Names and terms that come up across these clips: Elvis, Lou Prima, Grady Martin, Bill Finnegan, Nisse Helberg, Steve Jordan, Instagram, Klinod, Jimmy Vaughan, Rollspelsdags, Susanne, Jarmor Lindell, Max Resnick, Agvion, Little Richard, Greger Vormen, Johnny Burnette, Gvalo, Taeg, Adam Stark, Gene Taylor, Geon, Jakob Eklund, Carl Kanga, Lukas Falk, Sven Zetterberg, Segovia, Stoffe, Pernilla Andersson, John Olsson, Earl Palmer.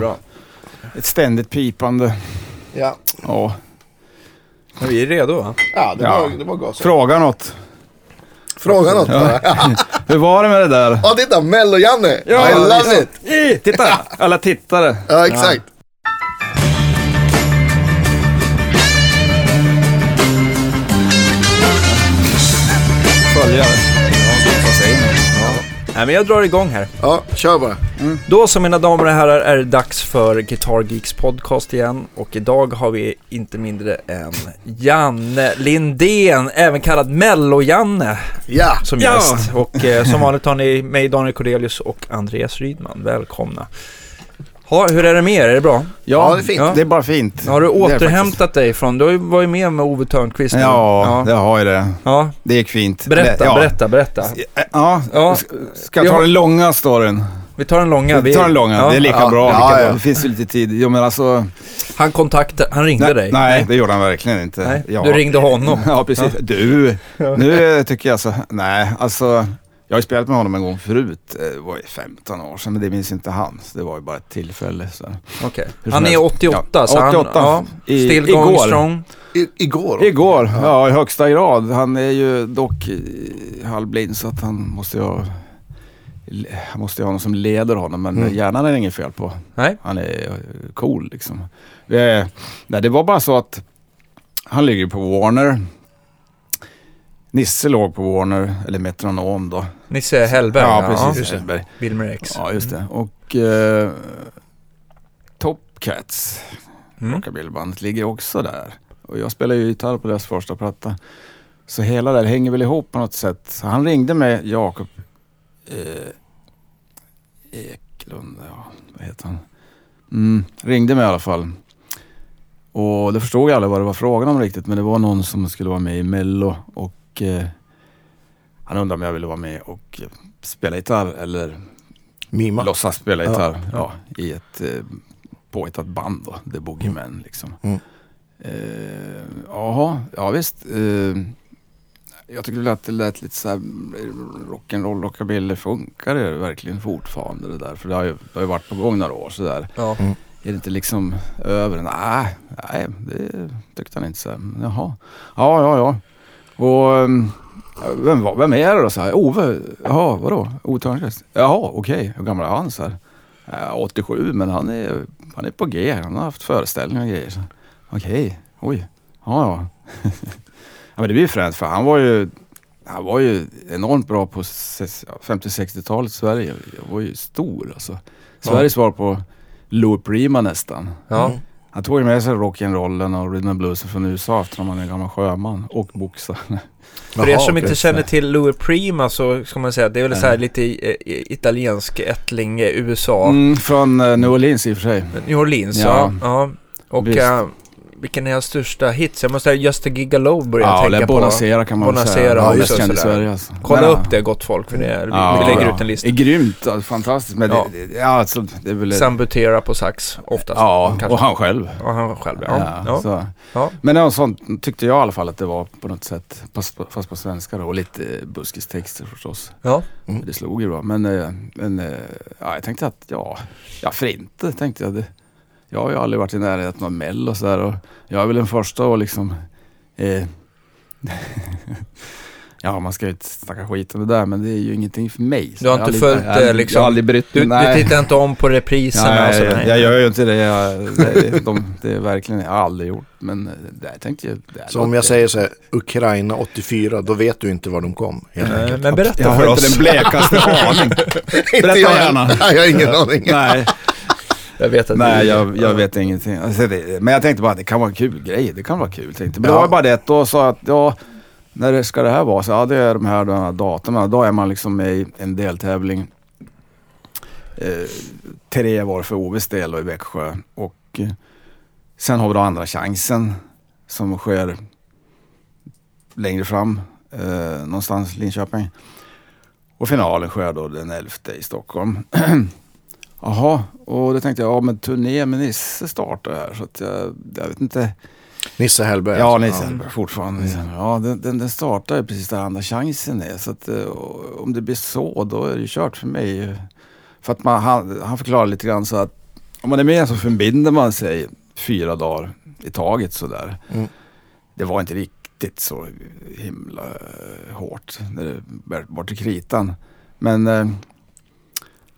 bra. Ett ständigt pipande. Ja. Ja. Är vi redo, va? Ja, det var gott. Fråga något. Fråga något bara. Ja. Hur var det med det där? Ja, titta, Mell och Janne. Ja, I love it. Titta, alla tittare. Ja, exakt. Ja. Följare. Nej, men jag drar igång här. Ja, kör bara. Mm. Då, som mina damer och herrar, är det dags för Guitar Geeks podcast igen. Och idag har vi inte mindre än Janne Lindén, även kallad Mello-Janne, som gäst. Och som vanligt har ni mig, Daniel Cordelius och Andreas Rydman. Välkomna. Ha, hur är det med er? Är det bra? Ja, det är fint. Ja. Det är bara fint. Har du återhämtat dig från... Du var ju med Ove Törnqvist. Ja, det har jag det. Ja. Det gick fint. Berätta. Ja. Ska jag ta den långa storyn? Vi tar den långa. Ja. Det är lika bra. Det finns ju lite tid. Jo, men alltså... Han ringde dig? Nej, det gjorde han verkligen inte. Nej. Ja. Du ringde honom? Ja, precis. Ja. Nu tycker jag så... Nej, alltså... Jag har spelat med honom en gång förut, det var ju 15 år sedan, men det minns inte han. Det var ju bara ett tillfälle. Okay. Han är 88, så 88. Han... Ja, Igår. Ja, i högsta grad. Han är ju dock halvblind, så att han måste ju ha någon som leder honom, men hjärnan är inget fel på. Nej. Han är cool, liksom. Det var bara så att han ligger på Warner. Nisse låg på Warner, eller metronom då. Nisse Helberg. Ja, precis. Helberg. Vilmer X. Ja, just det. Och Top Cats, rockabillbandet, ligger också där. Och jag spelar ju gitarr på deras första platta. Så hela där hänger väl ihop på något sätt. Så han ringde med Jakob Eklund, vad heter han? Ringde med i alla fall. Och det förstod jag aldrig vad det var frågan om riktigt, men det var någon som skulle vara med i Mello och han undrade om jag ville vara med och spela gitarr eller mima. Låtsas spela gitarr i ett påhittat band då, The Boogeyman liksom. Visst. Jag tycker att det lät lite så här rock'n'roll, rockabilly, funkar det verkligen fortfarande det där? För det har ju varit på gång några år sådär. Ja. Mm. Är det inte liksom över? Nej, det tyckte han inte så. Jaha. Ja. Och vem är det då? Så här, Ove. Jaha, vadå? Ove Törnqvist. Jaha, okej. Hur gammal är han så här? 87, men han är på G. Han har haft föreställningar och grejer. Okej. Oj. Ja. Men det blir ju fränt, för han var ju enormt bra på 50-60-talet i Sverige. Han var ju stor alltså. Sveriges svar på Lou Prima nästan. Ja. Han tog med sig rock'n'rollen och rhythm and bluesen från USA eftersom han är en gammal sjöman och boxare. För er som inte känner till Lou Prima, så ska man säga att det är väl så här lite italiensk ättling USA. Från New Orleans i och för sig. New Orleans, ja. Och vilken är hans största hits? Jag måste säga Just a Gigolo började jag tänka på. Bonacera kan man säga. Ja, känd i Sverige. Alltså. Kolla upp det, gott folk. För vi lägger ut en lista. Det är grymt, fantastiskt. Men det är väl... Sambutera på sax oftast. Ja, kanske. Och han själv. Men något sånt tyckte jag i alla fall att det var på något sätt. Fast på svenska då. Och lite buskistexter förstås. Ja. Mm. Det slog ju bra. Men jag tänkte att, Frinte tänkte jag det. Jag har ju aldrig varit i närheten av Mell och sådär. Och jag är väl den första och liksom... man ska ju inte snacka skit om det där, men det är ju ingenting för mig. Du har inte följt det liksom? Jag har aldrig brytt mig. Du tittar inte om på repriserna? Nej, jag gör ju inte det. Det är verkligen, jag har aldrig gjort. Men där tänkte jag... Så om jag säger så här, Ukraina 84, då vet du inte var de kom. Men berätta för oss. Jag har inte den blekaste aning. Berätta gärna. Nej, jag har ingen aning. Nej. Jag vet ingenting. Alltså men jag tänkte bara att det kan vara en kul grej. Det kan vara kul. Tänkte. Men det var bara det. Då sa att när ska det här vara? Så det är de här datumen. Då är man liksom med i en deltävling. 3 var för Oves del och i Växjö. Och sen har vi då andra chansen som sker längre fram. Någonstans i Linköping. Och finalen sker då den 11 i Stockholm. Jaha, och då tänkte jag, men turné med Nisse startar här, så att jag vet inte. Nisse Helberg. Ja, Nisse Helberg, fortfarande. Ja, den startar ju precis där andra chansen är, så att om det blir så, då är det kört för mig. För att han förklarar lite grann så att om man är med så förbinder man sig 4 dagar i taget sådär. Mm. Det var inte riktigt så himla hårt när det var till kritan. Men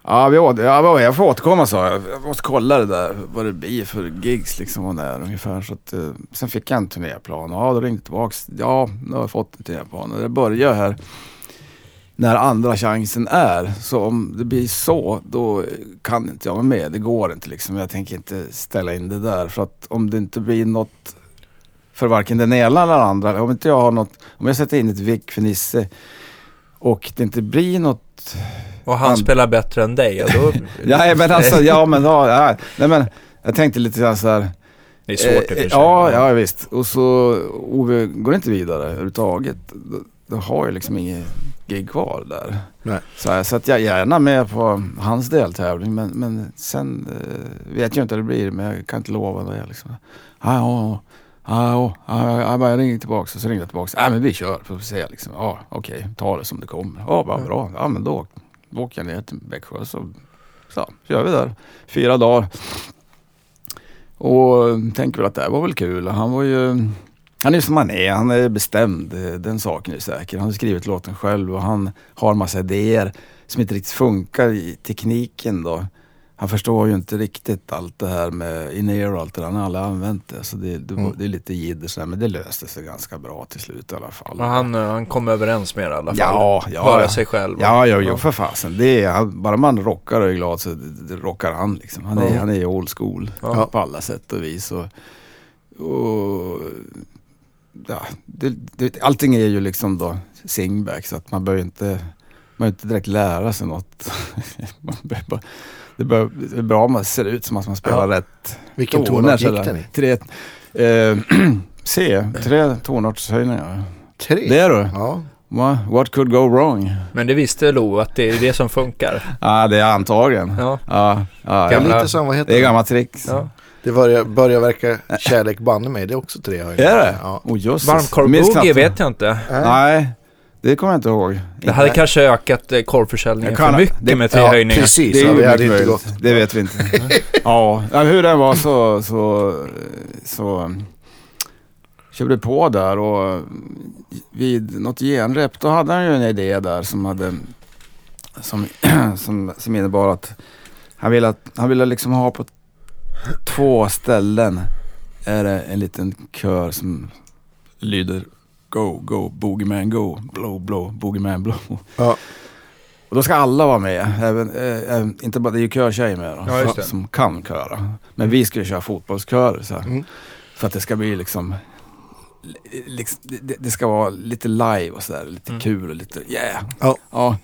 jag får återkomma, sa jag. Jag måste kolla det där, vad det blir för gigs liksom, och där, ungefär. Så att, sen fick jag en turnéplan. Ja, då ringde jag tillbaka. Ja, nu har jag fått en turnéplan. Det börjar här när andra chansen är. Så om det blir så, då kan inte jag vara med. Det går inte liksom. Jag tänker inte ställa in det där. För att om det inte blir något för varken den ena eller andra. Om inte jag har något, om jag sätter in ett vick för Nisse och det inte blir något. Och han spelar bättre än dig. Då... ja, men alltså, nej, men jag tänkte lite grann så här. Det är svårt i och för sig. Ja, visst. Och så Ove går inte vidare överhuvudtaget. Då har jag liksom inget gig kvar där. Nej. Så att jag gärna med på hans deltävling. Men sen vet jag inte hur det blir. Men jag kan inte lova det. Liksom. Jag ringer tillbaka. Så ringer jag tillbaka. Men vi kör. För att se, liksom. Okej, ta det som det kommer. Bra. Men då åker jag ner till Växjö. Så gör vi där. 4 dagar. Och tänker väl att det här var väl kul. Han är som han är. Han är bestämd. Den saken är säker. Han har skrivit låten själv. Och han har massa idéer som inte riktigt funkar i tekniken då. Han förstår ju inte riktigt allt det här med in-ear och allt det där. Han har aldrig använt det. Så det är lite jidder. Men det löste sig ganska bra till slut i alla fall. Men han kom överens med det i alla fall. Ja. Höra sig själv. Ja, för fasen. Bara man rockar och är glad så det rockar han liksom. Han är old school på alla sätt och vis. Och ja, allting är ju liksom då singback, så att man behöver inte direkt lära sig något. Det är bra om man ser ut som att man spelar rätt. Vilken tonart gick den i? 3 tonartshöjningar. 3? Det är det. Ja. What could go wrong? Men det visste Lou att det är det som funkar. Det är antagligen. Det är gamla tricks. Ja. Det börjar verka kärlek banne med. Det är också 3 höjningar. Är det? Ja. Varmkorv vet jag inte. Nej. Det kommer jag inte ihåg. Det hade kanske ökat korvförsäljningen för mycket med 3 höjningar. Precis, det vet vi inte. Hur den var så körde på där, och vid något genrep då hade han ju en idé där som innebar att han ville liksom ha på 2 ställen är det en liten kör som lyder go, go, boogeyman go, blow, blow, boogeyman blow. Ja. Och då ska alla vara med. Även, inte bara, det är ju körtjejer med då, som kan köra. Men vi skulle köra fotbollskör så här, för att det ska bli liksom det ska vara lite live och sådär, lite kul och lite yeah. Ja. Ja.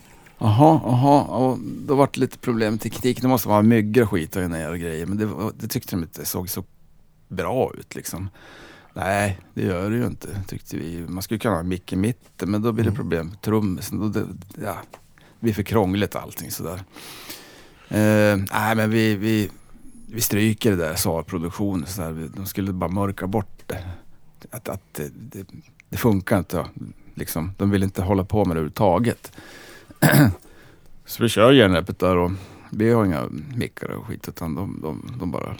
Och då var det lite problem med teknik. Nu måste man ha myggor och skit och ner och grejer. Men det tyckte de inte såg så bra ut liksom. Nej, det gör det ju inte, tyckte vi. Man skulle kunna ha en mick i mitten, men då blir det problem med trummisen. Det blir för krångligt allting sådär. Nej, men vi stryker det där, sa produktionen. De skulle bara mörka bort det. Att det funkar inte liksom. De vill inte hålla på med det överhuvudtaget. Så vi kör genrepet där, och vi har inga mickar och skit, utan de bara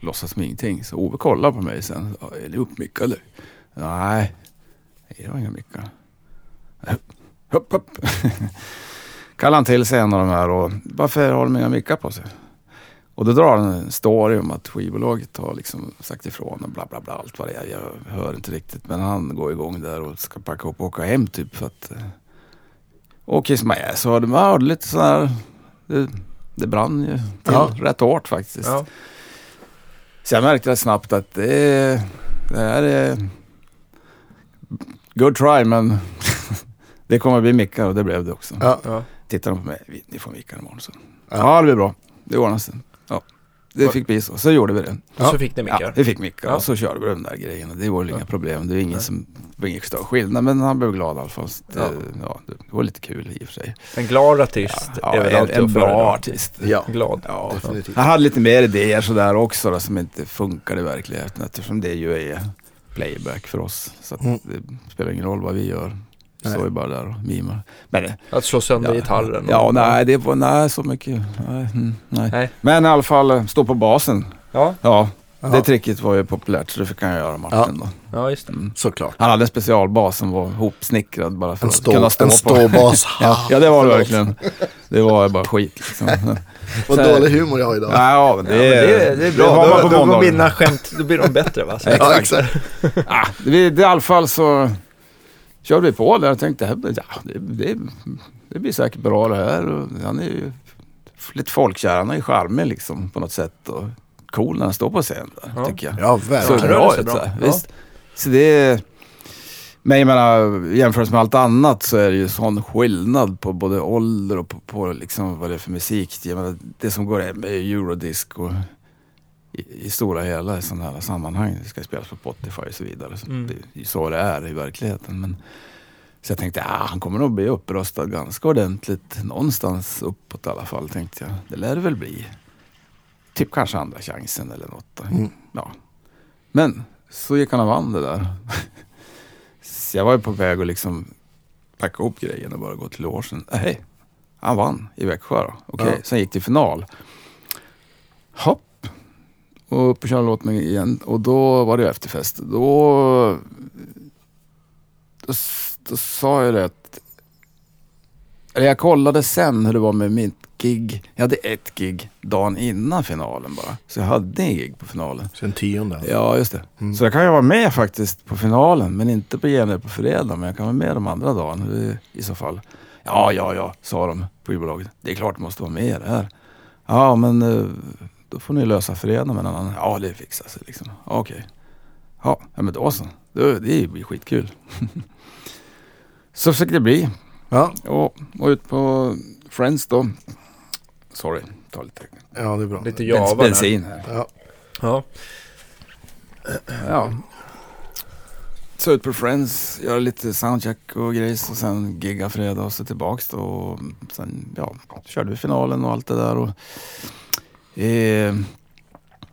låtsas med ingenting. Så Ove kollar på mig sen. Är ni uppmickade? Nej, jag har inga mickar. Hopp. Kallar han till sig en av de här, och varför har de inga mickar på sig? Och då drar han en story om att skivbolaget har liksom sagt ifrån och bla bla bla, allt vad det är. Jag hör inte riktigt, men han går igång där och ska packa upp och åka hem typ för att... Och kiss my ass, så det var lite så här. Det brann ju till rätt hårt faktiskt. Ja. Så jag märkte det snabbt att det här är good try, men det kommer att bli mickar, och det blev det också. Ja. Tittar de på mig, ni får mickar imorgon så. Ja, det blir bra. Det ordnar sig. Ja. Det fick bli så. Så gjorde vi det. Ja. Så fick ni mickar. Ja, vi fick mickar. Ja. Och så körde vi den där grejen. Det var inga problem. Det var ingen som var ingen större skillnad. Men han blev glad i alla fall. Det var lite kul i och för sig. En glad artist. En bra artist. Ja. Glad. Ja, definitivt. Han hade lite mer idéer sådär också då, som inte funkade i verkligheten. Eftersom det ju är playback för oss. Så att det spelar ingen roll vad vi gör. står ju bara där och mimar. Men, att slå sönder gitarren. Ja, nej, det var så mycket. Nej. Men i alla fall stå på basen. Ja. Det tricket var ju populärt, så det kan jag göra, Martin. Ja, just det. Såklart. Han hade en specialbas som var hopsnickrad bara för att kunna stå på. En ståbas. Ja, det var det verkligen. Det var bara skit. Liksom. Vad dålig humor jag har idag. Ja, men det är bra. Då går mina skämt, då blir de bättre, va? Ja, exakt. I alla fall så körde vi på där och tänkte, det blir säkert bra det här. Han är ju lite folkkär, han är ju charmig liksom på något sätt och cool när han står på scen där, tycker jag. Ja, verkligen. Så bra ut, visst. Så det, men jag menar, jämfört med allt annat så är det ju sån skillnad på både ålder och på liksom vad det är för musik. Jag menar, det som går med eurodisc och i stora hela i sådana här sammanhang. Det ska spelas på Spotify och så vidare. Det är så det är i verkligheten. Men, så jag tänkte, han kommer nog bli uppröstad ganska ordentligt. Någonstans uppåt i alla fall, tänkte jag. Det lär det väl bli. Typ kanske andra chansen eller något. Ja. Men så gick han och vann det där. Så jag var ju på väg att liksom packa ihop grejen och bara gå till Lårsen. Hej, han vann i Växjö då. Okej. Sen gick det till final. Hopp. Och upp och köra låt mig igen. Och då var det efterfest. Då sa jag det att... Jag kollade sen hur det var med mitt gig. Jag hade ett gig dagen innan finalen bara. Så jag hade en gig på finalen. Sen 10:e. Ja, just det. Så jag kan ju vara med faktiskt på finalen. Men inte på Gene på fredag. Men jag kan vara med de andra dagen i så fall. Ja, sa de på bolaget. Det är klart du måste vara med det här. Ja, men... Då får ni lösa fredag med någon annan. Ja, det fixar sig liksom. Okej. Ja, men då så. Det blir skitkul. Så fick det bli. Ja. Och ut på Friends då. Sorry, ta lite. Ja, det är bra. Lite java. Bensin här. Ja. Så ut på Friends. Gör lite soundcheck och grejs. Och sen gigga fredag och så tillbaks då. Och sen, körde vi finalen och allt det där och...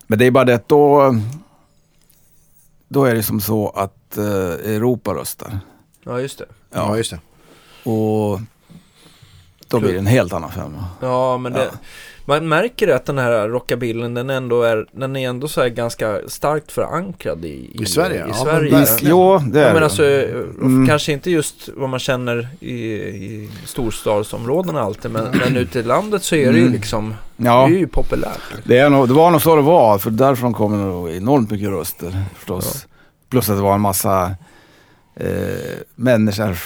Men det är bara det att då är det som så att Europa röstar. Ja, just det. Ja, just det. Och då blir det en helt annan femma. Ja, men det, man märker att den här rockabilden, den är ändå så här ganska starkt förankrad i Sverige. Men alltså, kanske inte just vad man känner i storstadsområdena alltid, men ute i landet så är det ju liksom, det är ju populärt. Det var nog så det var, för därifrån kommer nog enormt mycket röster förstås. Ja. Plus att det var en massa människor,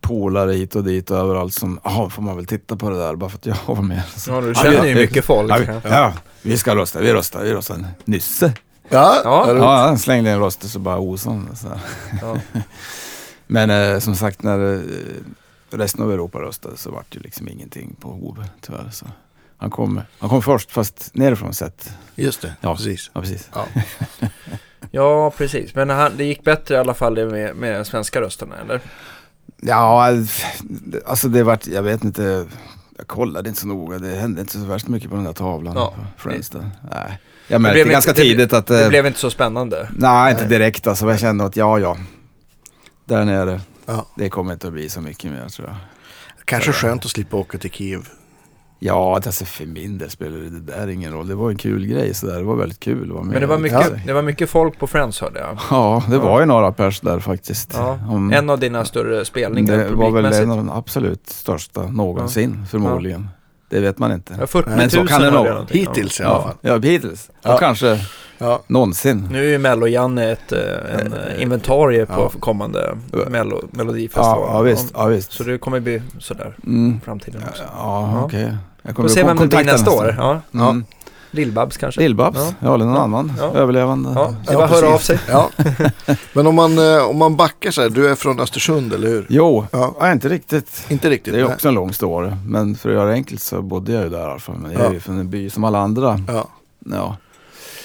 polare hit och dit och överallt som, får man väl titta på det där bara för att jag var med. Så. Ja, du känner ju mycket folk. Ja, vi röstar. Nisse. Ja, han slängde en röst och så bara osan. Ja. Men som sagt, när resten av Europa röstade så var det ju liksom ingenting på Ove, tyvärr. Så. Han kom först, fast nerifrån sett. Just det, precis. Ja. Ja, precis. Men det gick bättre i alla fall med svenska rösterna, eller? Ja, alltså det var, jag vet inte, jag kollade inte så noga. Det hände inte så värst mycket på den där tavlan. Ja, Friends då. Nej. Jag märkte tidigt att... Det blev inte så spännande. Nej, inte direkt. Alltså, jag kände att där nere, det kommer inte att bli så mycket mer, tror jag. Kanske skönt att slippa åka till Kiev. Ja, alltså för min del spelade det där ingen roll. Det var en kul grej, så där. Det var väldigt kul att vara med. Men det var mycket folk på Friends, hörde jag. Ja, det var ju några pers där faktiskt. Ja. En av dina större spelningar. Det var väl en av de absolut största någonsin, förmodligen. Det vet man inte. Ja, 40 000, men så kan det nog. Hittills i alla fall. Ja, hittills. Ja. Och kanske någonsin. Nu är ju Mello Janne en inventarie på kommande Melodifestival. Ja, visst. Så det kommer bli sådär framtiden också. Ja, okej. Jag kommer se vem det blir nästa år. Lillbabs kanske. Lillbabs, eller någon annan överlevande. Ja, bara hör av sig. Ja. Men om man backar så här, du är från Östersund, eller hur? Jo, inte riktigt. Det är också en lång story, men för att göra det enkelt så bodde jag ju där i alla fall. Men jag är ju från en by som alla andra. Ja.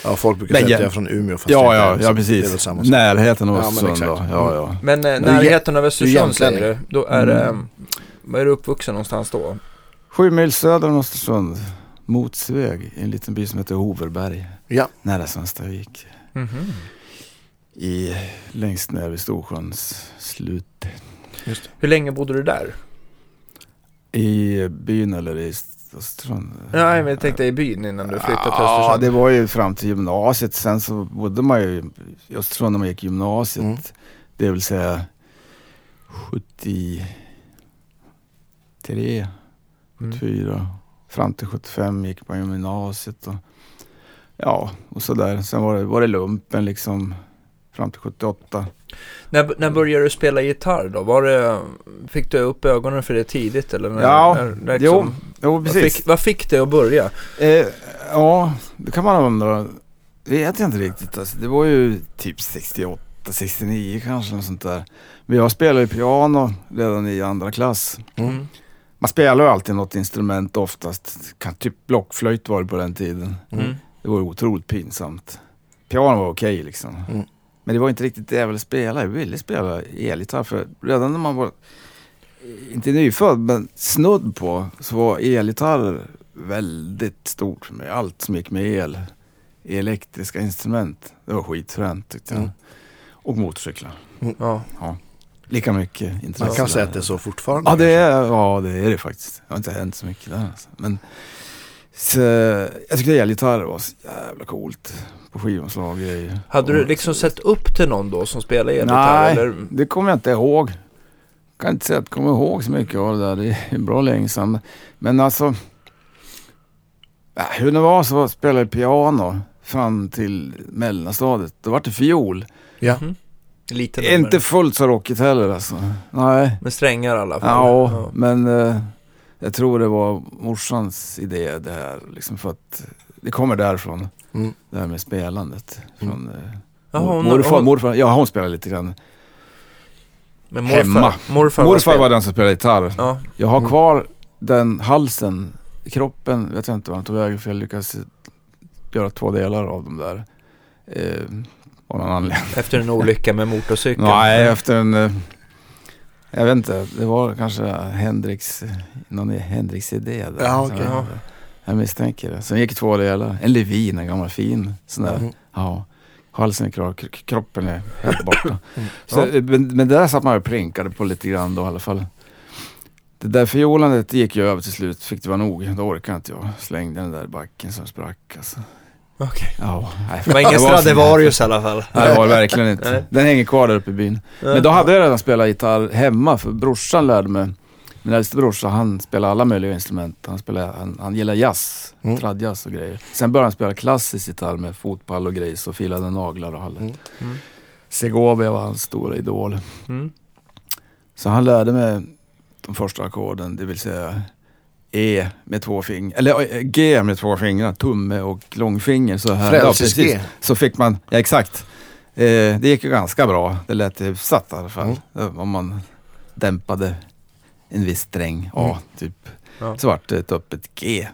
Ja, folk brukar säga att jag är från Umeå. Ja, precis. Närheten av Östersund. Ja. Men närheten av Östersund, säger du, då är du uppvuxen någonstans då? 7 mil söder om Östersund. Motsväg i en liten by som heter Hoverberg. Ja. Nära Svenstavik. Längst ner vid Storsjöns slut. Just det. Hur länge bodde du där? I byn eller i Östersund? Nej, men jag tänkte i byn innan du flyttade till Östersund. Ja, det var ju fram till gymnasiet. Sen så bodde man ju i Östersund när man gick gymnasiet. Mm. Det vill säga 73, 74, fram till 75 gick man gymnasiet. Och, ja, och sådär. Sen var det lumpen liksom fram till 78. När började du spela gitarr då? Fick du upp ögonen för det tidigt? Eller när, precis. Vad fick det att börja? Ja, det kan man undra. Det vet jag inte riktigt. Alltså, det var ju typ 68, 69 kanske. Något sånt där. Men jag spelade ju piano redan i andra klass. Mm. Man spelar ju alltid något instrument oftast. Typ blockflöjt var det på den tiden. Mm. Det var otroligt pinsamt. Piano var okej liksom. Mm. Men det var inte riktigt det jag ville spela. Jag ville spela elgitarr. För redan när man var, inte nyfödd, men snudd på, så var elgitarr väldigt stort för mig. Allt som gick med el. Elektriska instrument. Det var skitfränt tyckte jag. Mm. Och motorcyklar. Mm. Ja. Lika mycket intresse. Man kan säga att det är så fortfarande. Ja, det är det faktiskt. Det har inte hänt så mycket där. Alltså. Men så, jag tyckte elgitarr var så jävla coolt. Skivomslag grejer. Hade du liksom sett upp till någon då som spelade elgitarr? Nej, eller? Det kommer jag inte ihåg. Jag kan inte säga att jag kommer ihåg så mycket av det där. Det är bra länge sedan. Men alltså, hur det var så spelade jag piano fram till mellanstadiet. Då var det fiol. Ja. Mm. Lite inte fullt så rockigt heller alltså. Nej. Med strängar i alla fall. Ja. Men jag tror det var morsans idé det här. Liksom för att det kommer därifrån. Mm. Det här med spelandet från morfar. Ja, hon spelade lite grann. Men morfar var den som spelade gitarr. Ja. Jag har kvar den halsen, kroppen, vet jag inte vad den tog vägen för jag lyckades göra 2 delar av dem där. Av någon anledning. Efter en olycka med motorcykeln? Nej, efter en... Jag vet inte, det var kanske Hendrix, någon Hendrix idé där. Ja, okej. Okay. Jag misstänker det. Sen gick 2 delar. En Levin, en gammal fin. Sån där. Mm. Ja. Halsen är klar, kroppen är helt borta. Så, men där satt man ju prinkade på lite grann då i alla fall. Det där fiolandet gick ju över till slut. Fick det vara nog. Då orkade inte jag. Slängde den där backen som sprack. Alltså. Okej. Ja. Nej, det var ingen Stradivarius i alla fall. Nej, det var verkligen inte. Den hänger kvar där uppe i byn. Men då hade jag redan spelat gitarr hemma. För brorsan lärde mig. Min äldste brorsa, han spelar alla möjliga instrument. Han gillar jazz, tradjazz och grejer. Sen började han spela klassisk gitarr med fotpall och grejs och filade naglar och allt. Mm. Segovia var hans stora idol. Mm. Så han lärde mig de första ackorden, det vill säga E med 2 fingrar, eller G med 2 fingrar, tumme och långfinger. Så här. Ja, precis. Så fick man, ja exakt. Det gick ju ganska bra. Det lät hyfsat i alla fall. Om man dämpade en viss sträng, typ. Ja. Så vart det ett öppet G.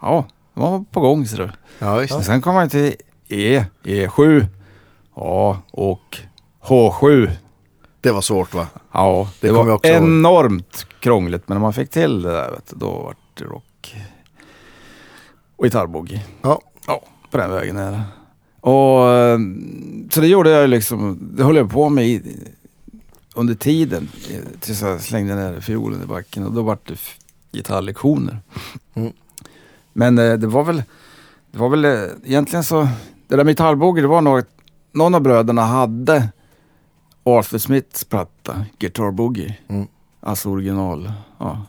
Ja, det var på gång, ser du. Ja, just det. Sen kom man till E, E7, ja, och H7. Det var svårt, va? Ja, det var också enormt krångligt, men när man fick till det där, vet du, då vart det rock och gitarrboogie. Ja, på den vägen är det. Och så det gjorde jag liksom, det höll jag på med under tiden tills jag slängde ner fiolen i backen och då var det gitarrlektioner. Mm. Men det var väl egentligen så det där med gitarrbåge, det var någon av bröderna hade Arthur Smiths platta Guitar Boogie. Mm. Alltså original. Ja.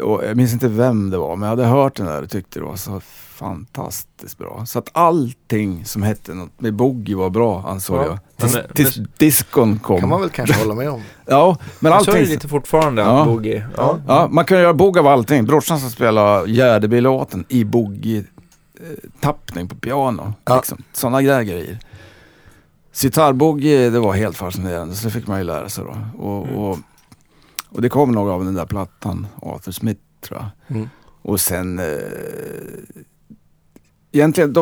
Och jag minns inte vem det var, men jag hade hört den där och tyckte det var så fantastiskt bra. Så att allting som hette något med boogie var bra, ansåg jag. Tills diskon kom. Kan man väl kanske hålla med om. Ja, men allting... Så är det lite fortfarande, boogie. Ja. Ja, man kunde göra boogie av allting. Brorsan som spelade Gärdebilåten i boogie-tappning på piano. Ja. Liksom. Sådana grejer. Gitarrboogie, det var helt fascinerande. Så det fick man ju lära sig då. Och det kom nog av den där plattan, Arthur Smith, tror jag. Mm. Och sen... egentligen,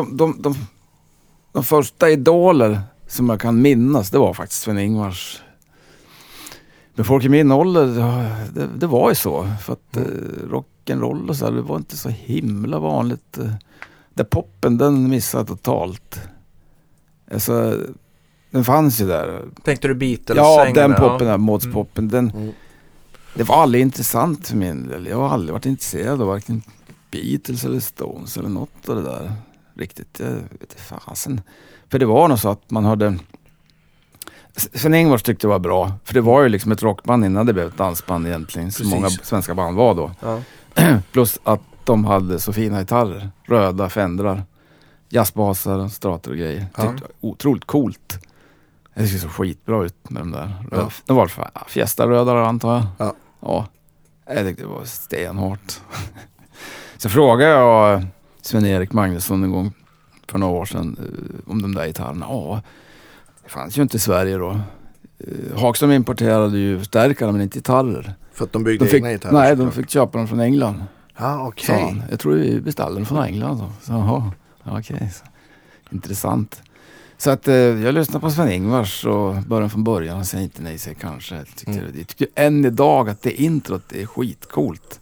de första idoler som jag kan minnas, det var faktiskt Sven Ingvars. Men folk i min ålder, det var ju så. För att rock'n'roll och så här, det var inte så himla vanligt. Där poppen, den missade totalt. Alltså... Den fanns ju där. Tänkte du Beatles? Ja, den poppen, ja. Modspoppen. Den. Det var aldrig intressant för min del. Jag har aldrig varit intresserad av varken Beatles eller Stones eller något av det där. Riktigt, jag vet inte fasen. För det var nog så att man hade... Sven Ingvars tyckte det var bra. För det var ju liksom ett rockband innan det blev ett dansband egentligen. Precis. Så många svenska band var då. Ja. Plus att de hade så fina gitarrer. Röda fendrar. Jazzbasar, strator och grejer. Ja. Tyckte det var otroligt coolt. Det ser så skitbra ut med de där. Ja. De var fjästarröda antar jag. Ja. Ja. Jag tyckte det var stenhårt. Så frågade jag Sven-Erik Magnusson en gång för några år sedan om de där gitarrerna. Ja, det fanns ju inte i Sverige då. Hagström importerade ju förstärkare men inte gitarrer. För att de byggde egna gitarrer? Nej, de fick köpa dem från England. Ja, okej. Okay. Jag tror vi beställde dem från England. Så, ja, okej. Okay. Intressant. Så att jag lyssnade på Sven Ingvars och började från början och sen inte nej sig kanske. Jag tyckte än idag att det introt är skitcoolt.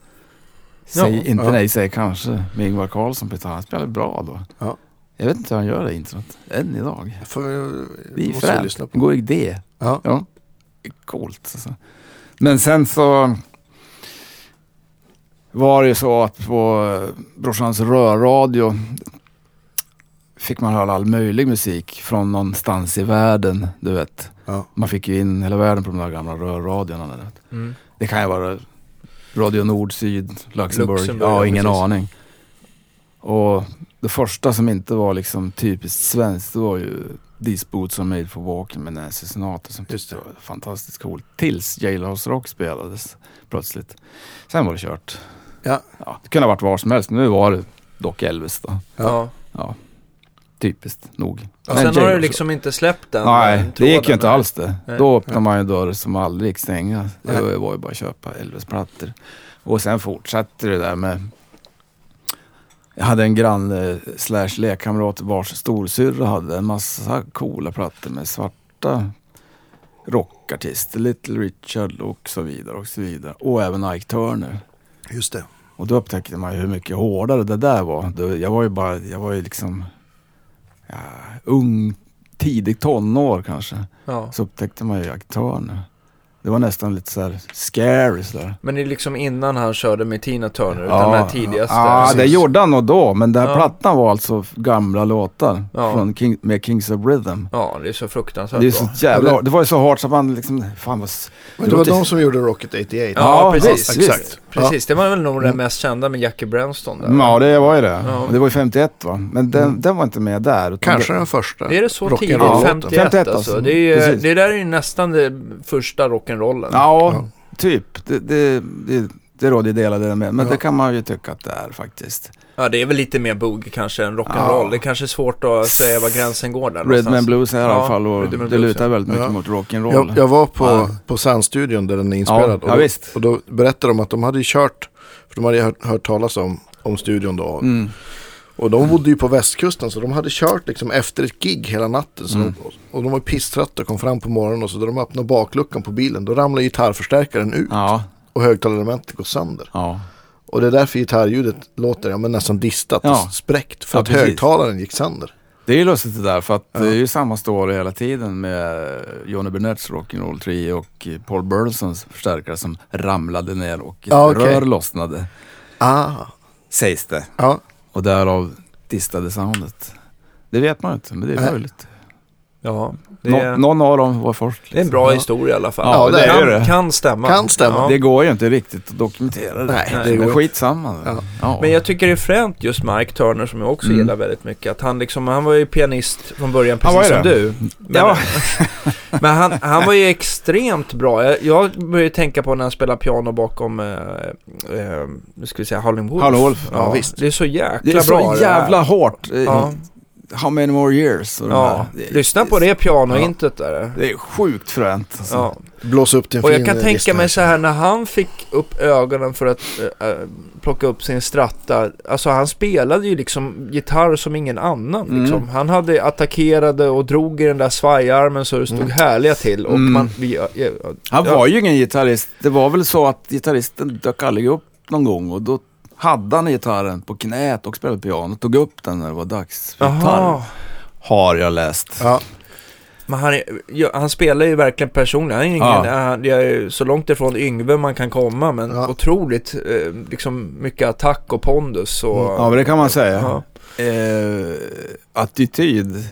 Nej säger kanske med Ingvar Carlsson på gitarr. Han spelar bra då. Ja. Jag vet inte hur han gör det introt än idag. Vi får gå i det. Ja. Ja. Coolt. Alltså. Men sen så var det ju så att på brorsans rörradio fick man höra all möjlig musik från någonstans i världen, du vet. Ja. Man fick ju in hela världen på de där gamla rörradion. Det kan ju vara Radio Nord, Syd, Luxemburg. Ja, ingen precis. Aning. Och det första som inte var liksom typiskt svenskt, det var ju These Boots Are Made for Walking med Nancy Sinatra som tyckte det var fantastiskt coolt. Tills Jailhouse Rock spelades plötsligt. Sen var det kört. Ja. Ja, det kunde ha varit var som helst, men nu var det dock Elvis då. Ja. Ja. Typiskt nog. Ja, sen har du liksom inte släppt den. Nej, det gick ju inte alls det. Nej. Då öppnade man ju dörr som aldrig stänga. Det var ju bara att köpa Elvis-plattor. Och sen fortsatte det där med... Jag hade en grann/lekkamrat vars storsyrra hade en massa coola plattor med svarta rockartister. Little Richard och så vidare och så vidare. Och även Ike Turner. Just det. Och då upptäckte man ju hur mycket hårdare det där var. Jag var ju liksom... Ja, ung, tidig tonår kanske. Ja. Så upptäckte man ju aktörerna. Det var nästan lite så här scary så där. Men det är liksom innan han körde med Tina Turner, utan den här tidigaste. Ja, precis. Det gjorde han nog då, men den här plattan var alltså gamla låtar från med Kings of Rhythm. Ja, det är så fruktansvärt det är så jävla, det var ju så hårt så man liksom fan vad... Men det var de som gjorde Rocket 88. Ja, precis. Exakt. Visst. Precis, det var väl nog den mest kända med Jackie Branston där. Ja, det var ju det. Ja. Det var ju 51 va? Men den var inte med där. Kanske den första. Det är det så tidigt, 51 alltså. Det där är ju nästan det första rock'n'rollen. Ja, typ. Det råd jag delade det med. Men det kan man ju tycka att det är faktiskt. Ja, det är väl lite mer boogie kanske än rock'n'roll. Ja. Det är kanske svårt att säga var gränsen går där. Rhythm and blues i alla fall. Och det lutar väldigt mycket mot rock'n'roll. Jag var på Sandstudion där den är inspelad. Ja, visst. Och då berättade de att de hade kört, för de hade hört talas om studion då. Mm. Och de bodde ju på västkusten så de hade kört liksom efter ett gig hela natten. Så de var pisströtta och kom fram på morgonen och så då de öppnade bakluckan på bilen då ramlade gitarrförstärkaren ut. Ja. Och högtalarelementet går sönder. Ja. Och det är därför gitarrljudet låter men nästan distat, spräckt. För att högtalaren gick sönder. Det är ju lustigt det där, för att det är ju samma story hela tiden med Johnny Burnetts Rock'n'Roll 3 och Paul Burlesons förstärkare som ramlade ner och rör lossnade. Sägs det. Ja. Och därav distade soundet. Det vet man inte, men det är möjligt. Ja, någon av dem var först. Liksom. Det är en bra historia i alla fall. Ja, det är det. Kan stämma. Ja. Det går ju inte riktigt att dokumentera det. Nej, det går skitsamma. Ja. Ja. Men jag tycker det är främt just Mike Turner som jag också gillar väldigt mycket. Att han var ju pianist från början, precis som du. Men, men han var ju extremt bra. Jag började tänka på när han spelade piano bakom Howlin' Wolf. Howlin' Wolf. Ja, visst. Det är så jäkla bra. Det är så bra, jävla hårt. Ja. How many more years? Lyssna på det pianointet där. Det är sjukt fränt. Alltså. Ja. Blås upp din. Och jag kan tänka mig så här när han fick upp ögonen för att plocka upp sin stratta. Alltså han spelade ju liksom gitarr som ingen annan. Liksom. Han hade attackerade och drog i den där svajarmen så det stod härliga till. Och han var ju ingen gitarrist. Det var väl så att gitarristen dök aldrig upp någon gång och då hade han gitarren på knät och spelade piano. Tog upp den när det var dags för gitarr. Har jag läst. Ja. Men han spelar ju verkligen personligt. Han är ingen, så långt ifrån Yngve man kan komma, men otroligt liksom mycket attack och pondus och, ja, men det kan man säga. Ja. Attityd.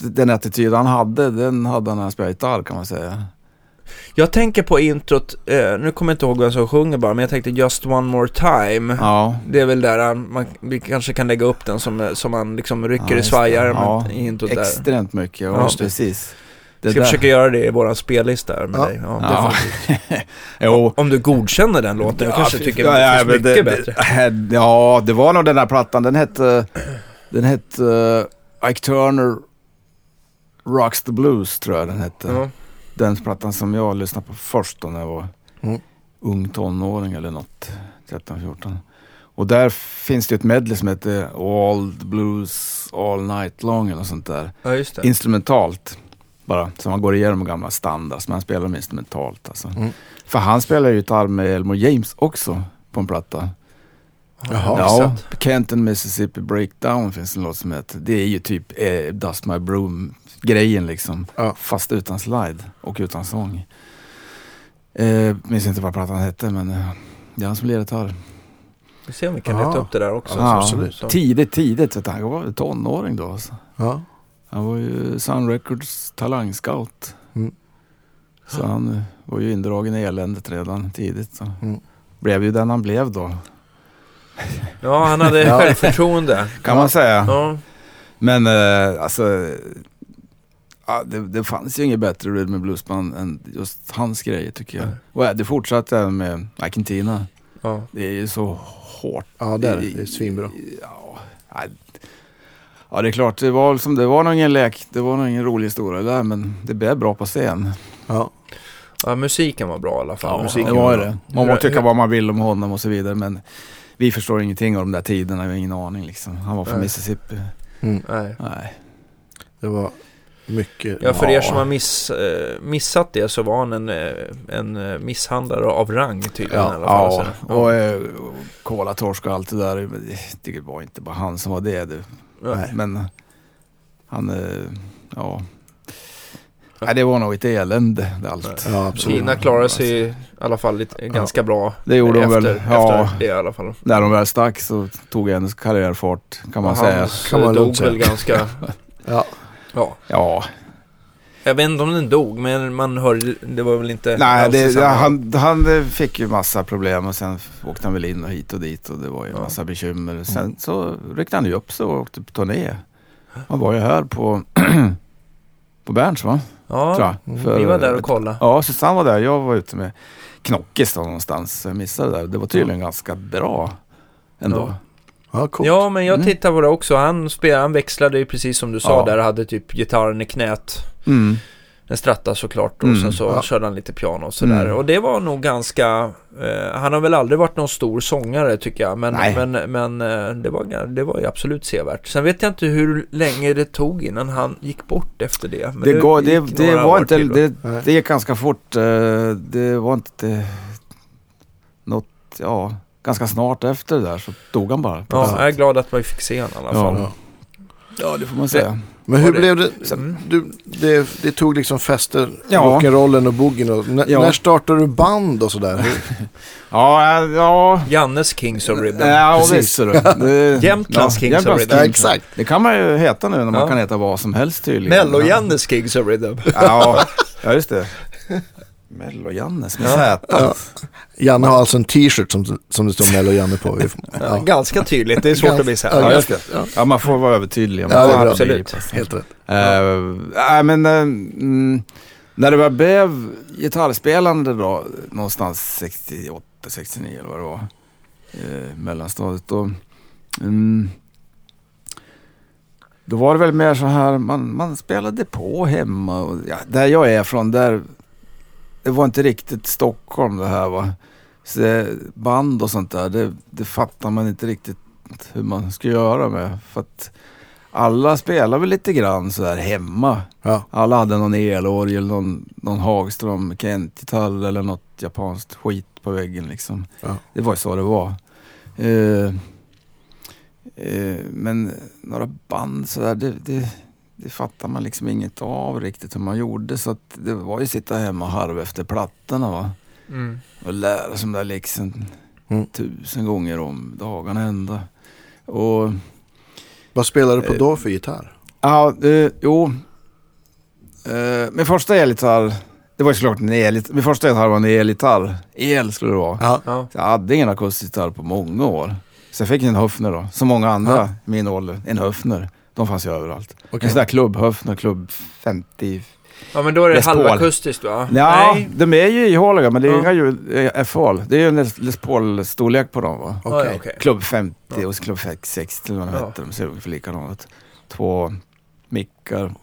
Den attityd han hade, den hade han när han spelade gitarr, kan man säga. Jag tänker på introt, nu kommer jag inte ihåg vem som sjunger bara, men jag tänkte Just One More Time. Ja. Det är väl där vi kanske kan lägga upp den som man liksom rycker i svajar. Ja. Extremt där. Mycket, ja, precis. Det ska där. Försöka göra det i våra spellista med dig. Ja. Jo. Om du godkänner den låten, jag kanske tycker det är mycket bättre. Ja, det var nog den där plattan, den hette Ike Turner Rocks the Blues, tror jag den hette. Mm. Den plattan som jag lyssnade på först då, när jag var ung tonåring eller något, 13-14. Och där finns det ett medley som heter All the Blues All Night Long eller sånt där. Ja, just det. Instrumentalt bara, så man går igenom gamla standards, man spelar dem instrumentalt alltså. För han spelar ju gitarr med Elmore James också på en platta. Jaha, ja, Canton Mississippi Breakdown finns en låt som heter. Det är ju typ Dust My Broom grejen liksom, fast utan slide och utan sång. Minns inte vad plattan hette, men det är han som leder gitarr. Vi ser om vi kan leta upp det där också. Ja, tidigt vet du, han var tonåring då alltså. Ja. Han var ju Sun Records talangscout. Så han var ju indragen i eländet redan tidigt så. Blev ju den han blev då. Ja, han hade självförtroende kan man säga. Ja. Men alltså det fanns ju inget bättre rhythm and bluesband än just hans grejer, tycker jag. Och det fortsatte med Argentina. Ja. Det är ju så hårt. Ja, det är svinbra. Ja, det är klart, det var som det var nog ingen lek. Det var nog ingen rolig historia där, men det blev bra på scen. Ja. Ja, musiken var bra i alla fall. Musiken det var det. Man må tycka vad man vill om honom och så vidare, men vi förstår ingenting av de där tiderna, vi har ingen aning liksom. Han var från Mississippi. Nej. Det var mycket. Ja, för er som har missat det, så var han en misshandlare av rang tydligen i alla fall. Ja. Och kolatorsk och allt det där. Det var inte bara han som var det. Men han nej, det var nog ett elände allt. Ja, Kina klarade sig i alla fall lite, ganska bra. Det gjorde de väl. Efter det i alla fall. När de väl stack så tog hennes karriärfart, kan man säga. Kan man dog väl ganska... Ja. Jag vet inte om den dog, men man hörde, det var väl inte... Nej, han fick ju massa problem och sen åkte han väl in och hit och dit och det var ju massa bekymmer. Sen så ryckte han ju upp så och åkte på turné. Han var ju här på Berns, va? Ja, vi var där och kollade. Ja, Susanne var där. Jag var ute med Knockis någonstans. Jag missade det där. Det var tydligen ganska bra ändå. Ja, cool. Ja, men jag tittade på det också. Han växlade ju precis som du sa där. Hade typ gitarren i knät. Den strattade såklart. Och sen så körde han lite piano och sådär. Och det var nog ganska... han har väl aldrig varit någon stor sångare, tycker jag. Men det var ju absolut sevärt. Sen vet jag inte hur länge det tog innan han gick bort efter det. Men det var inte... Det gick ganska fort. Det var inte... Något... Ja... Ganska snart efter det där så dog han bara. Ja, jag är glad att man fick se honom i alla fall. Ja, det får man säga. Men hur blev det? Det tog liksom fester, rock'n'rollen och boogen. Och när startade du band och sådär? Jannes Kings of Rhythm. Ja, precis. Jämtlands Kings of Rhythm. Ja, exakt. Det kan man ju heta nu när man kan heta vad som helst tydligen. Mello Jannes Kings of Rhythm. Ja, just det. Mello Janne som Janne har alltså en t-shirt som det står Mello Janne på. Ganska tydligt, det är svårt att bli så här. Ja, man får vara övertydlig. Absolut, helt rätt. När det var blev gitarrspelande då, någonstans 68, 69 eller vad det var, mellanstadiet då, då var det väl mer så här, man spelade på hemma och, där jag är från, där det var inte riktigt Stockholm det här, va? Så band och sånt där, det fattar man inte riktigt hur man ska göra med. För att alla spelar väl lite grann så där hemma. Ja. Alla hade någon elorgel, någon Hagström, Kent-gitarr eller något japanskt skit på väggen liksom. Ja. Det var ju så det var. Men några band så där, det det fattar man liksom inget av riktigt hur man gjorde, så att det var ju sitta hemma och harva efter plattorna, va? Mm. Och lära sig de där liksom 1000 gånger om dagen ända. Och vad spelade du på då för gitarr? Min första elgitarr, det var ju såklart en elgitarr. Min första gitarr var en elgitarr. El skulle det vara. Ja. Jag hade ingen akustgitarr på många år. Så jag fick en Höfner då. Som många andra i min ålder. En Höfner. De fanns ju överallt. Okay. En sån där klubbhöfner, klubb 50. Ja, men då är det halvakustiskt, va? Ja, nej, de är ju ihåliga, men det är inga FH-hål. Det är ju en Les Paul-storlek på dem, va? Okay. Okay. Klubb 50 och klubb 60 eller vad de heter. De ser ungefär likadant. 2 mickar.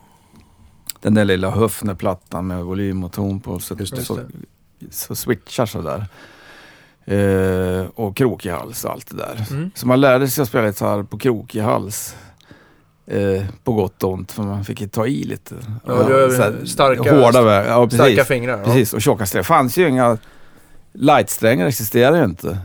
Den där lilla höfnerplattan med volym och ton på. Så switchar så där. Och krokig hals och allt det där. Mm. Så man lärde sig att spela gitarr på krokig hals. På gott och ont, för man fick ju ta i lite. Starka fingrar. Precis, och tjocka strängar. Fanns ju inga lightsträngar, existerade ju inte.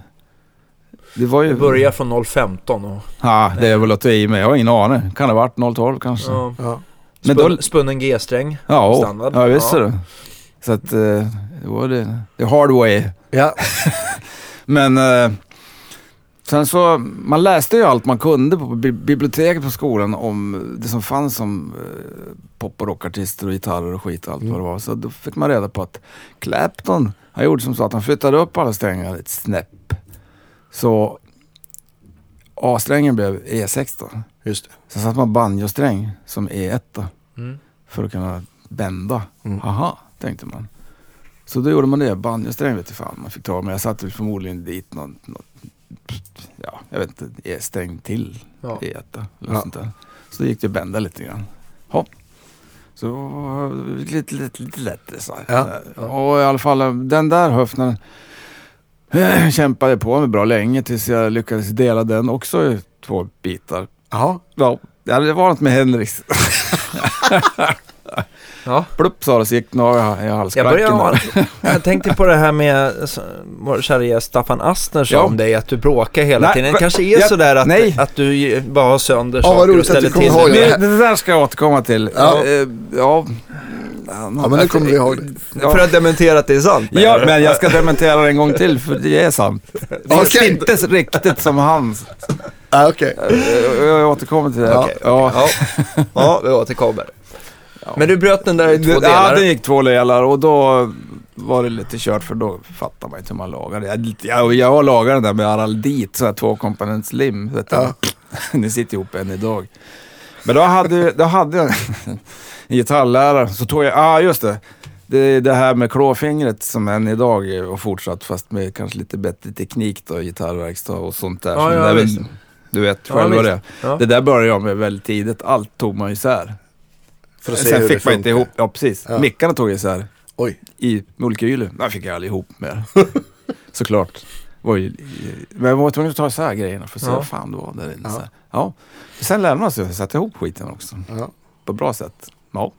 Det var ju... Det började från 0,15. Det är väl att ta i mig, jag har ingen aning. Kan det ha varit 0,12 kanske? Ja. Men då... Spunnen G-sträng. Standard. Ja, visst är det. Så att det var det hard way. Ja. Men... Sen så, man läste ju allt man kunde på biblioteket på skolan om det som fanns som pop- och rockartister och gitarrer och skit och allt vad det var. Så då fick man reda på att Clapton, han gjorde som så att han flyttade upp alla strängar ett snäpp. Så A-strängen blev E6 då. Just det. Sen satt man banjosträng som E1 då, för att kunna bända. Aha, tänkte man. Så då gjorde man det, banjosträng vet du fan man fick ta. Men jag satt väl förmodligen dit något jag vet inte, jag stängde till äta, sånt där. Så gick det att bända lite grann. Hopp. Så lite lättare så. Och i alla fall den där höften kämpade på med bra länge tills jag lyckades dela den också i 2 bitar. Ja, det var något med Hendrix. Plupp sa det, så gick några i halskracken. Jag tänkte på det här med vår kära Staffan Astner sa om dig att du bråkar hela tiden. Det kanske är sådär att du bara har sönder saker och ställer till det. Det där ska jag återkomma till. Men det kommer vi ihåg. För att dementera att det är sant. Ja, men jag ska dementera det en gång till, för det är sant. Det är inte riktigt som hans. Okej. Jag återkommer till det. Ja, vi återkommer. Men du bröt den där i 2 delar. Ja, den gick 2 delar och då var det lite kört, för då fattar man inte hur man lagar det. Jag lagar den där med araldit, så här 2-komponents lim. Ni sitter ihop än idag. Men då hade jag en gitarrlärare, så tog jag, det här med klåfingret som än idag är fortsatt, fast med kanske lite bättre teknik då, gitarrverkstad och sånt där. Du vet själv vad det är. Det där började jag med väldigt tidigt. Allt tog man isär. För att sen fick man inte ihop. Ja, precis. Ja. Mickarna tog ju så här. Oj. I mulkyler. Nej, fick jag aldrig ihop med. Såklart. Men jag var tvungen att ta så här grejerna för att se vad fan det var där inne. Ja. Sen lärde man sig att sätta ihop skiten också. Ja. På ett bra sätt. Ja.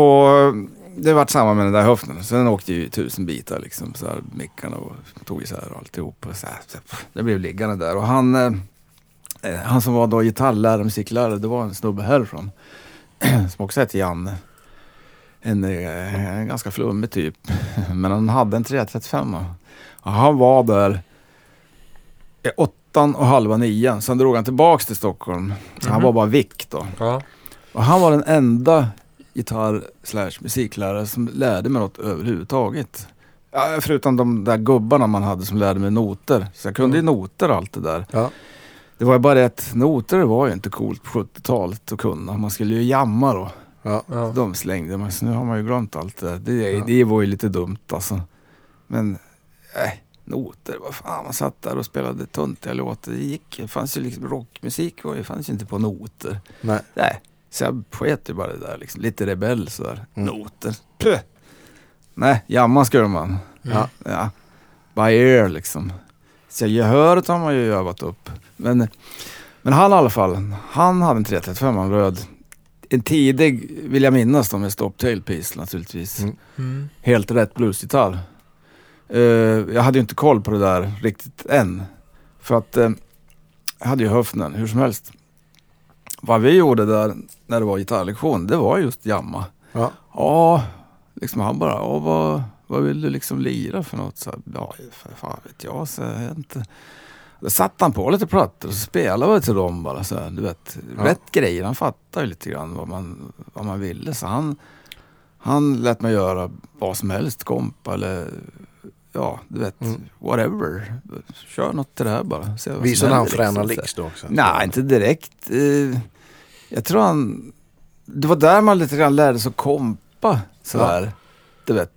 Och det vart samma med den där höften. Sen åkte ju 1000 bitar liksom. Så här, mickarna och tog ju så här alltihop. Och så här. Det blev liggande där. Och han som var då gitarrlärare, musiklärare, det var en snubbe härifrån som också hette Janne. En ganska flummig typ, men han hade en 335. Och han var där 8 och halva 9. Sen drog han tillbaks till Stockholm. Han var bara vick då. Ja. Och han var den enda gitarr/musiklärare som lärde mig något överhuvudtaget. Ja, förutom de där gubbarna man hade som lärde mig noter. Så jag kunde ju noter och allt det där. Ja. Det var ju bara att noter var ju inte coolt på 70-talet att kunna. Man skulle ju jamma då. Ja. De slängde man. Så nu har man ju glömt allt det. Det var ju lite dumt alltså. Men noter, vad fan, man satt där och spelade tuntiga låter. Det fanns ju liksom rockmusik och det fanns ju inte på noter. Nej. Så jag sket ju bara det där liksom. Lite rebell sådär. Noter. Puh. Nej, jamma skulle man. Ja. By ear liksom. Så gehöret har man ju övat upp. Men han i alla fall, han hade en 335, han röd. En tidig, vill jag minnas, med stop-tail-piece naturligtvis. Helt rätt bluesgitarr. Jag hade ju inte koll på det där riktigt än. För att jag hade ju höften hur som helst. Vad vi gjorde där, när det var gitarrlektion, det var just jamma. Ja. Ja, liksom han bara, ja, vad vill du liksom lira för något? Så här, ja, för fan vet jag, så här, inte. Då satt han på lite plattor och spelade till dem bara så här, du vet, ja. Rätt grejer. Han fattar ju lite grann vad man ville. Så han lät mig göra vad som helst, kompa eller ja, du vet, whatever. Kör något till det här bara. Visade han fräna licks då också? Nej, inte direkt. Jag tror han... Det var där man lite grann lärde sig att kompa sådär. Ja. Du vet,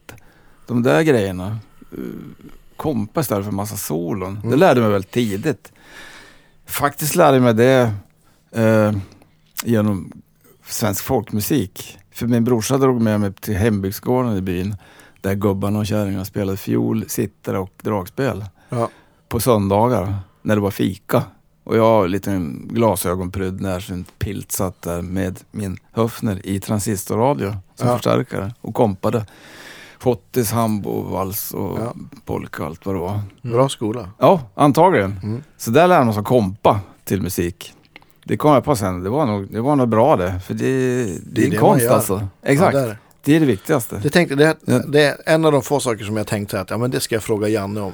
de där grejerna. Kompa istället för en massa solon. Det lärde mig väl tidigt. Faktiskt lärde jag mig det genom svensk folkmusik. För min brorsa drog med mig till hembygdsgården i byn. Där gubbarna och kärringarna spelade fiol, sitter och dragspel. Ja. På söndagar, när det var fika. Och jag har en liten glasögonprydd närsynt pilt satt där med min höfner i transistorradio som förstärkare och kompade. Fottis, hambo, vals och polka, allt vad det var. Bra skola. Ja, antagligen. Så där lärde man sig kompa till musik. Det kom jag på sen. Det var nog bra det. För det är en konst alltså. Exakt. Ja, det är det viktigaste. Det är en av de få saker som jag tänkte att ja, men det ska jag fråga Janne om.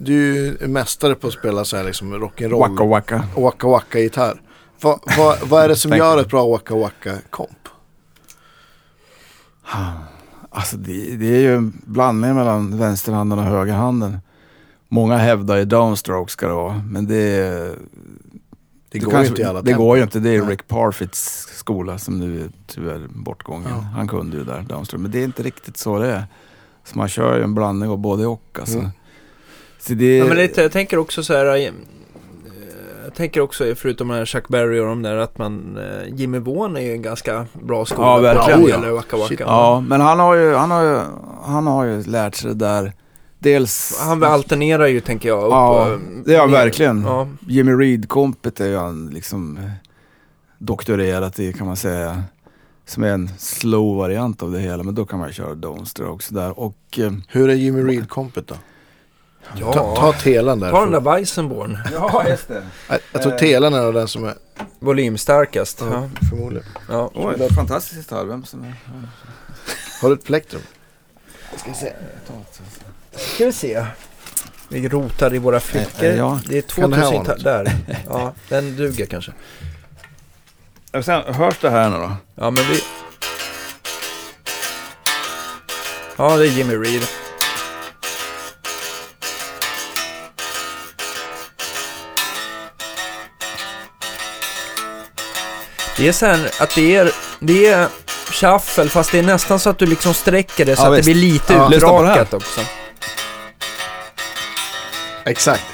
Du är mästare på att spela så här liksom rock'n'roll. Waka waka. Waka waka gitarr. Vad är det som gör ett bra waka waka komp? Alltså det är ju en blandning mellan vänsterhanden och högerhanden. Många hävdar ju downstroke ska det vara, men det går kanske, inte i alla det tempo. Går ju inte, det är Rick Parfitts skola som nu är tyvärr bortgången. Ja. Han kunde ju där downstroke, men det är inte riktigt så det är. Så man kör ju en blandning av både och alltså. Så det... Ja, men lite, jag tänker också så här, jag tänker också förutom den här Chuck Berry och de där att man Jimmy Vaughan är ju en ganska bra skola. Ja, verkligen. Eller waka waka. Ja, men han har ju lärt sig det där dels han alternerar ju tänker jag upp. Ja, det är verkligen. Ja. Jimmy Reed kompet är ju han liksom doktorerat i kan man säga som är en slow variant av det hela, men då kan man ju köra downstroke så där och hur är Jimmy Reed kompet då? Ja. Ta telan där. Ta den där Weissenborn. Ja, just det. Jag tror telan är den som är volymstarkast. Ja, förmodligen. Ja. Oj, det är ett fantastiskt album. Har du ett plektrum? Ska vi se. Vi rotar i våra fickor. Ja. Det är 2000 där. Ja, den duger kanske. Och sen hörs det här nu då? Ja, men vi... Ja, det är Jimmy Reed. Det är så här att det är shuffle fast det är nästan så att du liksom sträcker det så att visst. Det blir lite utdraget också. Exakt.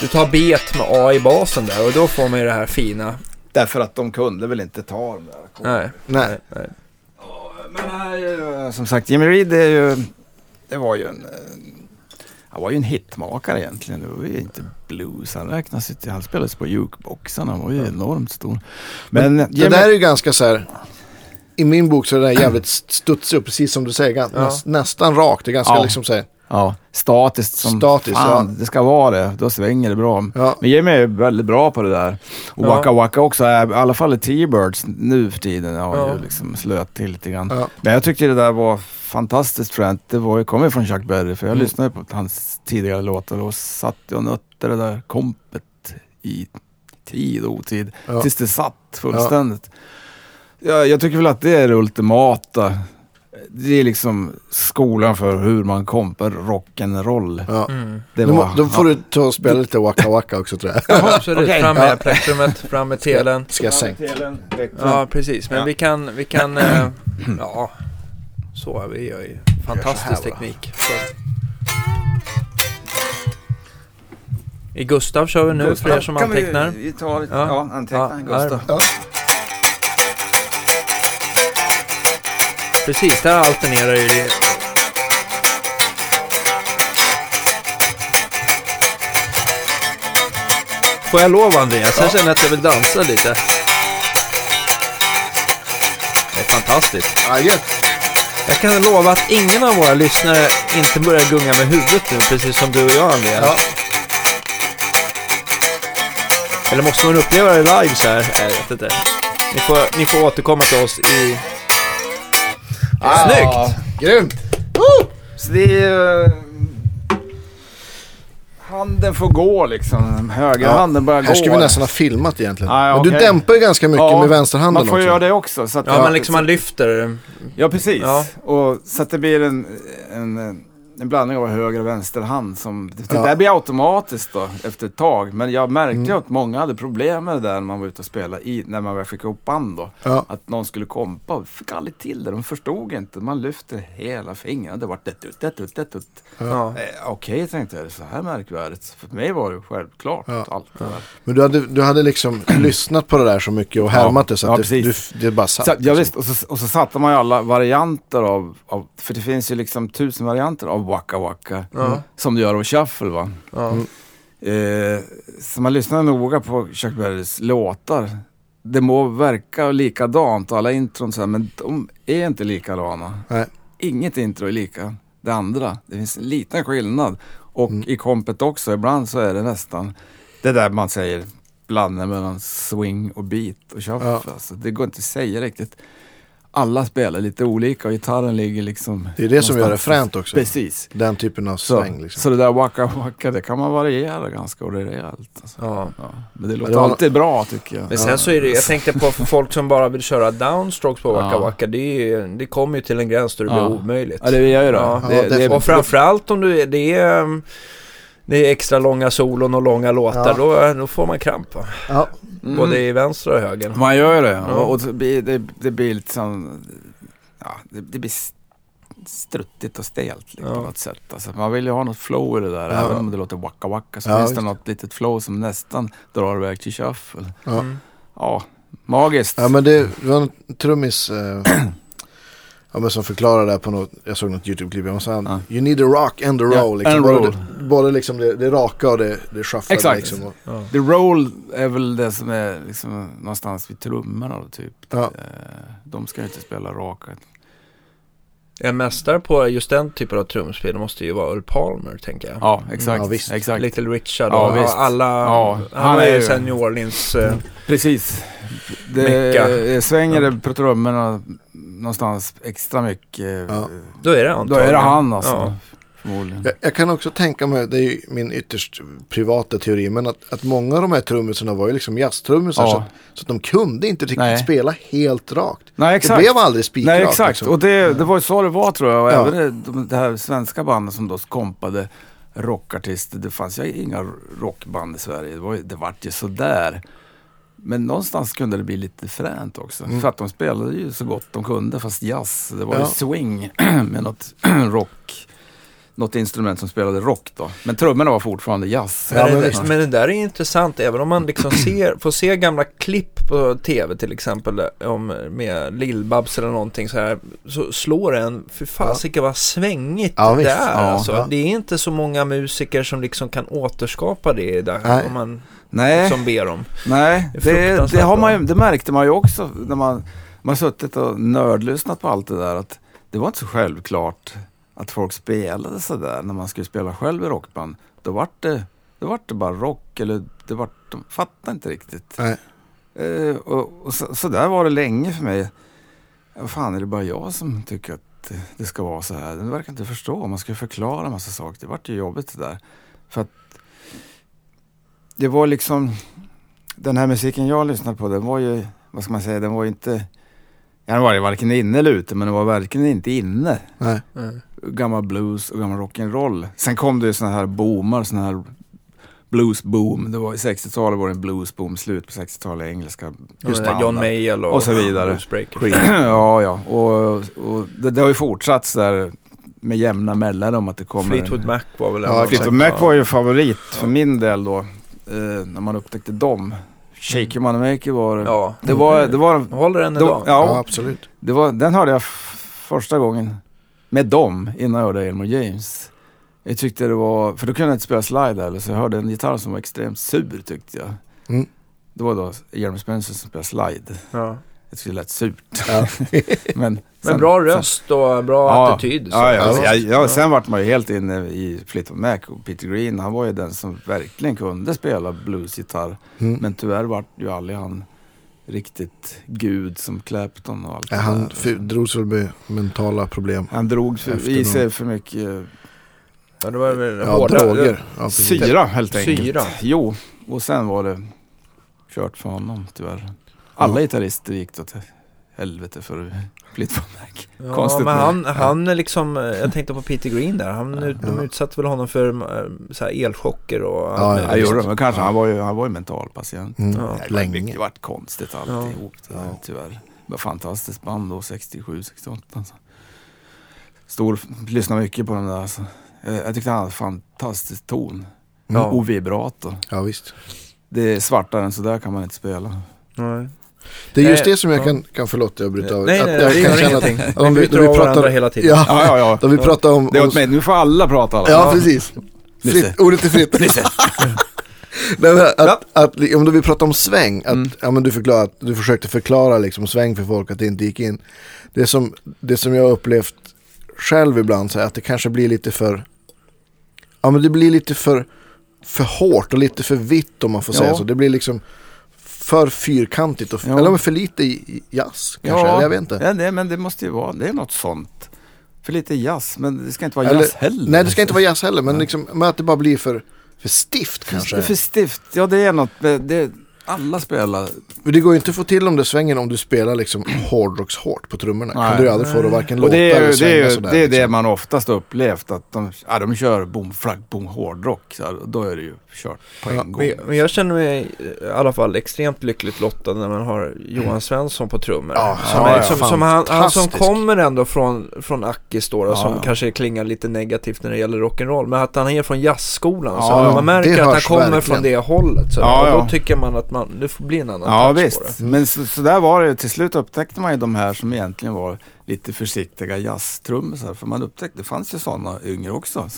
Du tar bet med A i basen där och då får man ju det här fina. Därför att de kunde väl inte ta dem där. Nej. Men här, som sagt Jimmy Reed han var ju en hitmakare egentligen. Det var ju inte blues. Han räknas ju till, han spelades på jukeboxen. Han var ju enormt stor. Men det där är ju ganska så här... I min bok så är det där jävligt studsig och precis som du säger. Nästan rakt. Det är ganska liksom så här... Ja, statiskt. Det ska vara det. Då svänger det bra. Ja. Men Jimmy är väldigt bra på det där. Och Waka Waka också. I alla fall T-Birds nu för tiden har ju liksom slöt till lite grann. Ja. Men jag tyckte det där var fantastiskt fränt. Det kom ju från Chuck Berry. För jag lyssnade på hans tidigare låtar och satt och nötte det där kompet i tid och otid. Tills det satt fullständigt. Ja. Jag tycker väl att det är det ultimata. Det är liksom skolan för hur man kompar rock'n'roll. Ja. Mm. Då får du ta och spela lite waka waka också tror jag. Ja, absolut. Okay. Fram med plektrumet, fram med telen. Ska jag sänka? Ja, precis. Men vi kan så vi gör ju fantastisk teknik. Så. I Gustav kör vi nu Gustav. För er som antecknar. Vi tar lite, antecknar Gustav. Ja. Precis, där alternerar ju det. Får jag lov Andreas? Jag känner att jag vill dansa lite. Det är fantastiskt. Jag kan lova att ingen av våra lyssnare inte börjar gunga med huvudet nu, precis som du och jag Andreas. Ja. Eller måste man uppleva det live så här? Jag vet inte. Ni får återkomma till oss i... Snyggt! Grymt! Så det är... Handen får gå liksom. Högerhanden bara går. Här skulle vi nästan ha filmat egentligen. Ah, ja, men du dämpar ju ganska mycket med vänsterhanden också. Man får också göra det också. Så att man liksom man lyfter. Ja, precis. Ja. Och så att det blir en blandning av höger och vänster hand. Det där blir automatiskt då, efter ett tag. Men jag märkte ju att många hade problem med det där när man var ute och spelade när man väl fick upp band då. Ja. Att någon skulle kompa och fick aldrig till det. De förstod inte. Man lyfte hela fingern. Det var det ut. Ja. Okej, tänkte jag. Så här märkvärdigt. För mig var det självklart allt det där. Men du hade liksom lyssnat på det där så mycket och härmat det. Så att det bara satt. Så, ja, visst. Och så satte man ju alla varianter av... För det finns ju liksom 1000 varianter av Waka Waka, som du gör av shuffle, va? Mm. Så man lyssnar noga på Chuck Berrys låtar. Det må verka likadant, alla intron så här, men de är inte likadana. Nej. Inget intro är lika det andra. Det finns en liten skillnad. Och i kompet också, ibland så är det nästan det där man säger blandar mellan swing och beat och shuffle. Ja. Alltså, det går inte att säga riktigt. Alla spelar lite olika och gitarren ligger liksom... Det är det som gör det fränt också. Precis. Den typen av sväng liksom. Så det där waka waka, det kan man variera ganska rejält. Alltså. Ja. Men det låter alltid bra tycker jag. Men sen så är det, jag tänkte på folk som bara vill köra downstrokes på waka waka, det kommer ju till en gräns där det blir omöjligt. Ja, det vill jag ju då. Ja. Det och framförallt om du... Det är extra långa solon och långa låtar, då får man kramp. Ja. Mm. Både i vänster och höger. Man gör ju det. Ja. Och det blir liksom, det blir struttigt och stelt liksom, på något sätt. Alltså, man vill ju ha något flow i det där. Även om det låter waka waka så finns det något litet flow som nästan drar iväg till shuffle. Ja. Mm. Ja, magiskt. Ja, men det var en trummis... men som förklarar det på något, jag såg något YouTube-klipp och sa you need a rock and a roll, liksom, både liksom det raka och det shufflade. Exakt. Liksom. Och, the roll är väl det som är liksom någonstans vid trummorna då, typ. De ska inte spela raka. En mästare på just den typen av trumspel måste ju vara Earl Palmer, tänker jag. Ja, exakt. Little Richard och alla... Ja, han är ju sen New Orleans... Precis. Det svänger på trummorna någonstans extra mycket. Ja. Då är det han alltså. Ja. Jag kan också tänka mig, det är ju min ytterst privata teori, men att många av de här trummisarna var ju liksom jazztrummisar så att de kunde inte riktigt spela helt rakt. Nej, exakt. Det blev aldrig spikrakt. Nej, exakt. Liksom. Och det var ju så det var, tror jag. Och även det här svenska bandet som då kompade rockartister, det fanns ju inga rockband i Sverige. Det var ju sådär. Men någonstans kunde det bli lite fränt också. För att de spelade ju så gott de kunde, fast jazz, det var ju swing med något rock... Något instrument som spelade rock då. Men trummorna var fortfarande jazz. Men det där är intressant. Även om man liksom får se gamla klipp på tv till exempel. Med Lill-Babs eller någonting så här. Så slår en. För fan, det kan vara svängigt det där. Alltså. Det är inte så många musiker som liksom kan återskapa det där. Nej. Om man som ber om. Nej, det märkte man ju också. När man suttit och nördlyssnat på allt det där. Att det var inte så självklart att folk spelade så där när man skulle spela själv i rockband, då var det bara rock, eller de fattade inte riktigt. Nej. Så där var det länge för mig. Vad fan, är det bara jag som tycker att det ska vara så här? Den verkar inte förstå, man ska förklara en massa saker. Det var ju jobbigt det där. För att det var liksom den här musiken jag lyssnade på, den var ju, vad ska man säga, den var ju inte... Den var ju varken inne eller ute, men den var verkligen inte inne. Nej. Gammal blues och gammal rock'n'roll. Sen kom det ju såna här boomar, såna här bluesboom. Det var i 60-talet var det en bluesboom, slut på 60-talet, engelska. Just John Mayall och så vidare. Och det har ju fortsatt där med jämna mellanrum att det kommer. Fleetwood Mac var väl Fleetwood Mac var ju favorit för min del då, när man upptäckte dem. Shake Your Money Maker var det. Ja. Det var håller den idag. Ja, absolut. Den hörde jag första gången med dem innan jag hörde Elmore James. Jag tyckte det var, för då kunde jag inte spela slide eller så jag hörde en gitarr som var extremt sur, tyckte jag. Mm. Det var då Jeremy Spencer som spelade slide. Ja. Jag tycker det lät surt. Ja. men bra röst och bra attityd. Så. Ja, sen vart man ju helt inne i Fleetwood Mac och Peter Green. Han var ju den som verkligen kunde spela bluesgitarr. Mm. Men tyvärr vart ju aldrig han riktigt gud som Clapton och allt. Ja, han drogs väl med mentala problem. Han drog i sig för mycket... Ja, det var väl droger. Alltså, syra helt enkelt. Syra. Jo, och sen var det kört för honom tyvärr. Alla gitarrister gick då till helvete för att flytta på Mac. Ja, konstigt men han liksom, jag tänkte på Peter Green där. De utsatte väl honom för så här elchocker och... Kanske. Han var ju mentalpatient. Mm. Ja. Det var konstigt alltihop där, tyvärr. Det var fantastiskt band då, 67-68. Alltså. Lyssnade mycket på den där alltså. Jag tyckte han hade en fantastisk ton. Mm. Och vibrato. Ja, visst. Det är svartare än så där kan man inte spela. Nej. Det är just det som jag kan förlåta jag bryter av. Nej, jag kan känna att om vi pratar hela tiden. Ja. Då vi pratar om det är åt mig. Nu får alla prata alla. Ja, precis. Fritt, ordet är fritt. att om vi pratar om sväng att men du försökte förklara liksom sväng för folk att det inte gick in. Det som jag upplevt själv ibland så att det kanske blir lite för för hårt och lite för vitt om man får säga så. Det blir liksom för fyrkantigt och eller för lite jazz kanske eller jag vet inte. Ja, nej, men det måste ju vara det är något sånt. För lite jazz, men det ska inte vara jazz heller. Nej, det ska inte vara jazz heller, men liksom men att det bara blir för stift kanske. För stift. Ja, det är något det alla spelar. Men det går ju inte att få till om det svänger om du spelar liksom hårdrocks hårt på trummorna. Nej. Kan du ju aldrig få det varken låta eller svänga det är sådär. Det är liksom. Det man oftast upplevt att de kör boom, flack, boom, hårdrock. Så här, då är det ju kört på en gång. Men jag känner mig i alla fall extremt lyckligt lottad när man har Johan Svensson på trummor. Ja, som han som kommer ändå från Akis då, som kanske klingar lite negativt när det gäller rock'n'roll. Men att han är från jazzskolan så man märker att han kommer från det hållet. Så då tycker man att det får bli en annan visst. Men så där var det ju. Till slut upptäckte man ju de här som egentligen var lite försiktiga jazztrum så här, för man upptäckte det fanns ju sådana yngre också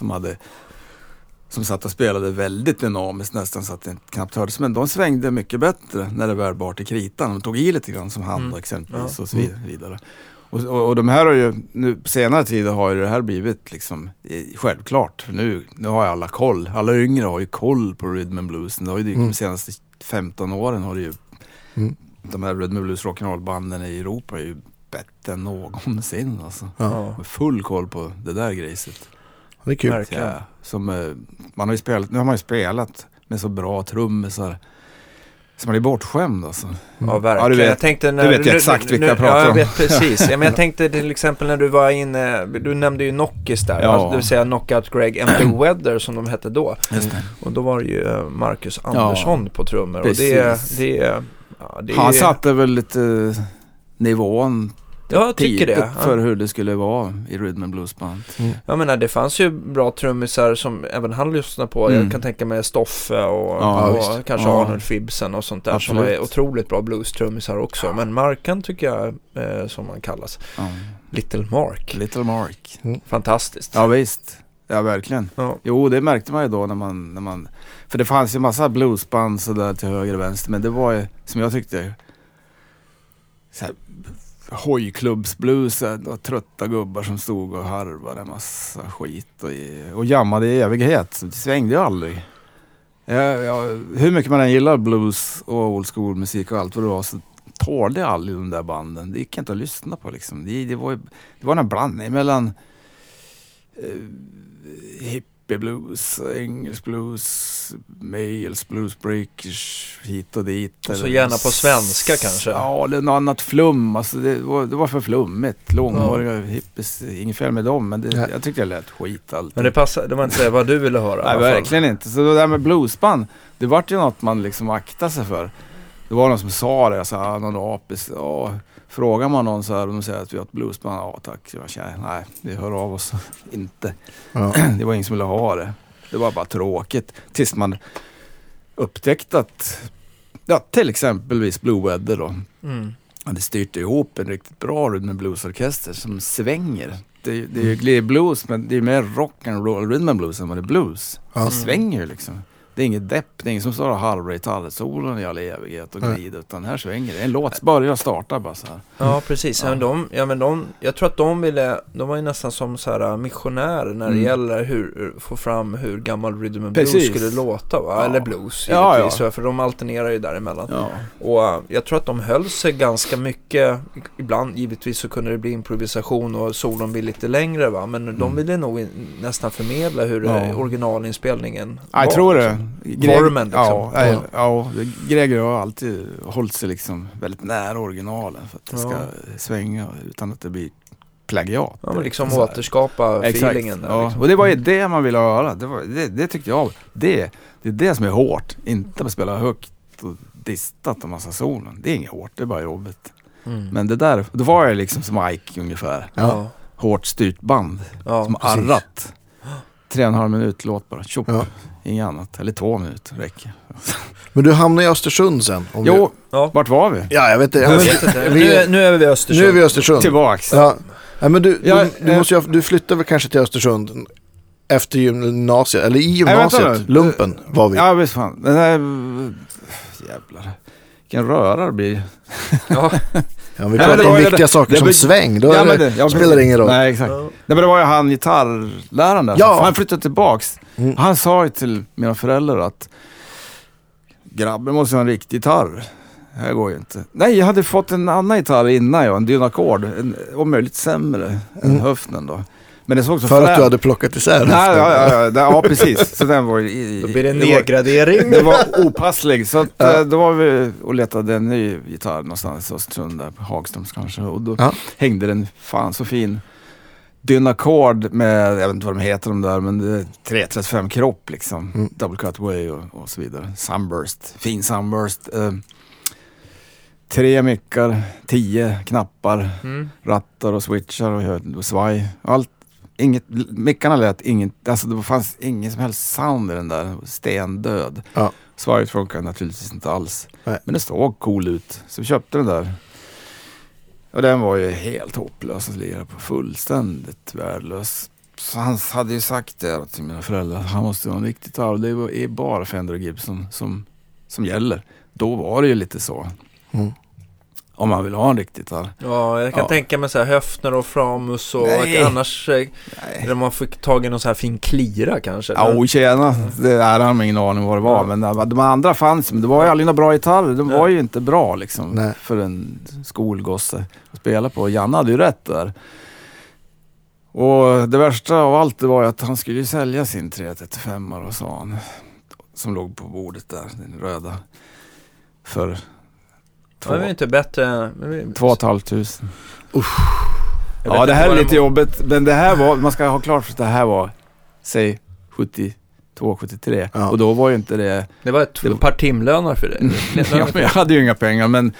som satt och spelade väldigt dynamiskt nästan så att det knappt hördes, men de svängde mycket bättre när det var bart i kritan. De tog i lite grann som hand exempelvis och så vidare. Och de här har ju nu på senare tid har ju det här blivit liksom självklart. Nu har ju alla koll. Alla yngre har ju koll på rhythm and bluesen. Det har ju dykt de senaste 15 åren har det ju de här rhythm and blues rock'n'roll-banden i Europa är ju bättre än någonsin alltså. Ja. Med full koll på det där grejset. Det är kul. Ja, som man har ju spelat, nu har man ju spelat med så bra trummisar. Så man är bortskämd alltså. Ja, verkligen. Du vet, jag tänkte när du vet exakt vilka jag pratar om. Ja, jag vet precis. Men jag tänkte till exempel när du var inne, du nämnde ju Knockis där, det vill säga Knockout Greg Empty Weather som de hette då. Och då var det ju Marcus Andersson på trummor. Och det han satte väl lite nivån. Ja, jag tycker det. För hur det skulle vara i rhythm and bluesband. Jag menar, det fanns ju bra trummisar som även han lyssnade på. Jag kan tänka mig Stoffe och kanske Arnold Fibsen och sånt där. Absolut. Som är otroligt bra blues-trummisar också. Men Markan tycker jag, som han kallas. Little Mark. Fantastiskt. Ja, visst. Ja, verkligen. Ja. Jo, det märkte man ju då när man... För det fanns ju massa bluesband så där till höger och vänster. Men det var ju, som jag tyckte... Så här, hojklubbsblusen och trötta gubbar som stod och harvade en massa skit och jammade i evighet. Så det svängde ju aldrig. Hur mycket man än gillar blues och old school musik och allt vad det var så tålde jag aldrig de där banden. Det gick inte att lyssna på liksom. Det var en blandning mellan hippieblues, engelsk blues, males blues, breakers hit och dit. Och så gärna på svenska kanske. Ja, eller något annat flum. Alltså, det var för flummigt. Långhåriga hippies, inget fel med dem. Men jag tyckte jag lät skit allt. Men det var inte vad du ville höra. Nej, verkligen inte. Så det där med bluesband, det var ju något man liksom aktade sig för. Det var någon som sa det, så här, någon apis. Frågar man någon så här och de säger att vi har ett bluesband. Ja, tack. Nej, vi hör av oss inte. Ja. Det var ingen som ville ha det. Det var bara tråkigt. Tills man upptäckte att till exempelvis Blue Weather då. Det styrte ihop en riktigt bra rhythm and bluesorkester som svänger. Det är ju blues, men det är mer rock and roll rhythm and blues än vad det är blues. Det svänger liksom. Det är inget depp, det är ingen som står och halvrar i tallsolen i all evighet och glider, utan här svänger det. En låt börjar starta bara så här. Ja, precis. Ja. Men de, jag tror att de var ju nästan som så här missionärer när det gäller hur få fram hur gammal rhythm and blues skulle låta, va? Ja. Eller blues givetvis, för de alternerar ju däremellan. Ja. Och jag tror att de höll sig ganska mycket, ibland givetvis så kunde det bli improvisation och solon blir lite längre, va? Men de ville nog nästan förmedla hur originalinspelningen var. Jag tror det. Vormen, liksom. Ja, Greger har alltid hållit sig liksom väldigt nära originalen för att det ska svänga utan att det blir plagiat. Ja, men liksom återskapa feelingen. Där, liksom. Och det var ju det man ville höra. Det tyckte jag. Det är det som är hårt. Inte att spela högt och distat och massa solen. Det är inget hårt, det är bara jobbet. Mm. Men det där, då var jag liksom som Ike ungefär. Ja. Hårt styrt band. Ja, som precis. Arrat. 3,5 minut låt bara. Tjopp. Ja. Inget annat. Eller 2 minuter räcker. Men du hamnade i Östersund sen. Vart var vi? Ja, jag vet inte. Nu är vi i Östersund. Tillbaks. Ja. Ja, men du flyttade väl kanske till Östersund efter gymnasiet. Eller i gymnasiet. Lumpen var vi. Ja, visst fan. Den här... Jävlar. Vilken röra det blir. Ja. Ja, vi pratar om viktiga saker som sväng. Då spelar det ingen roll. Nej, exakt. Nej, men det var ju han gitarrläraren där. Ja. Han flyttade tillbaks. Mm. Han sa ju till mina föräldrar att grabben måste ha en riktig gitarr. Det här går ju inte. Nej, jag hade fått en annan gitarr innan, en Dynacord. Om möjligt sämre än höften då. Men det såg också för att du hade plockat isär. Ja, precis. Så den var då blir det en nedgradering. Det var opasslig. Så att, då var vi och letade en ny gitarr någonstans i Östersund där på Hagströms kanske. Och då hängde den fan så fin Dynacord med, jag vet inte vad de heter de där, men det är 335 kropp liksom. Mm. Double cutaway och så vidare. Sunburst. Fin Sunburst. 3 mickar, 10 knappar, rattar och switchar och svaj. Allt. Inget, mickarna lät inget, alltså det fanns ingen som helst sound i den där, stendöd. Ja. Svaret funkar naturligtvis inte alls. Nej. Men det såg cool ut, så vi köpte den där. Och den var ju helt hopplös att lira på, fullständigt värdelös. Så han hade ju sagt det till mina föräldrar, han måste vara en riktig tarv. Det är bara Fender och Gibson som gäller. Då var det ju lite så. Mm. Om man vill ha en riktigt här. Ja, jag kan tänka mig så här höfter och framus och annars när man fick tag i någon så här fin klira kanske. Ja, tjena. Det där har man ingen aning vad det var, men de andra fanns, men det var ju aldrig några bra gitarrer. De var ju inte bra liksom för en skolgosse att spela på. Janne hade ju rätt där. Och det värsta av allt var ju att han skulle ju sälja sin 335-ar och sa han, som låg på bordet där, den röda, för 2 500. Ja, det här är lite jobbigt. Men det här var, man ska ha klart för att det här var, säg 72-73. Ja. Och då var ju inte det... Det var ett par timlönar för det. Ja, men jag hade ju inga pengar. Men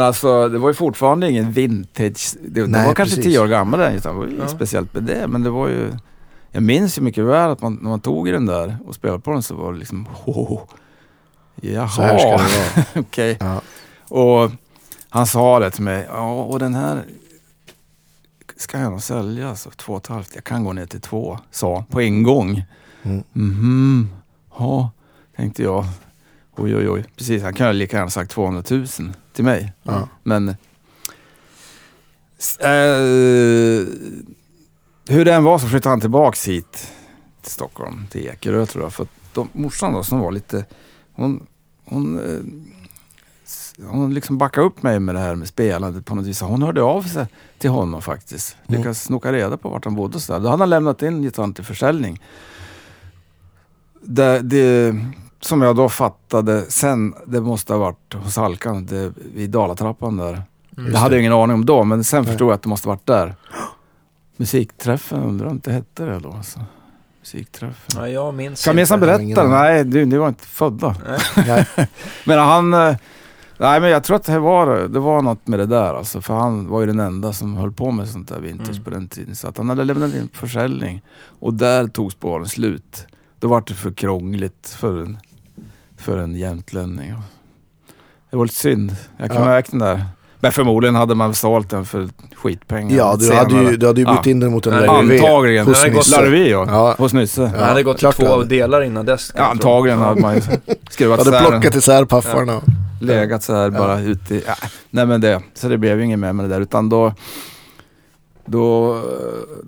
alltså, det var ju fortfarande ingen vintage. Det var kanske 10 år gammal den. Det var ju speciellt med det. Men det var ju... Jag minns ju mycket väl att när man tog i den där och spelade på den så var det liksom... Jaha, så här ska det vara. Okej. Ja. Och han sa det till mig, och den här ska jag nog sälja, så 2,5, jag kan gå ner till 2, sa på en gång. Tänkte jag, oj, precis, han kan ju lika gärna sagt 200 000 till mig. Mm. Men hur den var så flyttade han tillbaks hit till Stockholm, till Ekerö tror jag, för de, morsan då som var lite, hon liksom backade upp mig med det här med spelandet på något vis. Hon hörde av sig till honom faktiskt. Lyckades snoka reda på vart han bodde och sådär. Då hade han lämnat in gitarren till försäljning. Det som jag då fattade sen, det måste ha varit hos Halkan vid Dalatrappan där. Jag hade ingen aning om då, men sen förstod jag att det måste ha varit där. Musikträffen, undrar om det hette det då alltså. Musikträffen. Ja, jag minns. Kan minns han berätta? Nej, du var inte född då. Nej. Men han... Nej, men jag tror att det var något med det där alltså, för han var ju den enda som höll på med sånt där vintage på den tiden, så att han hade lämnat in försäljning och där togs spåren slut. Då var det för krångligt för en jämtlänning. Det var lite synd. Jag kan räkna där. Men förmodligen hade man sålt den för skitpengar. Ja, du hade ju bytt in den mot en larvi. Antagligen. Hos Nisse. Hos Nisse. Ja, det hade gått två delar innan dess. Ja, antagligen hade man skruvat isär. Hade plockat isär paffarna. Ja. Legat så här bara ute i... Ja. Nej, men det. Så det blev ju inget med det där. Utan då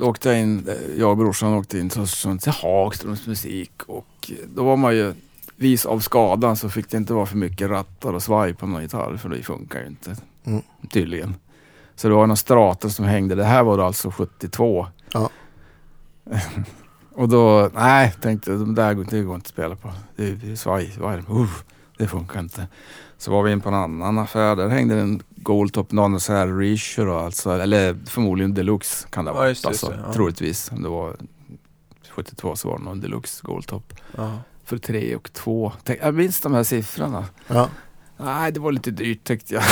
åkte jag in. Jag och brorsan åkte in till Hagströms musik. Och då var man ju... Vis av skadan så fick det inte vara för mycket rattar och svaj på någon gitarr, för det funkar ju inte, tydligen. Så det var någon Straten som hängde. Det här var det alltså 72. Ja. Och då, tänkte jag, de där går inte att spela på. Det är svaj, det funkar inte. Så var vi in på en annan affär. Där hängde en Goldtop, någon så här Reacher och alltså, eller förmodligen Deluxe kan det vara. Ja, alltså, troligtvis. Om det var 72 så var det någon Deluxe Goldtop. Ja. För 3 och 2. Jag minns de här siffrorna. Ja. Nej, det var lite dyrt tyckte jag.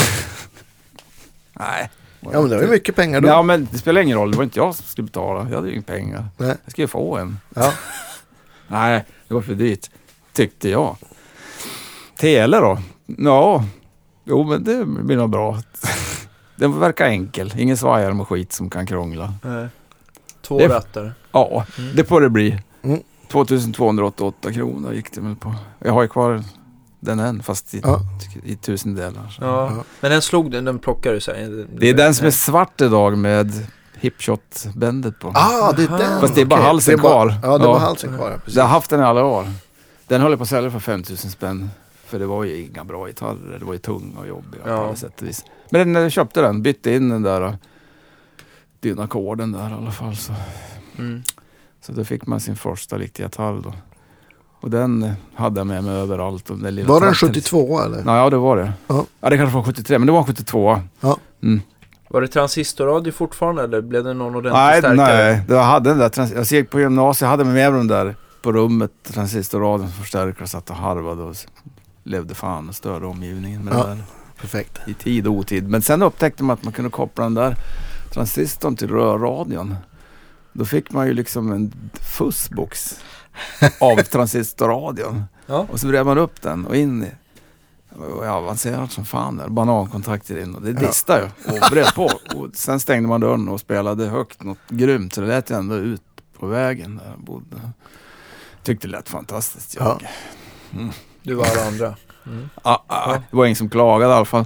Nej. Ja, men det var ju mycket pengar då. Ja, men det spelar ingen roll. Det var inte jag som skulle betala. Jag hade ju inga pengar. Nej. Jag skulle få en. Ja. Nej, det var för dyrt. Tyckte jag. Tele då? Ja. Jo, men det blir nog bra. Den verkar enkel. Ingen svajar med skit som kan krångla. Nej. 2 rattar. Ja, det får det bli. 2288 kronor gick det väl på. Jag har ju kvar den än, fast i 1000 delar. Ja. Men den slog den plockar du sig. Det är den som är svart idag med hipshot-bändet på. Ah, det är den. Fast det är bara halsen kvar. Ja, det var halsen kvar. Precis. Jag har haft den i alla år. Den håller på att sälja för 5000 spänn. För det var ju inga bra gitarrer. Det var ju tung och jobbig på alla sätt och vis. Men jag köpte den, bytte in den där dynackorden där i alla fall. Så... Mm. Så då fick man sin första riktiga tall då. Och den hade jag med mig överallt. Och den lilla var den 72 eller? Nej, ja, det var det. Uh-huh. Ja, det kanske var 73, men det var 72. Uh-huh. Mm. Var det transistorradio fortfarande eller blev det någon ordentlig starkare? Nej, jag hade den där. Jag gick på gymnasiet, jag hade med mig den där på rummet. Transistorradion förstärkare, satt och harvade och levde fan och störde omgivningen med den där. Perfekt. I tid och otid. Men sen upptäckte man att man kunde koppla den där transistorn till rörradion. Då fick man ju liksom en fussbox av transistorradion. Ja. Och så bredde man upp den och in i... Och avancerat som fan där. Banankontakter in och det distade ju. Och bredde på. Och sen stängde man dörren och spelade högt något grymt. Så det lät ju ändå ut på vägen där jag bodde. Tyckte det lät fantastiskt. Jag. Ja. Mm. Du var alla andra. Mm. Det var ingen som klagade i alla fall.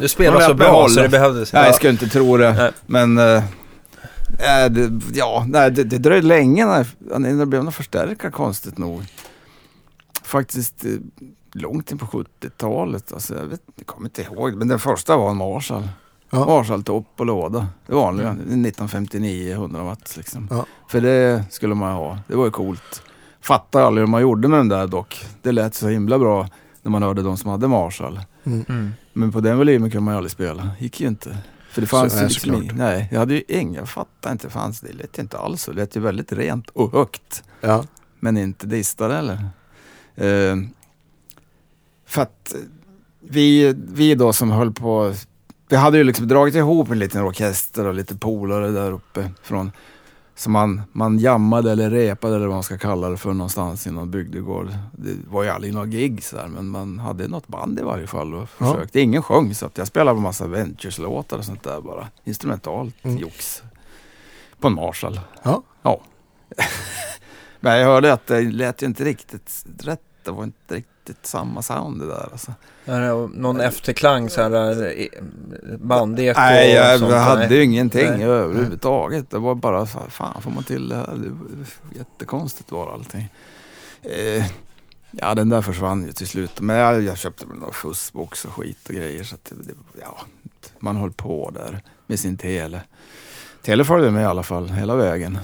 Du spelade så bra så det behövdes. Nej, jag skulle inte tro det. Nej. Men... det dröjde länge när det blev någon förstärkare konstigt nog. Faktiskt långt in på 70-talet. Alltså, jag kommer inte ihåg. Men den första var en Marshall. Ja. Marshall topp på låda. Det vanliga. 1959, 100 watt liksom. Ja. För det skulle man ha. Det var ju coolt. Fattar aldrig hur man gjorde med den där dock. Det lät så himla bra när man hörde de som hade Marshall. Mm. Men på den volymen kunde man ju aldrig spela. Gick ju inte. För det fanns så, jag hade ju jag fattar inte fanns det lät inte alls så. Det lät ju väldigt rent och högt. Ja. Men inte distade eller. För att vi då som höll på, vi hade ju liksom dragit ihop en liten orkester och lite polare där uppe från som man jammade eller repade eller vad man ska kalla det för någonstans i någon bygdegård. Det var ju aldrig några gigs där, men man hade något band i varje fall och försökte. Ja. Ingen sjöng, så att jag spelade på massa Ventures-låtar och sånt där bara. Instrumentalt jox. På en Marshall. Ja. Ja. Men jag hörde att det lät ju inte riktigt rätt. Det var inte riktigt samma sound det där alltså. Någon efterklang så här bandeko. Nej, jag hade ju ingenting överhuvudtaget. Det var bara så här, fan får man till det här? Det var jättekonstigt var allting. Den där försvann ju till slut. Men jag köpte väl några fussbox och skit och grejer. Så att man höll på där med sin tele. Tele följde med i alla fall hela vägen.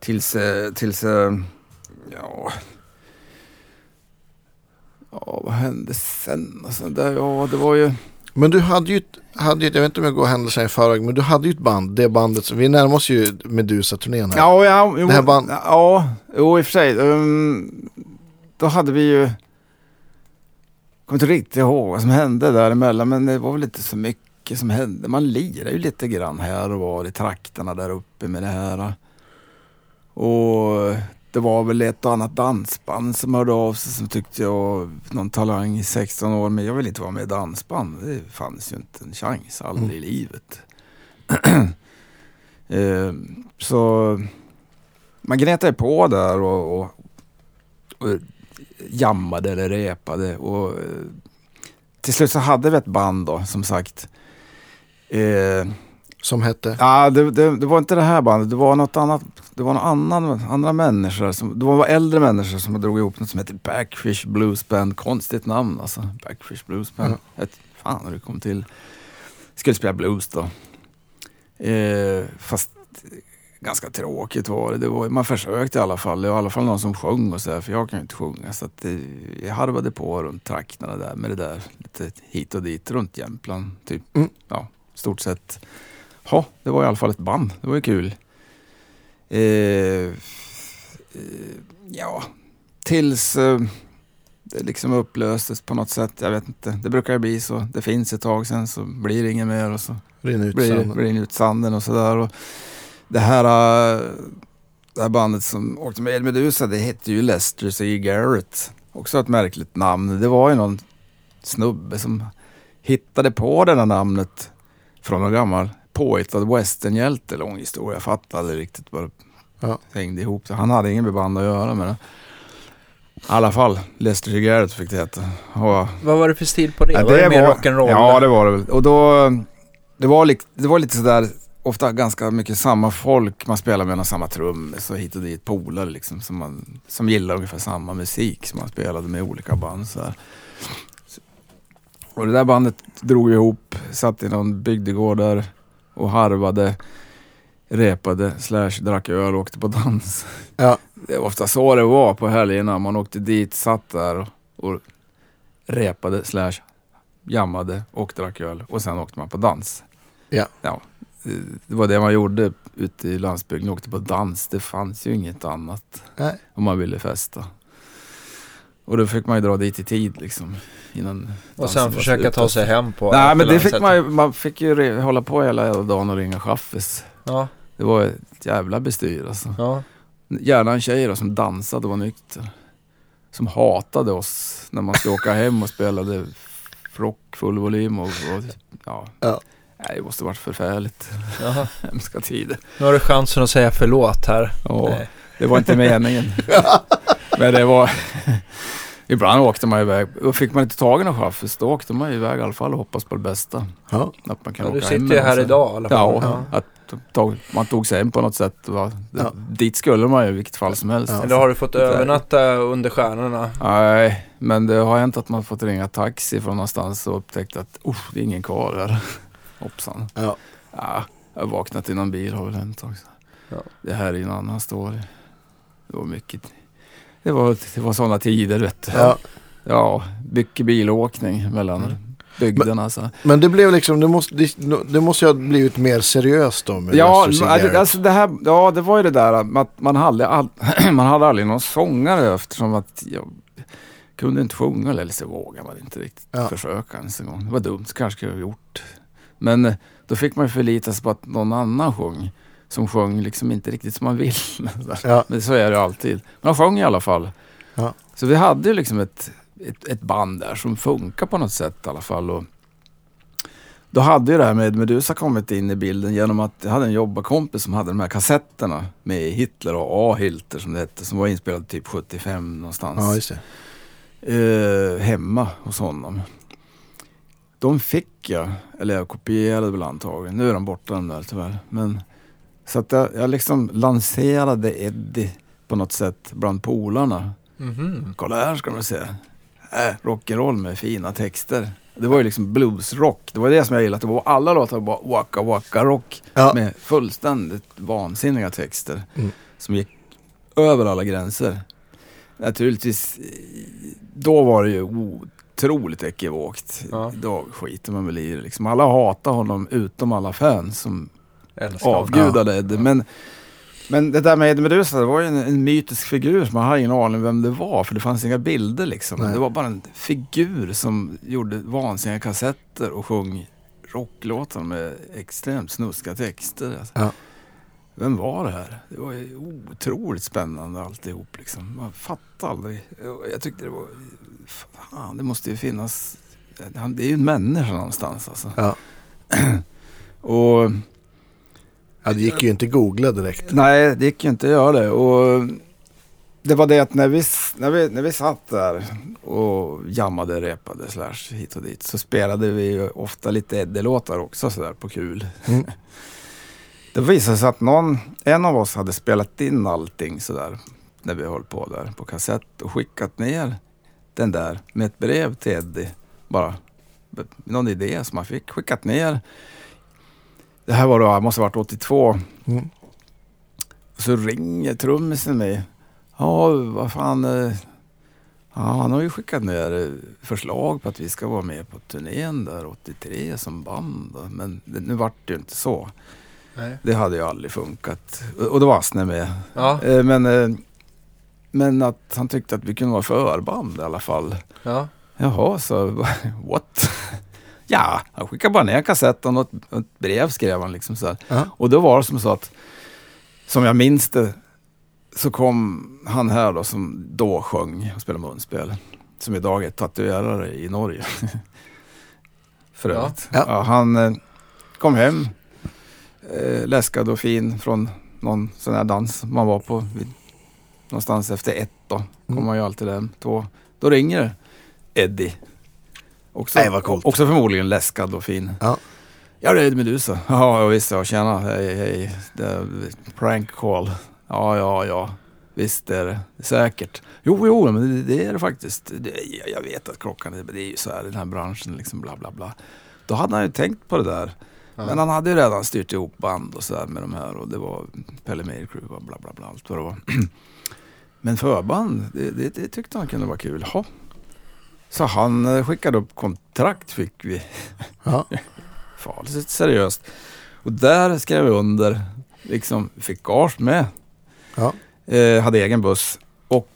Tills vad hände sen? Alltså, det var ju... Men du hade ju, jag vet inte om jag går händelserna i förväg, men du hade ju ett band, det bandet, så vi närmar oss ju Medusa-turnén här. I och för sig. Då hade vi ju, kommer inte riktigt ihåg vad som hände däremellan, men det var väl lite så mycket som hände. Man lirade ju lite grann här och var i trakterna där uppe med det här. Och... Det Det var väl ett annat dansband som hörde av sig som tyckte jag någon talang i 16 år, men jag vill inte vara med i dansband. Det fanns ju inte en chans, aldrig i livet. Så man gnetade på där och jammade eller repade och till slut så hade vi ett band då, som sagt. Som hette? Ja, det var inte det här bandet. Det var något annat. Det var någon andra människor. Det var äldre människor som drog ihop något som hette Backfish Blues Band. Konstigt namn alltså. Backfish Blues Band. Mm. Fan hur det kom till. Skulle spela blues då. Fast ganska tråkigt var det. Man försökte i alla fall. Det var i alla fall någon som sjöng och så där, för jag kan ju inte sjunga. Så att jag harvade på runt trakterna där med det där. Lite hit och dit runt Jämplan typ. Mm. Ja, stort sett. Ja, det var i alla fall ett band. Det var ju kul. Ja, tills det liksom upplöstes på något sätt. Jag vet inte. Det brukar ju bli så. Det finns ett tag sen så blir det ingen mer och så rinner ut sanden och sådär. Och det här bandet som åkte med Medusa, det hette ju Lester C. Garrett. Också ett märkligt namn. Det var ju någon snubbe som hittade på det här namnet från någon gammal påhittad westernhjälte, lång historia. Jag fattade riktigt vad det hängde ihop. Så han hade ingen beband att göra med det. I alla fall, Lester C. Garrett fick det heta. Och vad var det för stil på det? Ja, var det mer rock'n'roll? Ja, det var det väl. Och då, det var lite sådär, ofta ganska mycket samma folk. Man spelar med samma trum, så hit och dit polare liksom, som gillar ungefär samma musik som man spelade med olika band. Så här. Och det där bandet drog ihop, satt i någon bygdegård där och harvade, repade, drack öl och åkte på dans. Ja. Det var ofta så det var på helgerna. Man åkte dit, satt där och repade, jammade och drack öl. Och sen åkte man på dans. Ja. Det var det man gjorde ute i landsbygden. Åkte på dans. Det fanns ju inget annat. Nej. Om man ville festa. Och då fick man ju dra dit i tid liksom, innan. Och sen försöka ta sig hem på. Nej, men det fick man fick ju hålla på hela dagen och ringa chaffis. Ja. Det var ett jävla bestyr alltså. Ja. Gärna en tjej då, som dansade och var nykter. Som hatade oss när man skulle åka hem och spelade rock full volym och ja. Nej, det måste varit förfärligt. Jaha. Hemska tider. Nu har du chansen att säga förlåt här. Ja, det var inte meningen. Men det var... Ibland åkte man iväg. Och fick man inte tag i någon chaffis, då åkte man iväg i alla fall och hoppas på det bästa. Ja. Att man kan åka du sitter ju här idag i alla fall. Ja. Man tog sig hem på något sätt. Dit skulle man ju i vilket fall som helst. Eller har du fått övernatta under stjärnorna? Nej, men det har hänt att man fått ringa taxi från någonstans och upptäckt att det är ingen kvar där. Hoppsan. Ja, jag har vaknat i någon bil, har väl hänt också. Ja. Det här är en annan story. Det var mycket... Det var sådana tider, vet du. Ja, mycket bilåkning mellan bygderna. Men det blev liksom, det måste ju ha blivit mer seriöst då. Med det var ju det där att man hade aldrig någon sångare, eftersom att jag kunde inte sjunga, eller så vågade man inte riktigt försöka ens en gång. Det var dumt, kanske jag hade gjort. Men då fick man ju förlita sig på att någon annan sjöng liksom inte riktigt som man vill. Men så är det alltid. Man sjöng i alla fall. Ja. Så vi hade ju liksom ett band där som funkar på något sätt i alla fall. Och då hade ju det här med Medusa kommit in i bilden genom att jag hade en jobbarkompis som hade de här kassetterna med Hitler och A-Hilter som det hette, som var inspelad typ 75 någonstans. Ja, just det. Hemma hos honom. De fick jag kopierade väl antagligen. Nu är de borta de där tyvärr. Men... Så att jag liksom lanserade Eddie på något sätt bland polarna. Mm-hmm. Kolla här ska man se. Rock'n'roll med fina texter. Det var ju liksom bluesrock. Det var det som jag gillade. Det var alla låtar bara waka waka rock. Ja. Med fullständigt vansinniga texter. Mm. Som gick över alla gränser. Naturligtvis, då var det ju otroligt ekivokt. Ja. Då skiter man väl i det. Liksom. Alla hatar honom utom alla fans som... avgudade Eddie. Men det där med Eddie Medusa, det var ju en mytisk figur som man hade ingen aning vem det var, för det fanns inga bilder liksom. Nej. Det var bara en figur som gjorde vansinniga kassetter och sjöng rocklåtar med extremt snuska texter. Alltså. Ja. vem var det här? Det var ju otroligt spännande alltihop liksom. Man fattar aldrig. Jag tyckte det var, fan, det måste ju finnas, det är ju en människa någonstans alltså. Ja. Och ja, det gick ju inte googla direkt. Nej, det gick ju inte göra det. Och det var det att när vi satt där och jammade, repade, / hit och dit, så spelade vi ju ofta lite Eddie-låtar också sådär på kul. Mm. Det visade sig att en av oss hade spelat in allting sådär när vi höll på där på kassett och skickat ner den där med ett brev till Eddie. Bara någon idé som man fick, skickat ner. Det här var då, måste ha varit 82. Mm. Så ringer trummisen mig. Ja, vad fan. Ja, han har ju skickat ner förslag på att vi ska vara med på turnén där 83 som band. Men nu vart det ju inte så. Nej. Det hade ju aldrig funkat. Och det var Astner med. Ja. Men att han tyckte att vi kunde vara förband i alla fall. Ja. Jaha, så what? Ja, han skickade bara ner kassetten och ett brev skrev han liksom så här. Uh-huh. Och då var det som så att, som jag minns det, så kom han här då som då sjöng och spelade munspel, som idag är tatuerare i Norge. För övrigt. Ja. Ja, han kom hem läskad och fin från någon sån här dans man var på någonstans efter 1 då. Kommer man ju alltid hem 2. Då ringer Eddie. Också förmodligen läskad och fin. Ja. Ja, det är Medusa. Ja, visst, jag tjena. Hej. Prank call. Ja. Visst är det säkert. Jo, men det är det faktiskt. Jag vet att klockan är, men det är ju så här i den här branschen liksom, bla bla bla. Då hade han ju tänkt på det där. Ja. Men han hade ju redan styrt ihop band och så där med de här, och det var Pelle Meyer Crew och bla bla bla, allt vad det var. Men förband, det tyckte han kunde vara kul. Ja. Så han skickade upp kontrakt, fick vi. Ja. Farligt seriöst. Och där skrev vi under. Liksom fick gage med. Ja. Hade egen buss. Och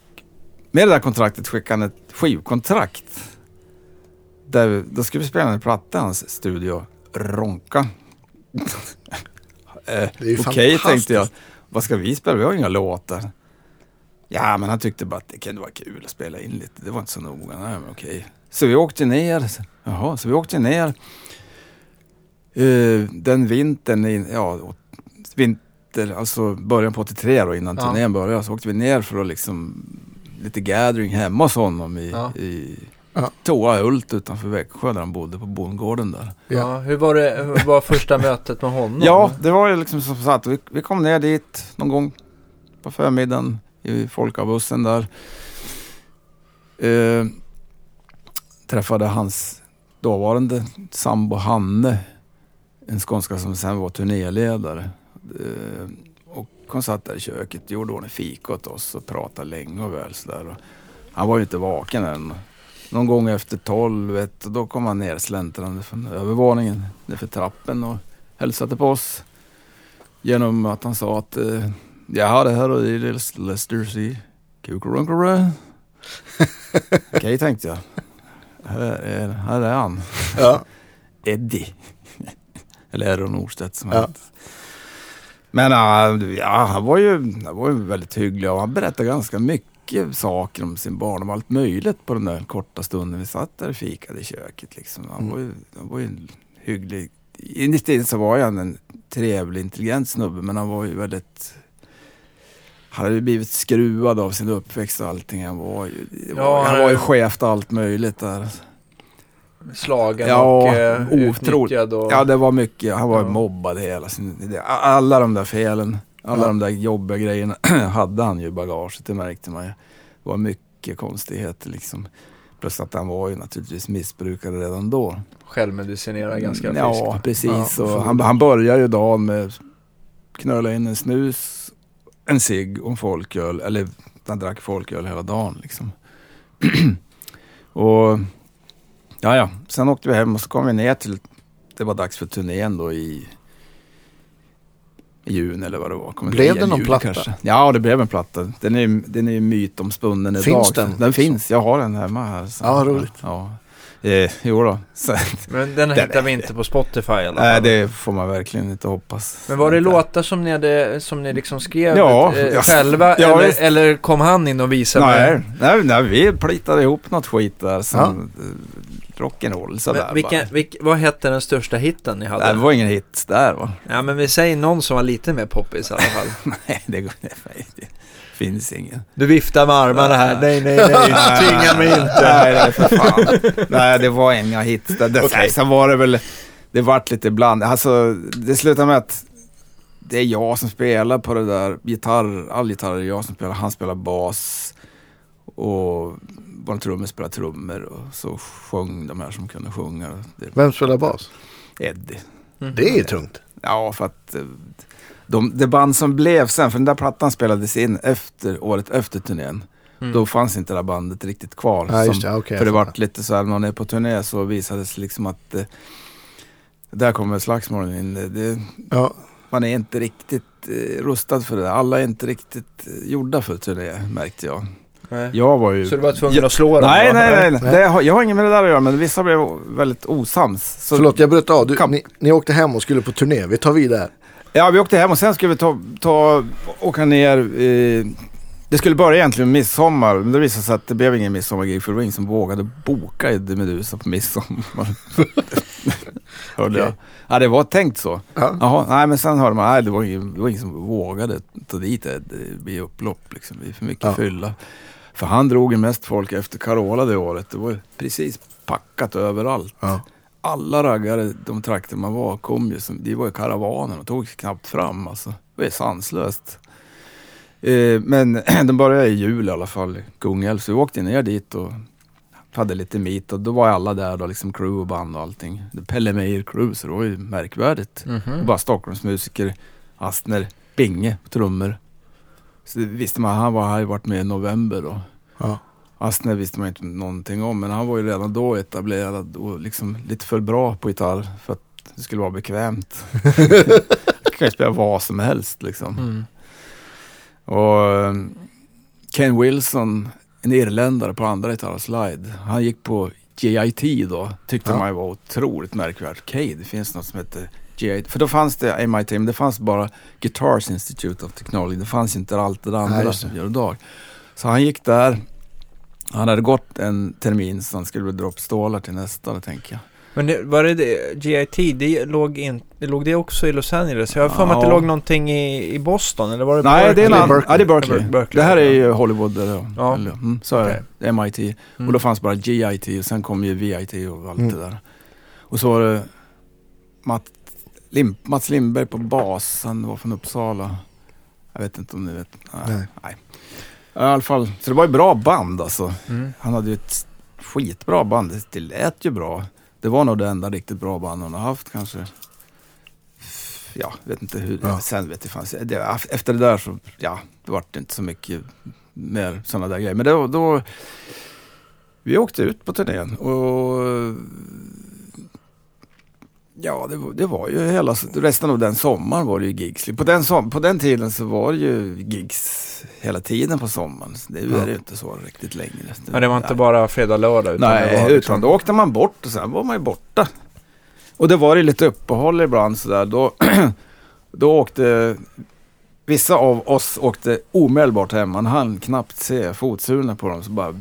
med det där kontraktet skickade han ett skivkontrakt. Då skulle vi spela en platta i hans studio. Ronka. Okej, tänkte jag. Vad ska vi spela? Vi har inga låtar. Ja, men han tyckte bara att det kunde vara kul att spela in lite. Det var inte så noga. Nej, men okej. Så vi åkte ner. Den vintern, alltså början på 83 då, innan turnén började, så åkte vi ner för att liksom lite gathering hemma hos honom i Toahult utanför Växjö, där han bodde på bondgården där. Ja, hur var första mötet med honom? Ja, det var ju liksom som sagt, vi kom ner dit någon gång på förmiddagen i folkabussen där. Träffade hans dåvarande sambo Hanne, en skånska som sen var turnéledare. Och hon satt där i köket, gjorde hon en fika åt oss och pratade länge och väl så där. Och han var ju inte vaken än. Någon gång efter 12, då kom han ner släntrande från övervåningen ner för trappen och hälsade på oss genom att han sa att ja, det här är Leicester Sea. Kukurunkurö. Okej, tänkte jag. Här är han. Ja. Eddie. Eller Eddie Norstedt som heter. Men han var ju väldigt hygglig, och han berättade ganska mycket saker om sin barn och allt möjligt på den där korta stunden vi satt där och fikade i köket. Liksom. Han var ju en hygglig... Innerst så var han en trevlig, intelligent snubbe, men han var ju väldigt... Han hade ju blivit skruvad av sin uppväxt och allting. Han var ju chef till allt möjligt där. Slagen och utnyttjad. Och... Ja, det var mycket. Han var mobbad hela sin... Alla de där felen, alla de där jobbiga grejerna hade han ju i bagaget, det märkte man ju. Det var mycket konstigheter liksom. Plus att han var ju naturligtvis missbrukare redan då. Självmedicinerade ganska friskt. Ja, precis. Ja, och han började ju dagen med knöla in en snus, en cigg och en folköl, eller han drack folköl hela dagen liksom. Och sen åkte vi hem, och så kom vi ner till, det var dags för turnén då i juni eller vad det var. Blev det någon platta? Kanske. Ja, det blev en platta. Den är mytomspunnen idag. Finns den? Den finns, jag har den hemma här. Ja, roligt. Ja. Jo då. Men den hittar vi inte på Spotify eller? Nej, det får man verkligen inte hoppas. Men var det låtar som ni hade, som ni liksom skrev själva eller kom han in och visade? Nej, vi plitade ihop något skit där som rock'n'roll sådär. Vad hette den största hitten ni hade? Det var ingen hit där, va? Ja, men vi säger någon som var lite mer poppis i alla fall. Nej, det går inte. Finns ingen. Du viftar med armarna här. Nej. Tvinga mig inte. Nej, för fan. Nej, det var inga hits. Okay. Sen var det väl, det vart lite bland. Alltså, det slutade med att det är jag som spelar på det där. All gitarr är jag som spelar. Han spelar bas. Och vår trummor spelar trummor. Och så sjöng de här som kunde sjunga. Vem spelar bas? Eddie. Mm. Det är ju tungt. Ja, för att... Det band som blev sen, för den där plattan spelades in året efter turnén. Mm. Då fanns inte det där bandet riktigt kvar. Ja, just det. Okay, för det var lite så här, när man är på turné så visades liksom att där kommer slagsmålen in. Man är inte riktigt rustad för det. Alla är inte riktigt gjorda för turné, märkte jag. Nej. Jag var ju... Så du var tvungen att slå dem? Nej. Jag har inget med det där att göra, men vissa blev väldigt osams. Så... Förlåt, jag bröt av. Ni åkte hem och skulle på turné. Vi tar vidare. Ja, vi åkte hem och sen skulle vi åka ner. Det skulle börja egentligen midsommar, men det visade sig att det blev ingen midsommargig, för det var ingen som vågade boka i The Medusa på midsommar. Hörde jag. Ja, det var tänkt så. Ja. Jaha, nej, men sen hörde man, nej, det var ingen som vågade ta dit det blir upplopp liksom, det är för mycket fylla. För han drog ju mest folk efter Carola det året. Det var precis packat överallt. Ja. Alla raggare, de trakter man var, kom ju som, det var ju karavanen och tog sig knappt fram, alltså. Det var ju sanslöst. Men de började i jul i alla fall, Kungälv, så vi åkte ner dit och hade lite meet, och då var alla där då, liksom crew och band och allting. Det Pelle Meijer crew, så det var ju märkvärdigt. Mm-hmm. Bara Stockholmsmusiker, Astner, Binge på trummor. Så visste man, han var här, varit med i november då. Ja. Astner visste man inte någonting om, men han var ju redan då etablerad och liksom lite för bra på gitarr för att det skulle vara bekvämt. Jag kan ju spela vad som helst liksom. Mm. Och Kim Wilson, en irländare på andra gitarrslide, han gick på JIT då, tyckte man var otroligt märkvärdigt. Okej, det finns något som heter JIT, för då fanns det i MIT, men det fanns bara Guitars Institute of Technology, det fanns inte allt det andra som gör idag. Så han gick där. Han hade gått en termin så han skulle dra upp stålar till nästa, tänker jag. Men GIT, det låg också i Los Angeles. Jag har för mig att det låg någonting i Boston, eller var det Berkeley? Ja, det är Berkeley. Det här är ju Hollywood. Eller MIT. Mm. Och då fanns bara GIT och sen kom ju VIT och allt det där. Och så var det Mats Lindberg på bas. Han var från Uppsala. Jag vet inte om ni vet. Nej. I alla fall, så det var ju bra band alltså. Mm. Han hade ju ett skitbra band. Det lät ju bra. Det var nog det enda riktigt bra band han har haft kanske. Ja, vet inte hur. Ja. Sen vet jag fanns. Efter det där så, det var inte så mycket mer sådana där grejer. Men då vi åkte ut på turnén och det var ju hela resten av den sommaren var det ju gigs. På den tiden så var det ju gigs hela tiden på sommaren. Det är ju inte så riktigt längre. Men det var inte bara fredag, lördag? Utan då åkte man bort och sen var man ju borta. Och det var ju lite uppehåll ibland sådär. Då åkte... Vissa av oss åkte omedelbart hem. Man hann knappt se fotsulorna på dem. Så bara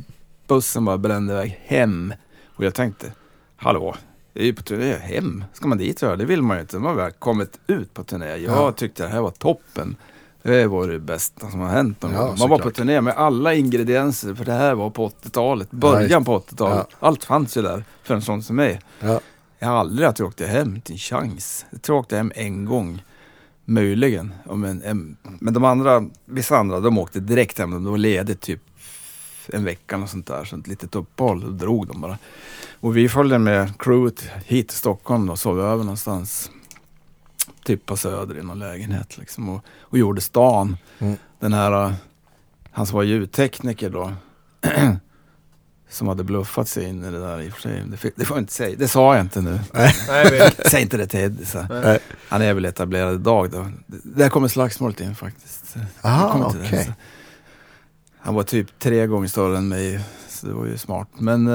bussen brände iväg hem. Och jag tänkte, hallå... Det är ju på turné hem. Ska man dit göra? Det vill man ju inte. Man har kommit ut på turné. Jag tyckte det här var toppen. Det var det bästa som har hänt. Man var på turné med alla ingredienser. För det här var på 80-talet. Början på 80-talet. Ja. Allt fanns ju där för en sån som mig. Ja. Jag har aldrig att jag åkte hem till en chans. Jag tror jag åkte hem en gång. Möjligen. Men vissa andra, de åkte direkt hem. De var ledigt typ en vecka och sånt där, så ett litet uppehåll och drog de bara. Och vi följde med crewet hit till Stockholm och sov över någonstans typ på söder i någon lägenhet liksom, och gjorde stan. Mm. Den här, han som var ljudtekniker då som hade bluffat sig in i det där i och för sig. Det får jag inte säga. Det sa jag inte nu. Nej. Säg inte det till Eddie. Nej. Han är väl etablerad idag då. Där kommer slagsmålet in faktiskt. Aha, okej. Han var typ 3 gånger större än mig. så det var ju smart. Men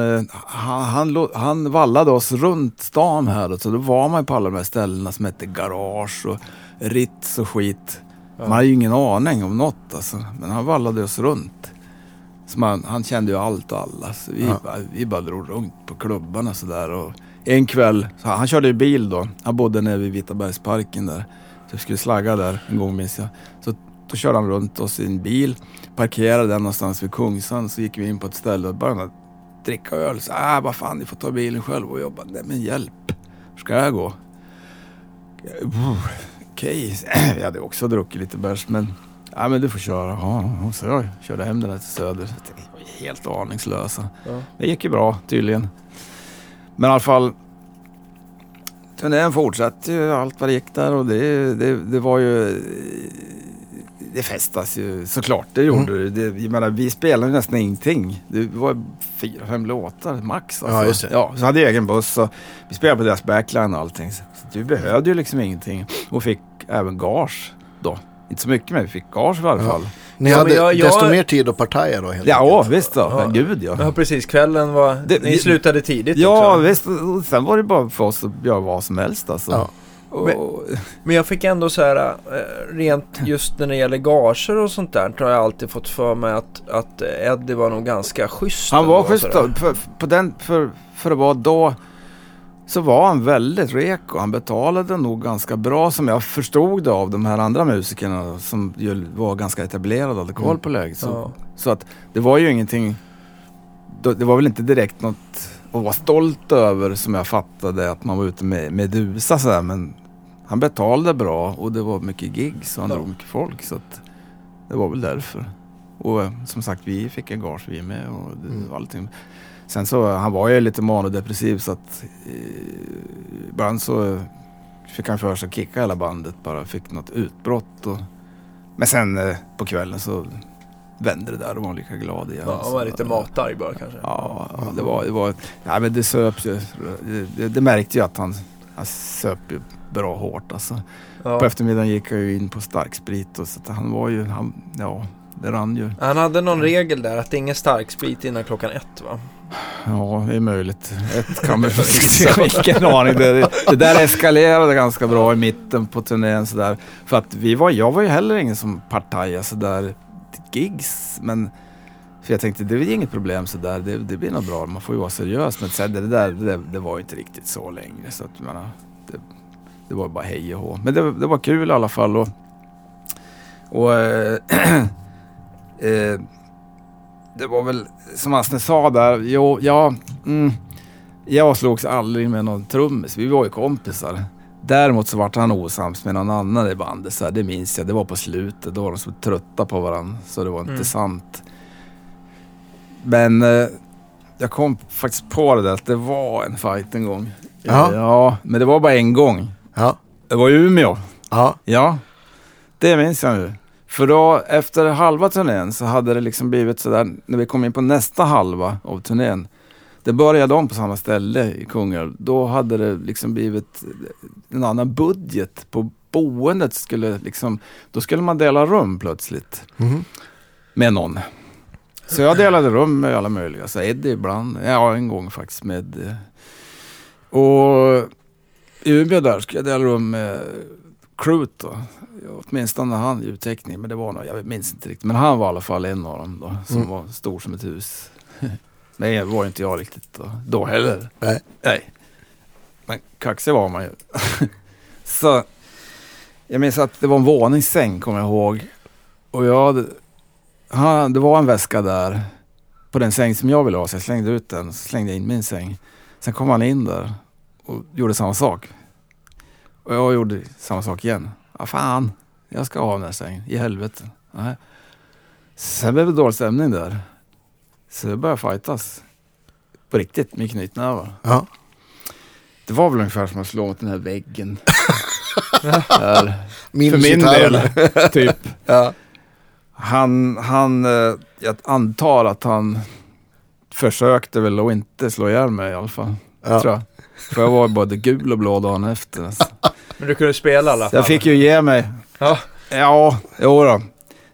han vallade oss runt stan här, så då var man på alla de här ställena som hette garage och ritz och skit. Man hade ju ingen aning om något alltså, men han vallade oss runt. Så han kände ju allt och alla, så vi bara drog runt på klubbarna så där. Och en kväll, så han körde ju bil då, han bodde nere vid Vitabergsparken där, så jag skulle slagga där en gång minns jag. Så då körde han runt oss i en bil, parkerade den någonstans vid Kungsan, så gick vi in på ett ställe och började dricka öl. Så vad fan, ni får ta bilen själv och jobba. Nej men hjälp, hur ska jag gå? Okej, jag hade också druckit lite bärs, men ja, men du får köra. Ja, så jag körde hem den här till Söder. Helt aningslösa. Ja. Det gick ju bra, tydligen. Men i alla fall, turnén fortsatte ju allt vad det gick där. Och det var ju... Det festas ju, såklart. Det gjorde det. Jag menar, vi spelade nästan ingenting. Det var 4-5 låtar, max. Alltså. Ja, just det. Ja, så hade jag egen buss. Och vi spelade på deras backline och allting. Så vi behövde ju liksom ingenting. Och fick även gage då. Inte så mycket, men vi fick gage i alla fall. Ni hade desto mer tid att partaja då? Helt enkelt. Visst då. Ja. Men gud, ja, precis. Kvällen var... Ni slutade tidigt. Ja, också. Visst. Och sen var det bara för oss att göra vad som helst. Alltså. Ja. Men jag fick ändå så här, rent just när det gäller gager och sånt där, har jag alltid fått för mig att Eddie var nog ganska schysst. Han var schysst då. För att vara då... Så var han väldigt rek och han betalade nog ganska bra, som jag förstod det av de här andra musikerna som ju var ganska etablerade och hade koll på läget. Så att det var ju ingenting, det var väl inte direkt något att vara stolt över, som jag fattade att man var ute med dusa så här, men han betalade bra och det var mycket gigs och han drog mycket folk, så att det var väl därför. Och som sagt, vi fick en gage, vi med och allting. Sen så, han var ju lite manodepressiv, så att ibland så fick han för sig att kicka hela bandet, bara fick något utbrott. Men sen på kvällen så vände det där och var lika glad igen. Ja, han var lite matarg bara kanske. Ja, det var nej, men det söp ju. Det märkte ju att han söp ju bra hårt alltså. Ja. På eftermiddagen gick han ju in på starksprit och så att han var ju, det rann ju. Han hade någon regel där att det är ingen starksprit innan klockan 1, va? Ja, det är möjligt. Ett kan man vilken aning. Det där eskalerade ganska bra i mitten på turnén så där, för att jag var ju heller ingen som partaja så där gigs, men för jag tänkte det är inget problem så där, det blir nog bra. Man får ju vara seriös, men sen det var ju inte riktigt så längre, så att man det var bara hej och hå. Men det var kul i alla fall och det var väl som Astner sa där, jag slogs aldrig med någon trummis, vi var ju kompisar. Däremot så var han osams med någon annan i bandet så här, det minns jag, det var på slutet, då var de så trötta på varandra så det var inte sant. Men jag kom faktiskt på det där, att det var en fight en gång. Ja, men det var bara en gång. Ja. Det var i Umeå. Ja. Det minns jag nu. För då, efter halva turnén så hade det liksom blivit sådär, när vi kom in på nästa halva av turnén, det började om på samma ställe i Kungälv, då hade det liksom blivit en annan budget på boendet, skulle liksom, då skulle man dela rum plötsligt med någon. Så jag delade rum med alla möjliga, så Eddie ibland, en gång faktiskt med, och i Umeå där skulle jag dela rum med Crute då. Åtminstone han ljudteknik, men det var nog, jag minns inte riktigt, men han var i alla fall en av dem då, som var stor som ett hus. Men det var inte jag riktigt då heller. Nej. Men kaxig var man ju. Så jag minns att det var en våningssäng, kommer jag ihåg. Och det var en väska där på den säng som jag ville ha, så jag slängde ut den, så slängde jag in min säng. Sen kom han in där och gjorde samma sak. Och jag gjorde samma sak igen. Fan, jag ska ha den här sängen. I helvete. Nej. Sen blev det dålig stämning där. Så det började fightas. På riktigt, med knytnävar. Ja. Det var väl ungefär som att slå mot den här väggen. För min del, typ. Ja. Han, jag antar att han försökte väl att inte slå ihjäl mig i alla fall. Ja. Tror jag. För jag var både gul och blå dagen efter. Alltså. Men du kunde spela alla fall. Jag fick ju ge mig. Ja, jo då.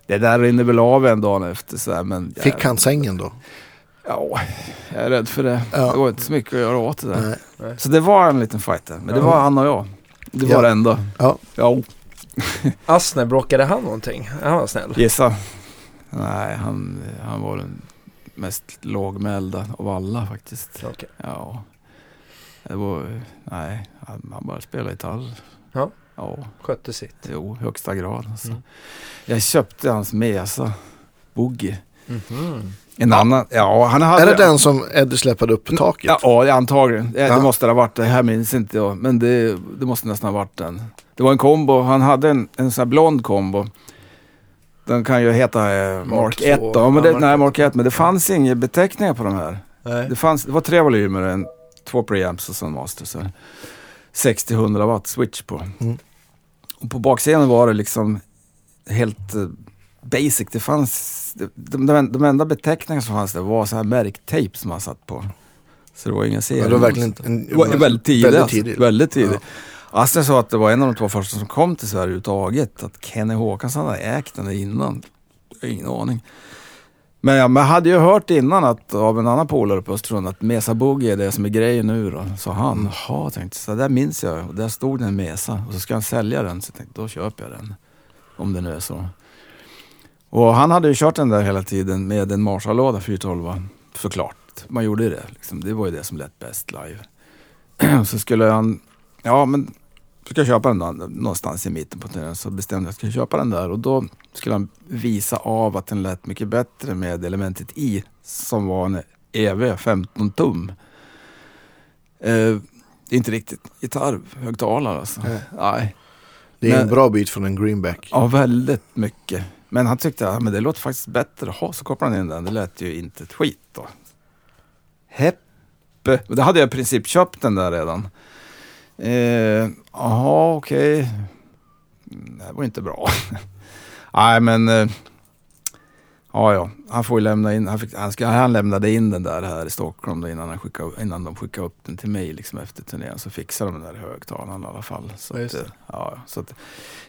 Det där rinner väl av en dag efter. Så här, men fick han sängen då? Ja, jag är rädd för det. Ja. Det var inte så mycket att göra åt det där. Nej. Så det var en liten fight där. Men det var han och jag. Det var det ändå. Ja. Ja. Astner, bråkade han någonting? Han var snäll. Gissa. Nej, han var den mest lågmälda av alla faktiskt. Okay. Ja. Det var, nej, han bara spelade gitarr. Ja. Ja. Skötte sitt. Jo, högsta grad. Alltså. Mm. Jag köpte hans mesa, Boogie. Mm-hmm. En annan, ja, han hade, är det den som Eddie släppade upp på taket? Ja, antagligen. Det måste ha varit det. Här minns inte jag. Men det måste nästan ha varit den. Det var en kombo. Han hade en sån här blond kombo. Den kan ju heta Mark 1. Ja, men Mark 1. Men det fanns inga beteckningar på de här. Nej. Det var 3 volymer. 2 preamps och sen master. Så 60-100 watt switch på. Mm. Och på baksidan var det liksom helt... basic, det fanns de enda beteckningar som fanns, det var så här märktejp som man satt på. Så det var inga serier. Ja, det var verkligen inte väldigt tidigt. Ja. Astner sa att det var en av de 2 första som kom till Sverige uttaget, att Kenny Håkansson hade ägt den innan. Ingen aning. Men jag hade ju hört innan att av en annan polare på Östersund att Mesa Boogie är det som är grejen nu då. Så han, tänkte så där minns jag. Och där stod den Mesa och så ska han sälja den, så jag tänkte, då köper jag den. Om det nu är så. Och han hade ju kört den där hela tiden med en Marshall-låda 412, såklart. Man gjorde det, liksom. Det var ju det som lät bäst live. Så skulle han, ska jag köpa den då, någonstans i mitten på turnén. Så bestämde jag att jag skulle köpa den där. Och då skulle han visa av att den lät mycket bättre med elementet I, som var en EV 15 tum. Inte riktigt gitarr, högtalare alltså. Nej. Det är en bra bit från en greenback. Ja, väldigt mycket. Men han tyckte att det låter faktiskt bättre att ha, så kopplade han in den. Det lät ju inte ett skit då. Heppe. Och då hade jag i princip köpt den där redan. Okej. Det var inte bra. Nej, men... Han får ju lämna in... Han lämnade in den där här i Stockholm då, innan de skickade upp den till mig liksom, efter turnén. Så fixade de den där högtalaren i alla fall. Så så att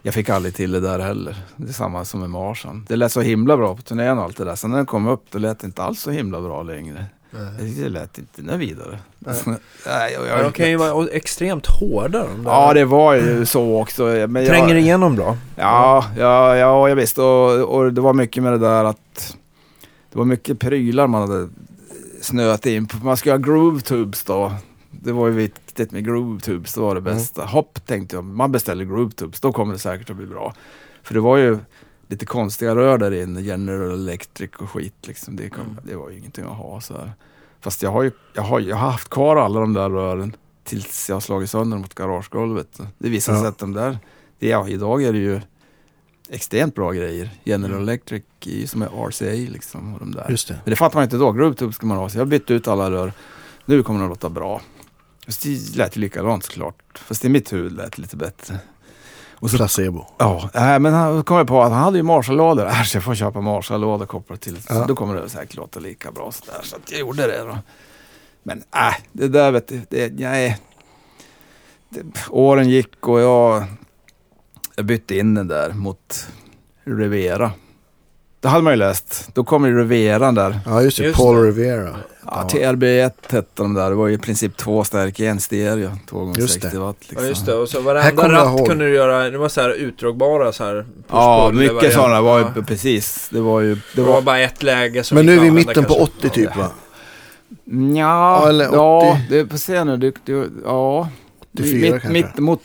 jag fick aldrig till det där heller. Det är samma som med Marsan. Det lät så himla bra på turnén och allt det där. Sen när den kom upp, det lät inte alls så himla bra längre. Det lät inte när vidare. De kan ju vara extremt hårda. Ja, det var ju så också. Men tränger igenom bra. Ja, jag visste. Och det var mycket med det där att det var mycket prylar man hade snöat in på. Man skulle ha groove tubes då. Det var ju viktigt med groove tubes. Det var det bästa. Hopp tänkte jag. Man beställer groove tubes. Då kommer det säkert att bli bra. För det var ju lite konstiga rör där inne, General Electric och skit liksom. Det var ju ingenting att ha så här. Fast jag har haft kvar alla de där rören tills jag har slagit sönder mot garagegolvet. Det visar sig att de där idag är det ju extremt bra grejer. General Electric som är RCA liksom och de där. Just det. Men det fattar man inte då. Groove-tub ska man ha. Så jag bytte ut alla rör. Nu kommer de låta bra. Fast det lät ju likadant såklart. Fast i mitt huvud lät lite bättre. Och så placebo. Ja, men han kom jag på att han hade ju Marshall-lådor. Jag får köpa Marshall-lådor kopplat till. Så då kommer det säkert låta lika bra så där. Så att jag gjorde det då. Men det där vet du. Åren gick och jag bytte in den där mot Rivera. Det hade man ju läst. Då kom ju Riveran där. Ja, just det. Paul Rivera. Ja, TRB1 hette de där. Det var ju i princip 2 stärk i en stereo. 2x60 watt liksom. Ja, just det. Och så varenda ratt kunde du göra. Det var så här utdragbara så här. Ja, mycket sådana var ju precis. Det var bara ett läge. Men nu är vi mitten på 80 typ va? Ja, eller 80. Ja, det är på scenen.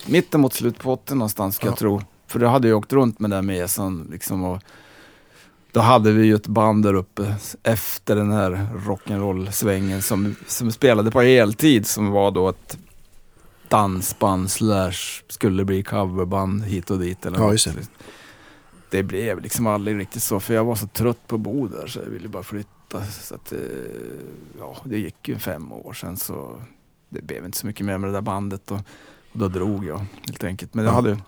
Mitten mot slut på 80 någonstans ska jag tro. För det hade ju åkt runt med den mesan liksom och... Då hade vi ju ett band där uppe efter den här rock'n'roll-svängen som spelade på heltid, som var då ett dansband / skulle bli coverband hit och dit. Eller något. Det blev liksom aldrig riktigt så, för jag var så trött på att bo där så jag ville bara flytta. Så att, det gick ju 5 år sedan så det blev inte så mycket mer med det där bandet och då drog jag helt enkelt. Men jag hade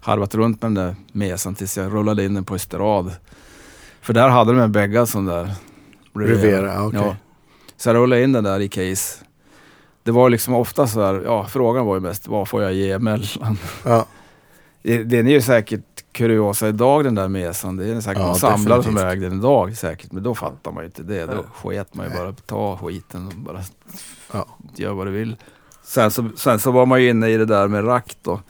harvat runt med den där mesan tills jag rullade in den på estrad. För där hade de en bägga som där Rivera, okej. Ja. Så jag rullade in den där i case. Det var liksom ofta så här, frågan var ju mest, vad får jag ge emellan? Ja. Den är ju säkert kuriosa idag, den där mesan. Det är säkert samlare som ägde den idag säkert, men då fattar man ju inte det. Då sket man ju bara ta skiten och bara gör vad du vill. Sen så var man ju inne i det där med rack då.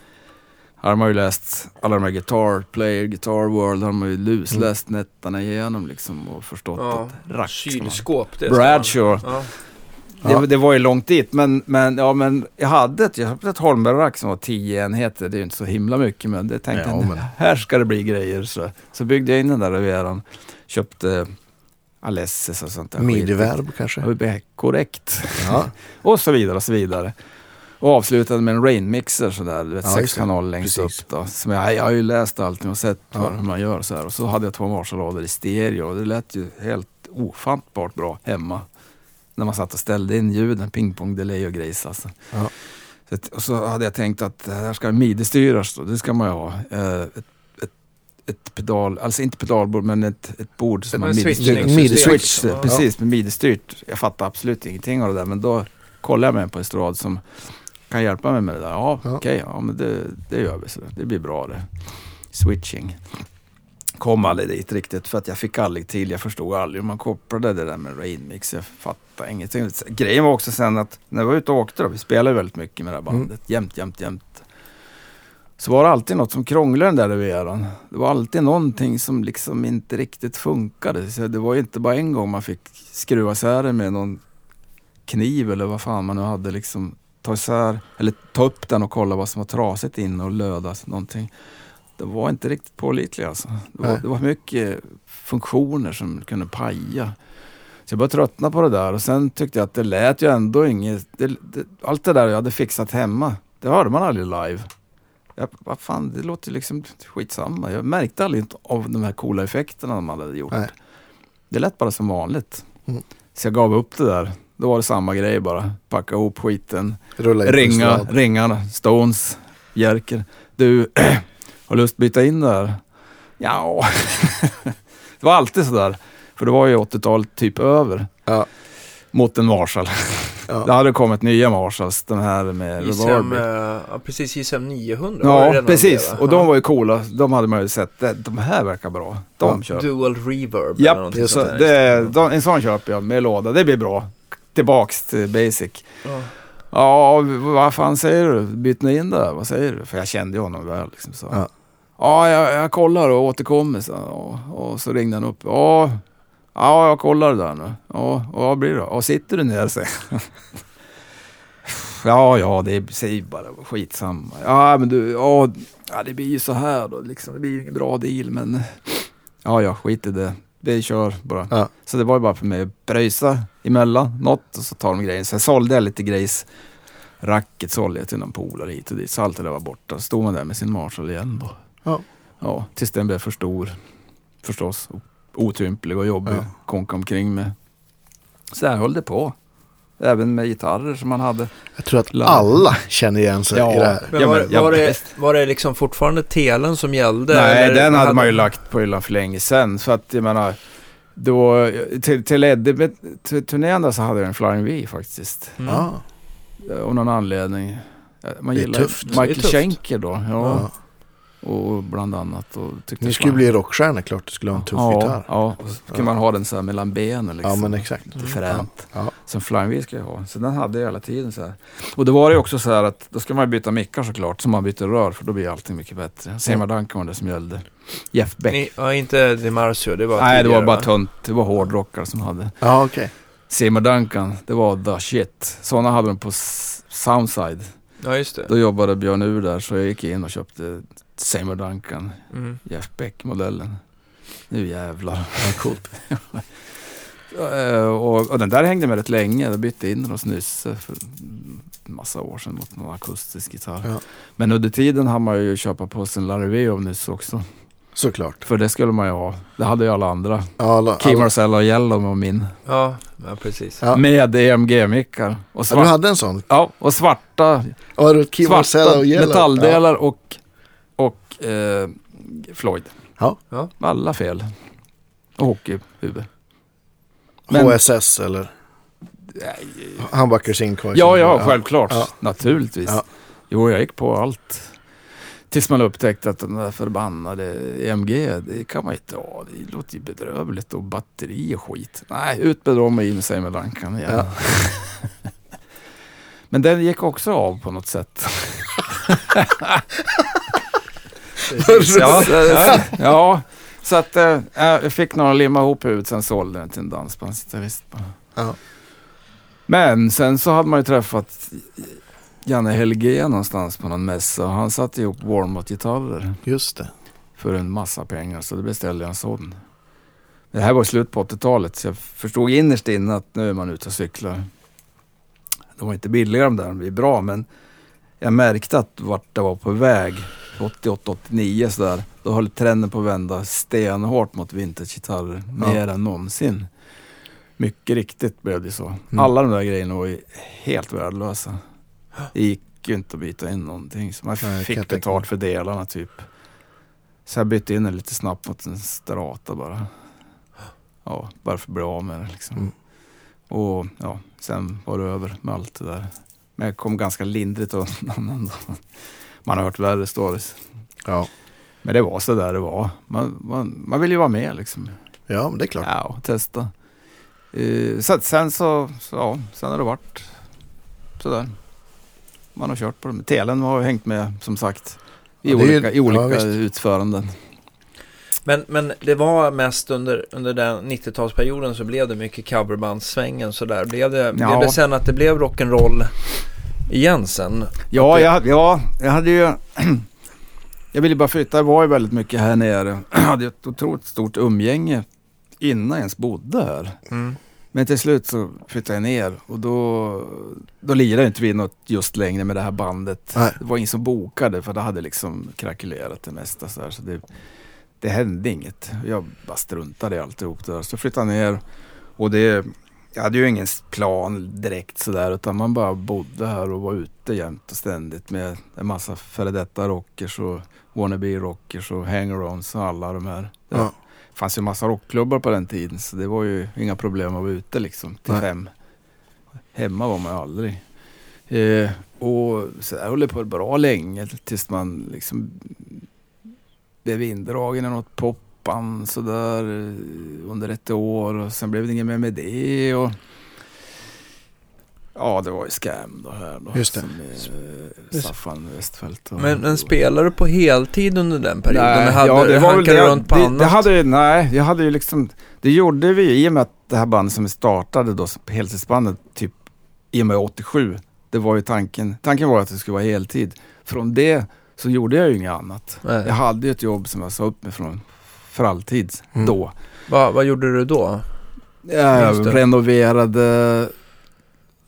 Här har man ju läst alla de här Guitar Player, Guitar World, har man ju lusläst nätterna igenom liksom och förstått att rack. Kylskåp, det Bradshaw. Det var ju långt dit, men jag hade ett Holmberg-rack som var 10 enheter. Det är ju inte så himla mycket, men det tänkte här ska det bli grejer. Så byggde jag in den där reveran, köpte Alessis och sånt där. Midverb kanske? Ja, korrekt. Ja. och så vidare. Och avslutade med en Rain-mixer sådär, du vet, 6 kanal längst upp då. Som jag har ju läst allt och sett hur man gör så här. Och så hade jag 2 Marshall-rader i stereo och det lät ju helt ofantbart bra hemma. När man satt och ställde in ljuden, pingpong, delay och grejs alltså. Ja. Och så hade jag tänkt att här ska midi-styras då, det ska man ju ha. Ett pedal, alltså inte pedalbord, men ett bord som man midi-switch. Precis, med midi-styrt. Jag fattar absolut ingenting av det där, men då kollar jag mig på en strad som kan hjälpa mig med det där. Men det gör vi så. Det blir bra det. Switching. Kom aldrig dit riktigt för att jag fick aldrig till. Jag förstod aldrig hur man kopplade det där med Rainmix. Jag fattade ingenting. Grejen var också sen att när vi var ute och åkte då, vi spelade väldigt mycket med det här bandet. Jämt. Så var det alltid något som krånglade den där reveran. Det var alltid någonting som liksom inte riktigt funkade. Så det var ju inte bara en gång man fick skruva isär med någon kniv eller vad fan man nu hade liksom. Ta isär, eller ta upp den och kolla vad som var trasigt in och lödas någonting. Det var inte riktigt pålitligt alltså. Det var mycket funktioner som kunde paja. Så jag började tröttna på det där. Och sen tyckte jag att det lät ju ändå inget... allt det där jag hade fixat hemma, det hörde man aldrig live. Vad fan, det låter liksom skitsamma. Jag märkte aldrig av de här coola effekterna de hade gjort. Nej. Det lät bara som vanligt. Så jag gav upp det där. Då var det samma grej bara. Packa ihop skiten. Ringarna, Stones, Jerker. Du... Har lust att byta in där? Ja. Det var alltid så där. För det var ju 80-talet typ över. Ja. Mot en Marshall. Ja. Det hade kommit nya Marshalls. Den här med Reverb. Precis, ISM 900. Ja, precis. Och de var ju coola. De hade man ju sett. De här verkar bra. De kör. Dual Reverb. Ja, en sån köper jag med låda. Det blir bra. Tillbaks till basic. Ja. Ja, vad fan säger du? Byter ni in där? Vad säger du? För jag kände ju honom väl. Liksom, så. Jag kollar och återkommer. Så. Och så ringde han upp. Ja, jag kollar där nu. Ja, och vad blir det? Ja, sitter du ner? Så. ja, det säger bara skitsamma. Ja, men du, det blir ju så här då. Liksom, det blir ju ingen bra deal, men ja, skit i det. Det kör bara. Ja. Så det var ju bara för mig att pröjsa emellan något och så tar de grejen. Så jag sålde lite grejs. Racket sålde jag till någon polare hit och dit. Så allt det där var borta. Så stod man där med sin Marshall igen då. Ja, tills den blev för stor. Förstås. Otymplig och jobbig. Ja. Konka omkring med. Så där höll det på. Även med gitarrer som man hade. Jag tror att alla känner igen sig i det här. Men var det liksom fortfarande telen som gällde? Nej, eller den hade man ju lagt på hyllan för länge sedan. Så att jag menar, då, till turnén så hade jag en Flying V faktiskt. Mm. Ja. Av någon anledning. Man gillade Michael Schenker då. Ja. Och bland annat. Ni skulle bli rockstjärna, klart du skulle ha en tuff gitarr. Ja, och så kan man ha den så här mellan benen liksom. Ja, men exakt. Lite fränt. Ja. Som Flying V ska jag ha. Så den hade jag hela tiden så här. Och då var det också så här att då ska man byta mickar såklart, som man byter rör, för då blir allting mycket bättre. Semardank var det som gällde. Jeff Beck. Inte DiMarzio, det var... Nej, det var bara tunt. Det var hårdrockare som hade. Ja, okej. Semardankan, det var the shit. Sådana hade de på Soundside. Ja, just det. Då jobbade Björn Ur där, så jag gick in och köpte Seymour Duncan, Jeff Beck-modellen. Nu jävlar, vad coolt. och den där hängde med rätt länge. Jag bytte in den hos Nisse för en massa år sedan mot någon akustisk gitarr. Ja. Men under tiden hann man ju köpa på sin Larvey av Nisse också. Såklart. För det skulle man ju ha. Det hade ju alla andra. Kim Marcella och Yellow och min. Ja, precis. Ja. Med EMG-mickar. Och du hade en sån? Ja, och svarta. Kim Marcella och Yellow. Metalldelar och Floyd. Ja. Alla fel. Och hockeyhuvud. HSS eller? Nej. Handbackers inkvar. Ja, självklart. Naturligtvis. Ja. Jo, jag gick på allt. Tills man upptäckte att de där förbannade EMG, det kan man inte ha. Det låter ju bedrövligt och batteri och skit. Nej, ut med dem och in sig med lankan igen. Ja. Men den gick också av på något sätt. Ja, så att jag fick några limma ihop huvudet, sen sålde den till en dansbandsgitarrist. Ja. Men sen så hade man ju träffat Janne Helge någonstans på någon mässa, och han satte ihop Warmouth-gitarrer. Just det. För en massa pengar, så det beställde jag en sån. Det här var slut på 80-talet, så jag förstod innerst inne att nu är man ute och cyklar. De var inte billiga de där, de blev bra, men jag märkte att vart det var på väg 88-89 sådär, då höll trenden på att vända stenhårt mot vintagegitarrer, mer än någonsin. Mycket riktigt blev det så. Alla de där grejerna var ju helt värdelösa. Det gick ju inte att byta in någonting. Så man fick betalt för delarna typ. Så jag bytte in lite snabbt mot en Strata bara. Ja, bara för bra med det liksom. Och ja, sen var det över med allt det där. Men jag kom ganska lindrigt undan. Man har hört värre stories. Ja. Men det var så där det var. Man vill ju vara med liksom. Ja, men det är klart. Ja, testa. Sen har det varit sådär. Man har kört på dem. Telen har hängt med, som sagt, i olika utföranden. Men det var mest under den 90-talsperioden så blev det mycket coverbandssvängen så där. Blev det sen att det blev rock'n'roll igen sen? Ja, jag hade ju... jag ville bara flytta. Jag var ju väldigt mycket här nere. Jag hade ett otroligt stort umgänge innan jag ens bodde här. Mm. Men till slut så flyttade jag ner, och då lirade inte vi något just längre med det här bandet. Nej. Det var ingen som bokade, för det hade liksom krakulerat det mesta så här, så det hände inget. Jag bara struntade i alltihop där. Så flyttade ner, och jag hade ju ingen plan direkt så där, utan man bara bodde här och var ute jämt och ständigt med en massa före detta rockers och wannabe rockers och hangarounds och alla de här. Ja. Det fanns ju en massa rockklubbar på den tiden, så det var ju inga problem att vara ute liksom till 5. Hemma var man ju aldrig. Och så där höll det på bra länge tills man liksom blev indragen i något poppan så där under ett år, och sen blev det inget mer med det, och ja, det var ju Scam då här då. Just det. Staffan Westfeldt. Men spelade du på heltid under den perioden? Nej, hade, ja, det var väl jag hade ju liksom, det gjorde vi i och med att det här bandet som vi startade då, heltidsbandet typ i och med 87, det var ju tanken var att det skulle vara heltid. Från det så gjorde jag ju inget annat. Nej. Jag hade ju ett jobb som jag sa upp mig från för alltid då. Vad gjorde du då? Jag renoverade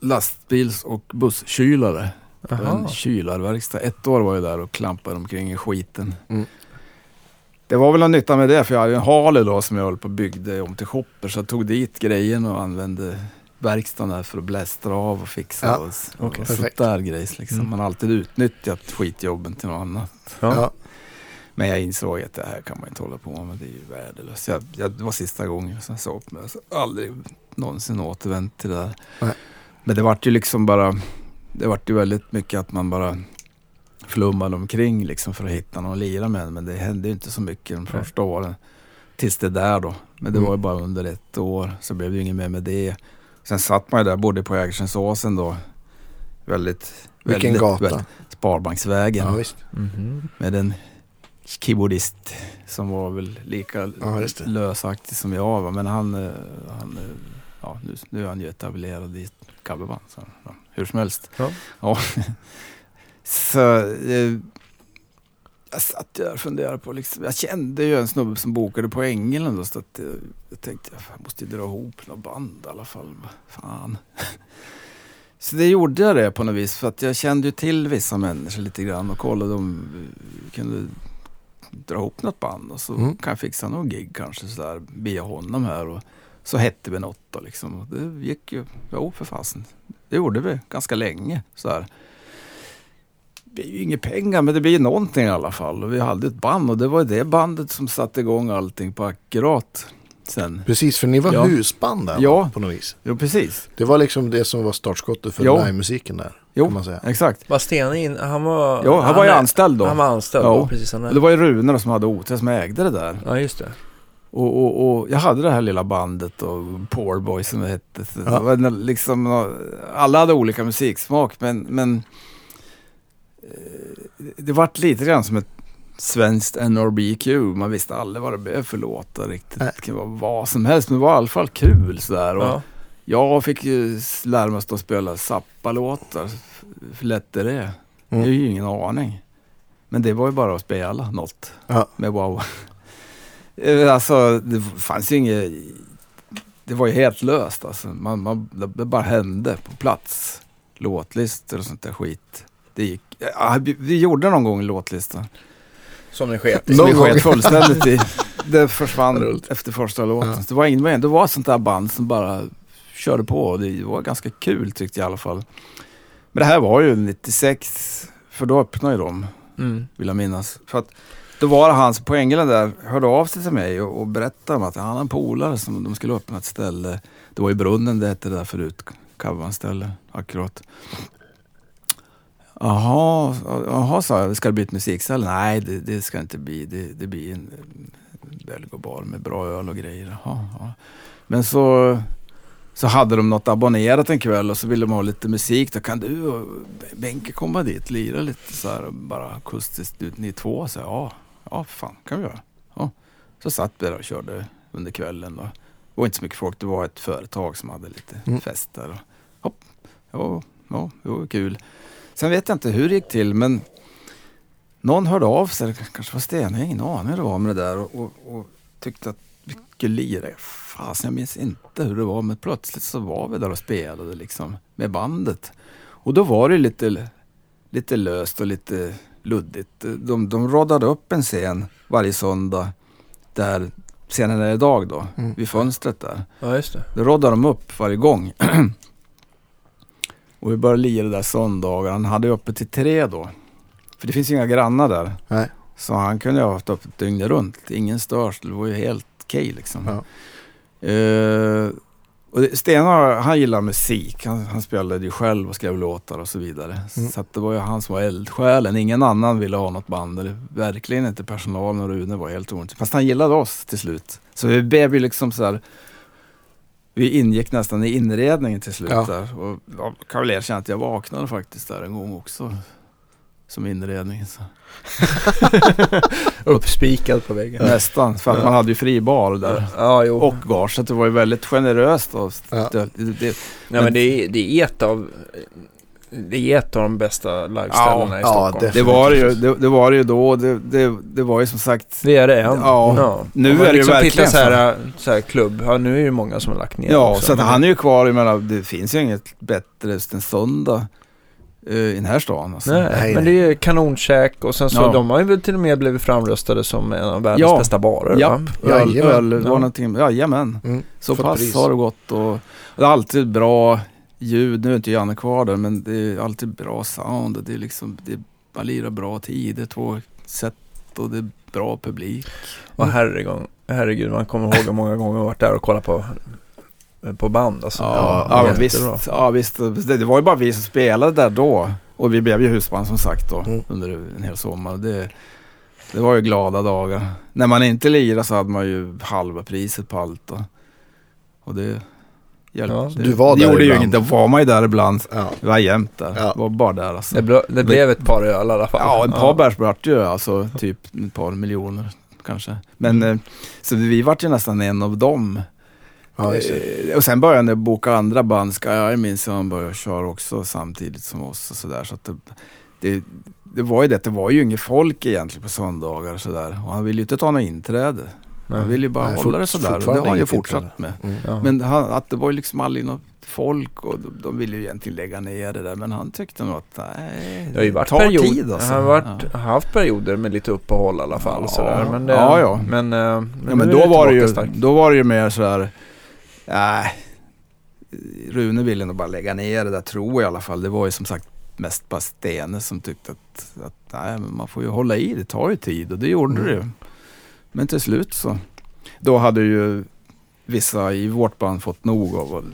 lastbils- och busskylare. En kylarverkstad. 1 år var jag där och klampade omkring i skiten. Det var väl en nytta med det, för jag hade en hale då som jag höll på och byggde om till shopper, så jag tog dit grejen och använde verkstaden där för att blästra av och fixa och sånt där grejs liksom. Man har alltid utnyttjat skitjobben till något annat. Ja. Men jag insåg att det här kan man inte hålla på med, det är ju värdelöst. Det var sista gången jag sa upp mig, så aldrig någonsin återvänt till det där. Nej. Men det vart ju liksom bara, det vart ju väldigt mycket att man bara flummade omkring liksom för att hitta någon att lira med, men det hände ju inte så mycket de första åren tills det där då. Men det var ju bara under 1 år, så blev det ju inget mer med det. Sen satt man ju där, bodde på Jägersensåsen då, väldigt, vilken väldigt, gata? Väldigt, Sparbanksvägen. Ja, visst. Mm-hmm. Med en keyboardist som var väl lika lösaktig som jag var, men han ja, nu är han ju etablerad i coverband. Så, ja, hur som helst. Ja. Ja. Så jag satt där och funderade på liksom, jag kände ju en snubbe som bokade på England då, så att jag tänkte, jag måste dra ihop några band i alla fall. Fan. Så det gjorde jag det på något vis, för att jag kände ju till vissa människor lite grann och kollade om kunde dra ihop något band, och så kan jag fixa någon gig kanske så där via honom här, och så hette vi något då liksom. Och det gick ju, ja för fasen. Det gjorde vi ganska länge så här. Det är ju inga pengar, men det blir någonting i alla fall. Och vi hade ett band, och det var det bandet som satte igång allting på akkurat. sen. Precis, för ni var husbanden på något vis. Ja, precis. Det var liksom det som var startskottet för livemusiken där. Jo, kan man säga. Exakt. Var Stenin, han var ju anställd då. Han var anställd då, precis. Det var ju Runar som hade OT som ägde det där. Ja, just det. Och jag hade det här lilla bandet och Poor Boys som det hette. Ja. Liksom, alla hade olika musiksmak, men det vart lite grann som ett svenskt NRBQ. Man visste aldrig vad det blev för låtar riktigt. Det kan vara vad som helst, men det var i alla fall kul sådär. Och jag fick ju lära mig att spela Zappa-låtar. Hur lätt är det? Jag har ju ingen aning. Men det var ju bara att spela något med wow. Alltså, det fanns ju inget... Det var ju helt löst. Alltså. Det bara hände på plats. Låtlistor och sånt där skit. Det gick... vi gjorde någon gång låtlistan. Som ni sket i. Fullständigt i. Det försvann efter första låten. Ja. Det var ingen mening. Det var sånt där band som bara körde på. Det var ganska kul, tyckte jag i alla fall. Men det här var ju 96. För då öppnade ju de, vill jag minnas. För att... Då var det han på England där hörde av sig till mig och berättade om att han hade en polare som de skulle öppna ett ställe. Det var i Brunnen det hette där förut. Kavanställe, akkurat. Jaha, sa jag. Ska det bli ett musikställe? Nej, det ska inte bli. Det blir en belgobar med bra öl och grejer. Jaha. Men så hade de något abonnerat en kväll och så ville de ha lite musik. Då kan du och Benke komma dit, lira lite så här, bara akustiskt ut, ni två. Så ja, fan kan vi göra. Ja. Så satt vi där och körde under kvällen. Och det var inte så mycket folk, det var ett företag som hade lite fester. Och, hopp, ja, det var kul. Sen vet jag inte hur det gick till, men någon hörde av sig, det kanske var Sten, ingen aning hur det var med det där. Och tyckte att vi skulle lira. Fast jag minns inte hur det var, men plötsligt så var vi där och spelade liksom med bandet. Och då var det lite löst och lite luddigt. De radade upp en scen varje söndag där scenen är idag då, vid fönstret där. Ja, just det. Då radade de upp varje gång. Och vi började lira där söndagar. Han hade uppe till 3 då. För det finns ju inga grannar där. Nej. Så han kunde ju ha haft upp dygnet runt. Ingen störs, det var ju helt okej liksom. Ja. Och Stenar, han gillar musik, han spelade ju själv och skrev låtar och så vidare, så att det var ju han som var eldsjälen. Ingen annan ville ha något band, eller verkligen inte personalen, och Rune var helt ordentligt, fast han gillade oss till slut, så vi blev ju liksom så här, vi ingick nästan i inredningen till slut där. Och jag kan väl erkänna att jag vaknade faktiskt där en gång också som inredning så. Uppspikad på väggen. Nästan, för att man hade ju fri bar där. Ja, jo. Och gage, så det var ju väldigt generöst. Och men det är ett av de bästa lagställena i Stockholm. Det var ju då. Det var ju som sagt... Det är det än. Ja. Nu är det ju liksom verkligen så här klubb. Ja, nu är det ju många som har lagt ner. Ja, också. Så att han är ju kvar. Men det finns ju inget bättre än söndag i den här stan. Alltså. Nej, men det är ju kanonkäk, och sen så de har ju till och med blivit framröstade som en av världens bästa barer. Ja, jajamän. Så pass pris. Har det gått, och det är alltid bra ljud. Nu är inte Janne kvar där, men det är alltid bra sound. Det är liksom, man lirar bra tid, det är 2 sätt och det är bra publik. Och herregud, man kommer ihåg många gånger varit där och kollat på band alltså. Ja, visst. Det var ju bara vi som spelade där då, och vi blev ju husband som sagt då under en hel sommar. Det var ju glada dagar. När man inte lirade så hade man ju halva priset på allt då. Och det hjälpte. Ja, du var där gjorde ju inget. Det var man ju där ibland. Ja. Det var jämt där. Ja. Det var bara där alltså. Det blev ett par öl i alla fall. Ja, ett par bärs vart ju alltså typ ett par miljoner kanske. Men så vi vart ju nästan en av dem. Ja, och sen började jag boka andra band. Jag minns att han började köra också samtidigt som oss och sådär, så att det var ju det. Det var ju inget folk egentligen på söndagar så där. Och han ville ju inte ta något inträde. Han ville ju bara hålla det sådär. Det har han ju fortsatt med. Men att det var ju liksom aldrig något folk, och de ville ju egentligen lägga ner det där, men han tyckte nog att det tar tid alltså. Han har haft perioder med lite uppehåll i alla fall sådär. Men men då var det ju mer sådär. Nej, Rune ville nog bara lägga ner det där, tror jag i alla fall. Det var ju som sagt mest bara Stene som tyckte att nej, men man får ju hålla i, det tar ju tid, och det gjorde det ju. Men till slut så. Då hade ju vissa i vårt band fått nog av och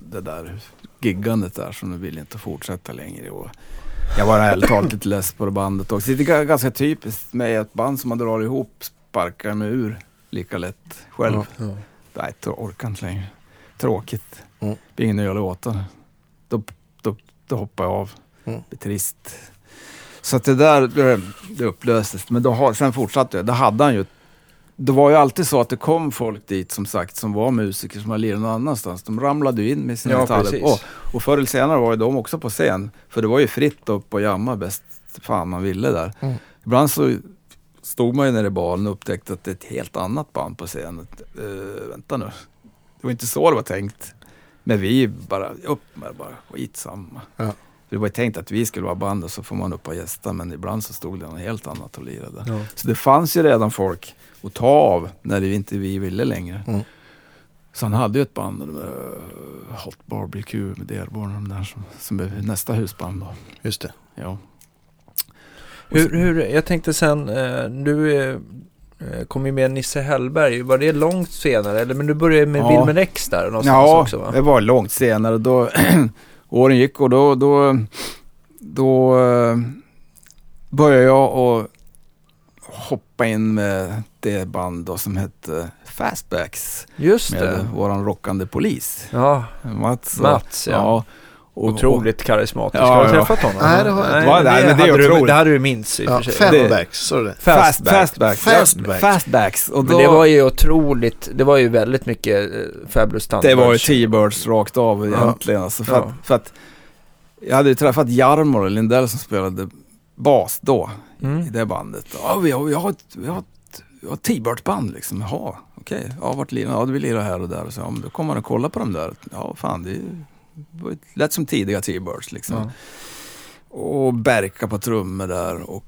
det där giggandet där som nu vill inte fortsätta längre. Och jag var helt talat lite less på det bandet också. Det är ganska typiskt med ett band som man drar ihop, sparkar med ur lika lätt själv. Mm. Nej, jag orkar inte längre. Tråkigt. Mm. Det är ingen att göra låtar. Då hoppar jag av. Mm. Det är trist. Så att det där det upplöstes. Men sen fortsatte jag. Då hade han ju... Det var ju alltid så att det kom folk dit som sagt som var musiker som hade lirat någon annanstans. De ramlade ju in med sina gitarrer. Och förr eller senare var ju de också på scen. För det var ju fritt upp och jamma bäst fan man ville där. Mm. Ibland så stod man ju nere i balen och upptäckte att det är ett helt annat band på scenen. Vänta nu. Det var inte så det var tänkt. Men vi bara upp med bara skitsamma. Ja. Det var ju tänkt att vi skulle vara band och så får man upp och gästa. Men ibland så stod det något helt annat och lirade. Ja. Så det fanns ju redan folk att ta av när det inte vi ville längre. Mm. Så han hade ju ett band Hot Barbecue med Delborn och de där som blev nästa husband då. Just det. Ja. Hur, jag tänkte sen du kom ju med Nisse Helberg. Var det långt senare? Eller, men du började med Vilmer X där någonstans också, va? Det var långt senare då. Åren gick och då började jag att hoppa in med det band då som hette Fastbacks. Just det. Med våran rockande polis. Ja. Mats ja. Otroligt karismatisk. Ja, har du träffat honom? Nej, det var det hade du minns i och för sig. Fastbacks. Och då, det var ju otroligt, det var ju väldigt mycket Fabulous Thunderbirds. Det var ju T-Birds rakt av egentligen. Alltså, för att jag hade ju träffat Jarmor Lindell som spelade bas då i det bandet. Ja, vi har ett T-Birds-band liksom. Ja, okej. Ja, vart lirar? Ja, vi lirar här och där. Och så, ja, då kommer man och kollar på dem där. Ja, fan, det är ju lätt som tidiga T-Birds liksom. Mm. Och Berka på trummor där och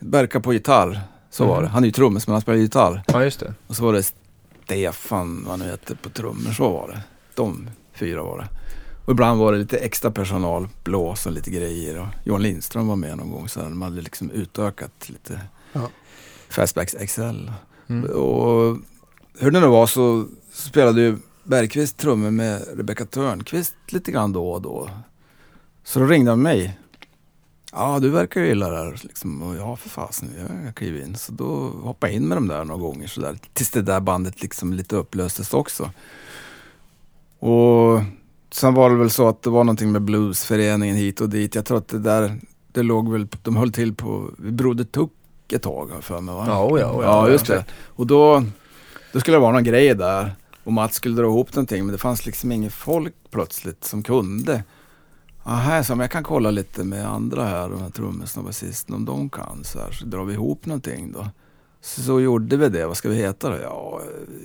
Berka på gitarr så var det. Han är ju trummis men han spelar gitarr. Ja, just det. Och så var det Stefan vad nu heter på trummor så var det. De fyra var det. Och ibland var det lite extra personal, blås och lite grejer och Johan Lindström var med någon gång så man hade liksom utökat lite. Ja. Fastbacks XL. Mm. Och hur det nu var så spelade ju Bergqvist trummor med Rebecka Törnqvist lite grann då och då. Så då ringde han mig. Ja, du verkar ju gilla det här liksom. Och ja, för fasen, jag kliver in. Så då hoppade jag in med dem där några gånger så där, tills det där bandet liksom lite upplöstes också. Och sen var det väl så att det var någonting med bluesföreningen hit och dit. Jag tror att det där, det låg väl, de höll till på Broder Tuck ett tag för mig, va? Ja, just det. Och då skulle det vara någon grej där och Mats skulle dra ihop någonting men det fanns liksom ingen folk plötsligt som kunde. Aha, så jag kan kolla lite med andra här och trummisen och basisten om de kan så drar vi ihop någonting då. Så gjorde vi det. Vad ska vi heta då? Ja,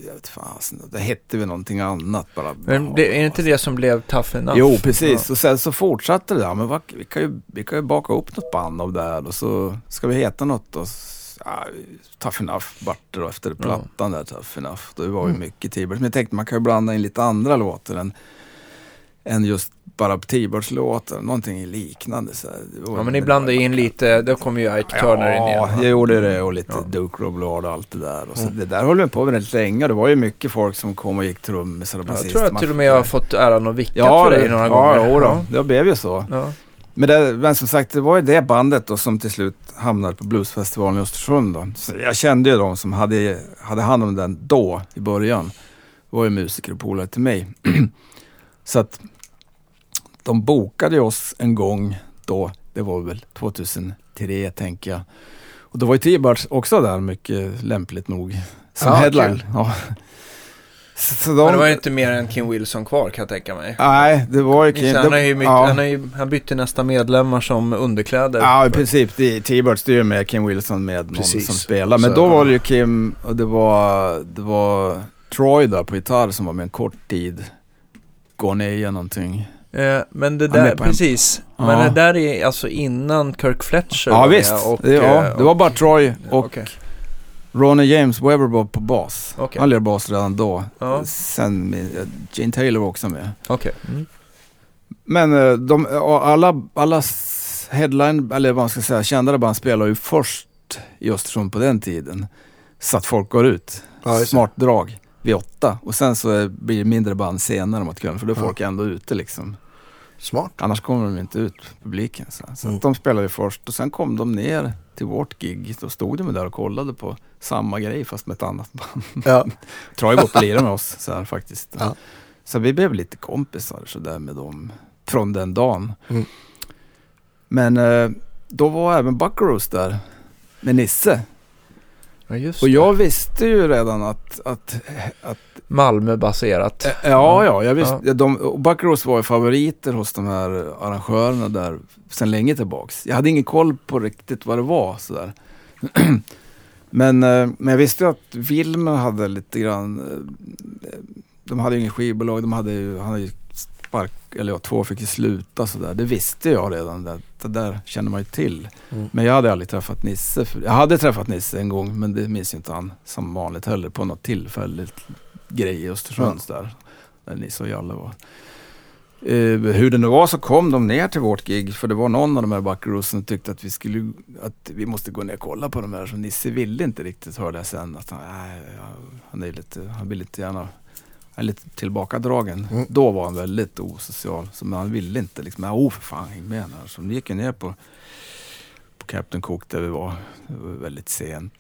jag vet fan. Det hette vi någonting annat bara. Men det är inte det som blev Tough Enough? Jo, precis. Ja. Och sen så fortsatte det där. Men vi kan ju baka upp något band av det här. Och så ska vi heta något då. Ja, Tough Enough vart det då efter plattan där. Tough Enough. Då var ju mycket T-Birds. Men jag tänkte man kan ju blanda in lite andra låter än just bara T-Birds-låtar, någonting liknande. Så ja, men ibland är in lite, då kommer ju Ike Turner in igen. Ja, jag gjorde det och lite Duke Roblard och allt det där. Och så det där håller jag på med väldigt länge. Det var ju mycket folk som kom och gick trum. Så jag tror att till och med jag har fått äran och vickat för dig några gånger. Ja, det blev ju så. Ja. Men som sagt, det var ju det bandet då som till slut hamnade på Bluesfestivalen i Östersund. Då. Så jag kände ju de som hade hand om den då, i början. Det var ju musiker och polare till mig. Så att de bokade oss en gång då, det var väl 2003 tänker jag. Och då var ju T-Birds också där mycket lämpligt nog som headline. Ja. Så men det var inte mer än Kim Wilson kvar kan jag tänka mig. Nej, det var ju Kim. Han bytte nästa medlemmar som underkläder. Ja, i princip. T-Birds det är ju med Kim Wilson med någon som spelar. Men då var det ju Kim och det var Troy där på gitarr som var med en kort tid. Går ner någonting. Men det där, precis. Men det där är alltså innan Kirk Fletcher. Ja, visst. Det var bara Troy och Ronnie James Weber på bas. Okay. Han lirade bas redan då. Ja. Sen Gene Taylor var också med. Okay. Mm. Men alla headline, eller vad man ska säga, kändare band spelar ju först smart just från på den tiden. Så att folk går ut. Ja, smart drag vid 8. Och sen så blir det mindre band senare om att kunna. För då är folk ändå ute liksom. Smart. Annars kommer de inte ut, publiken. Så att de spelade först. Och sen kom de ner till vårt gig. Då stod de där och kollade på samma grej fast med ett annat band. Ja. Troy var på lira med oss så här faktiskt. Ja. Så vi blev lite kompisar så där med dem från den dagen. Mm. Men då var även Buckaroos där med Nisse. Ja, just det. Och jag visste ju redan att Malmö baserat. Ja, jag visste. Ja. Buckaroos var ju favoriter hos de här arrangörerna där sedan länge tillbaks. Jag hade ingen koll på riktigt vad det var så där. Men jag visste ju att Vilmer hade lite grann. De hade ju ingen skivbolag, han hade ju spark, eller ja, 2 fick ju sluta så där. Det visste jag redan, det där kände man ju till. Mm. Men jag hade aldrig träffat Nisse. Jag hade träffat Nisse en gång, men det minns ju inte han som vanligt heller på något tillfälligt grej i Östersund där Nisse och Jalle var. Hur det nu var så kom de ner till vårt gig, för det var någon av de här Buckaroos som tyckte att vi måste gå ner och kolla på de här. Så Nisse ville inte riktigt, hörde jag sen, att han vill lite gärna lite tillbakadragen. Då var han väldigt osocial. Så han ville inte liksom, för fan, häng med här. Så vi gick ner på Captain Cook där vi var. Det var väldigt sent.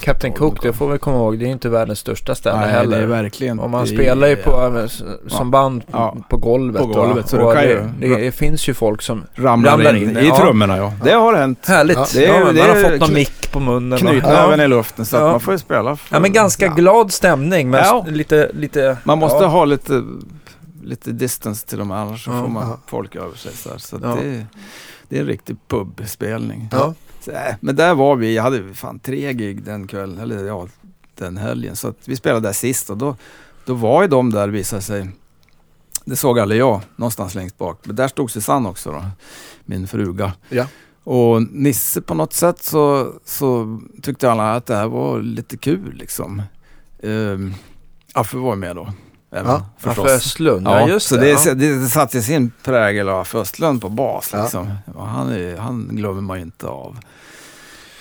Captain Cook, det får vi komma ihåg, det är inte världens största ställe heller. Det är verkligen. Och man spelar ju på, som band på golvet. På golvet så det finns ju folk som ramlar in i trummorna. Ja. Det har hänt. Härligt. Ja. Man har fått någon mick på munnen. Knytnäven i luften så att man får ju spela. Men ganska glad stämning. Men lite, man måste ha lite distans till dem, annars får man folk över sig. Så det är en riktig pubspelning. Ja. Så, men där var vi, jag hade fan 3 gig den kvällen, eller den helgen. Så att vi spelade där sist och då var ju de där, visade sig. Det såg aldrig jag, någonstans längst bak. Men där stod Susanne också då, min fruga. Ja. Och Nisse på något sätt så tyckte alla att det här var lite kul liksom. Affe var med då. Affe Förstlund. Ja, just det. Så det satte sin prägel av Affe Förstlund på bas liksom. Ja. Han glömmer man ju inte av.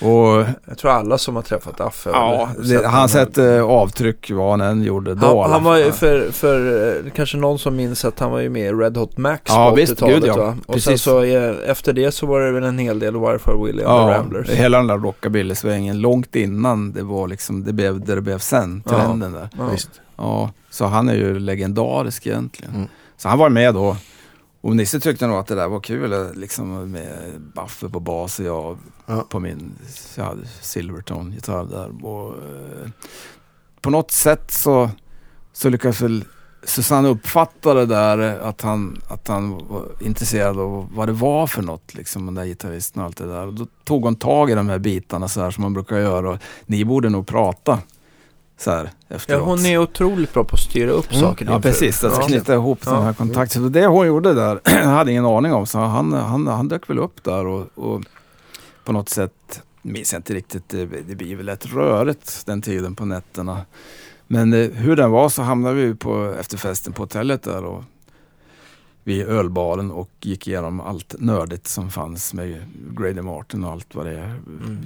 Och jag tror alla som har träffat Affe. Ja, han sätter avtryck vad han än gjorde då. Han var ju för kanske någon som minns att han var ju med i Red Hot Max på 80-talet. Ja. Och sen så efter det så var det väl en hel del Warfare William och Ramblers. Hela den där rockabillysvängen långt innan det var liksom det blev sen till den där. Ja. Visst. Ja, så han är ju legendarisk egentligen. Mm. Så han var med då. Och Nisse tyckte nog att det där var kul liksom, med Buffer på bas och jag på jag hade Silverton-gitarr där. Och, på något sätt så lyckades väl Susanne uppfatta det där att han var intresserad av vad det var för något liksom, den där gitarristen och allt det där. Och då tog hon tag i de här bitarna så här som man brukar göra. Och, ni borde nog prata. Så här, hon är otroligt bra på att styra upp saker. Ja, precis. Att knyta ihop den här kontakten. Så det hon gjorde där, jag hade ingen aning om. Så han dök väl upp där och på något sätt, minns jag inte riktigt, det blir väl ett rörigt den tiden på nätterna. Men hur den var så hamnade vi på efterfesten på hotellet där och vid ölbaren och gick igenom allt nördigt som fanns med Grady Martin och allt vad det är,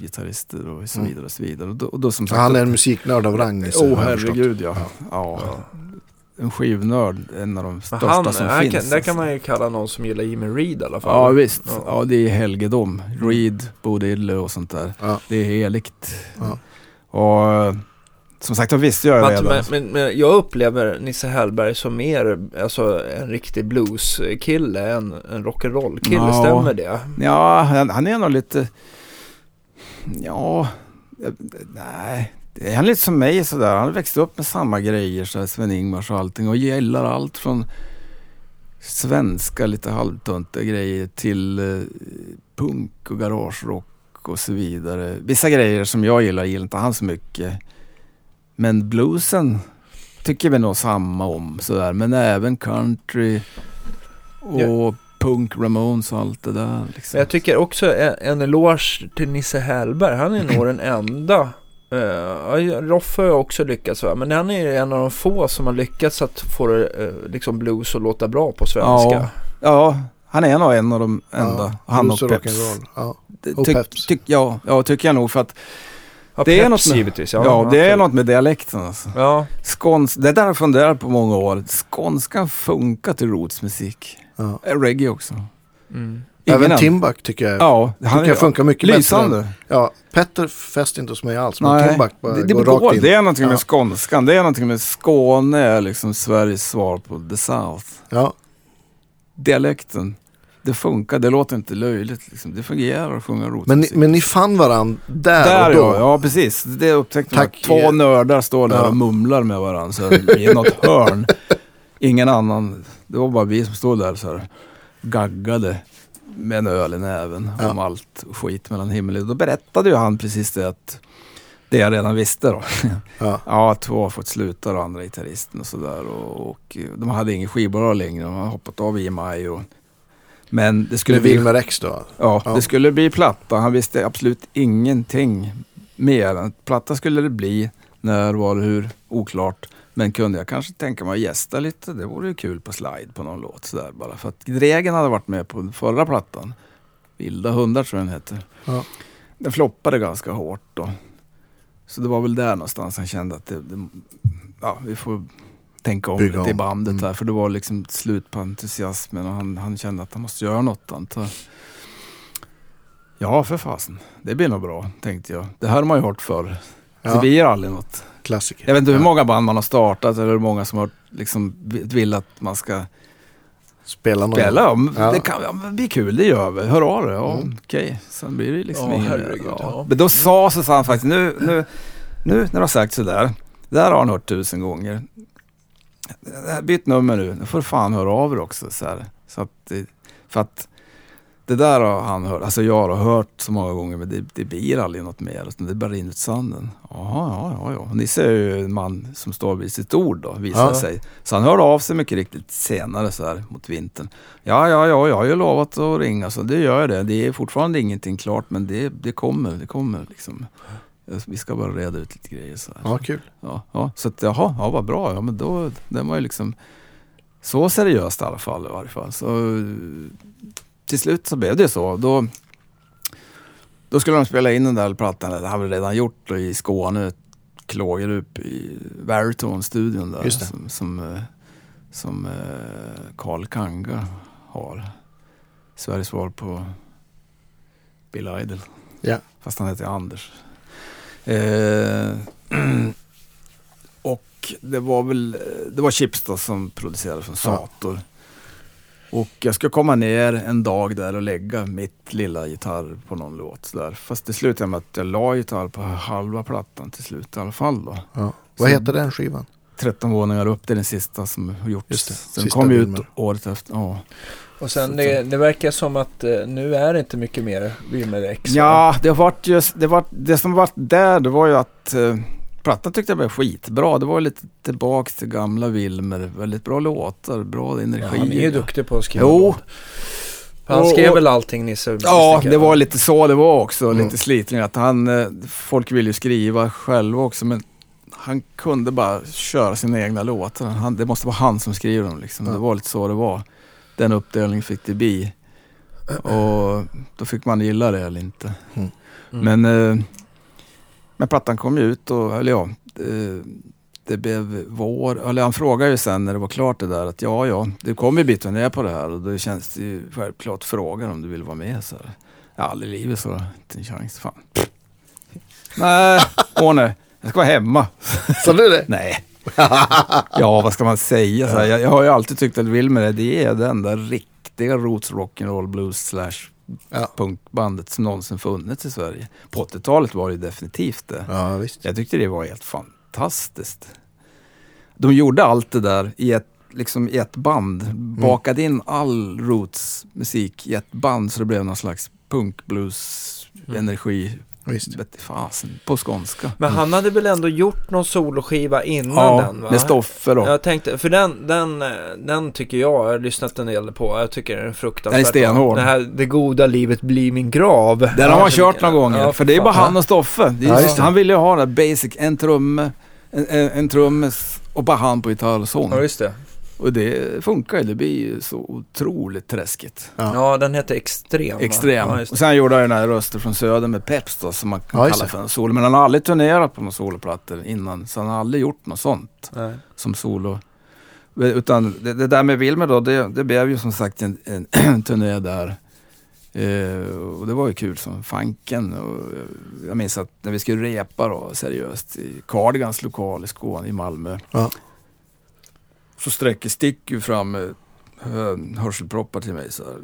gitarrister och så vidare och så vidare. Och då som sagt, han är en musiknörd av rang. Herregud, ja. En skivnörd, en av de största som finns. Där kan man ju kalla någon som gillar Jimmy Reed i alla fall. Ja, visst. Ja, det är helgedom. Reed, Bodille och sånt där. Ja. Det är heligt. Ja. Och som sagt, jag visste jag redan. Men jag upplever Nisse Helberg som mer en riktig blueskille, en rock'n'roll-kille. Stämmer det? Ja, han är nog lite... Ja, nej. Han är lite som mig sådär. Han växte upp med samma grejer, så Sven Ingvars och allting. Och gillar allt från svenska, lite halvtunta grejer till punk och garagerock och så vidare. Vissa grejer som jag gillar inte han så mycket. Men bluesen tycker vi nog samma om sådär, men även country och punk, Ramones och allt det där liksom. Jag tycker också en eloge till Nisse Helberg. Han är nog den enda. Roffe har också lyckats, men han är en av de få som har lyckats att få liksom blues att låta bra på svenska. Ja, Han är nog en av de enda. Ja, han och Peps. Ja. Tycker jag nog, för att det är något med, givetvis, det är något med dialekten alltså. Ja. Det är där jag funderar på många år. Skånskan funkar till rootsmusik. Ja. Reggae också. Mm. Även Timbuk tycker jag. Ja, han kan funka mycket lysande. Ja, Petter fäst inte hos mig alls, men Timbuk går rakt in. Det är någonting med skånskan. Det är någonting med Skåne, liksom Sveriges svar på The South. Ja. Dialekten. Det funkar, det låter inte löjligt liksom. Det fungerar att sjunga rotmusik. Men ni fann varandra där och då? Ja, precis. Det upptäckte man. Två nördar står där och mumlar med varandra så här, i något hörn. Ingen annan. Det var bara vi som stod där så här, gaggade med en öl i näven om allt skit mellan himmel och jord. Då berättade ju han precis det, att det jag redan visste då. Ja, två har fått sluta då, andra gitarristen och sådär. Och de hade ingen skivbolag längre. De har hoppat av i maj och... Men det skulle bli Vilmer X då? Ja, det skulle bli platta. Han visste absolut ingenting mer än platta skulle det bli. När, var, hur, oklart. Men kunde jag kanske tänka mig att gästa lite. Det vore ju kul på slide på någon låt sådär bara. För att Greger hade varit med på förra plattan. Vilda hundar tror jag den heter. Ja. Den floppade ganska hårt då. Så det var väl där någonstans han kände att vi får tänka om lite i bandet här. För det var liksom slut på entusiasmen och han kände att han måste göra något. Ja, för fasen. Det blir nog bra, tänkte jag. Det här har man ju hört förr. Ja. Det blir aldrig något. Klassiker. Jag vet inte hur många band man har startat eller hur många som har liksom vill att man ska spela om. Ja. Det kan bli kul, det gör vi. Hör av det. Ja, okej. Sen blir det liksom inget. Men då sa Susanne faktiskt, nu när du har sagt sådär, där har han hört 1000 gånger. Byt nummer nu. Nu får fan höra av det också. Så att, för att det där har han hört. Alltså jag har hört så många gånger, men det blir aldrig något mer. Det bara rinner ut sanden. Ja. Nisse är ju en man som står vid sitt ord då, visar sig. Så han hörde av sig mycket riktigt senare så här mot vintern. Ja, jag har ju lovat att ringa. Så det gör det. Det är fortfarande ingenting klart, men det kommer liksom. Vi ska bara reda ut lite grejer så här. Ja, kul. Ja. Så att, vad bra. Ja, men då, den var ju liksom så seriöst i alla fall. Så till slut så blev det så. Då skulle de spela in den där plattan. Det hade vi redan gjort då, i Skåne. Klågerup i Baritone-studion där. Som Carl Kanga har. Sveriges svar på Bill Idol. Ja. Fast han heter Anders. Och det var Chips då som producerade från Sator. Och jag skulle komma ner en dag där och lägga mitt lilla gitarr på någon låt så där. Fast det slutade med att jag la gitarr på halva plattan till slut i alla fall då. Ja. Vad heter den skivan? 13 våningar upp, det är den sista som har gjort. Just det. Den sista kom ju ut året efter. Ja. Och sen det verkar som att nu är det inte mycket mer Vilmer X. Ja, det har varit det som varit där, det var ju att plattan tyckte jag var skitbra. Det var lite tillbaka till gamla Vilmer, väldigt bra låtar, bra energi. Ja, han är ju duktig på att skriva. Jo. Han skrev väl allting Nisse. Ja, det var lite så det var också, lite slitning att folk vill ju skriva själva också, men han kunde bara köra sina egna låtar. Det måste vara han som skriver dem liksom. Ja. Det var lite så det var. Den uppdelningen fick det bli. Och då fick man gilla det eller inte. Mm. Men plattan kom ju ut och det blev vår. Eller han frågade ju sen när det var klart det där att du kommer ju biten ner på det här och då känns det ju självklart frågan om du vill vara med så här. Ja, aldrig i livet så inte en chans fan. Nej, nej. Jag ska vara hemma. Så du det? Nej. Ja, vad ska man säga? Så här, jag har ju alltid tyckt att Vilmer, det är den där riktiga roots rock'n'roll blues /punkbandet som någonsin funnits i Sverige. På 80-talet var det definitivt det. Ja, visst. Jag tyckte det var helt fantastiskt. De gjorde allt det där i ett band. Bakade in all roots musik i ett band så det blev någon slags punk blues energi. Visst. Fasen, på skånska. Men han hade väl ändå gjort någon soloskiva innan den, va? Ja, med Stoffe då. Jag tänkte, för den tycker jag har lyssnat en del på. Jag tycker den är fruktansvärt. Den är stenhård. Det goda livet blir min grav. Den har man kört några gånger. För det är bara han och Stoffe. Han ville ju ha det basic, en trummes och bara han på gitarr och sång. Ja, just det. Och det funkar ju, det blir ju så otroligt träskigt. Ja, den heter Extrem. Extrem. Ja, och sen gjorde jag den här Röster från Söder med Peps då, som man kan kalla för en solo. Men han har aldrig turnerat på några soloplattor innan, så han har aldrig gjort något sånt som solo. Utan det där med Vilmer då, det blev ju som sagt en turné där. Och det var ju kul som fanken. Och jag minns att när vi skulle repa då, seriöst, i Cardigans lokal i Skåne, i Malmö. Ja. Så sträcker Stick ju fram hörselproppar till mig. Så här,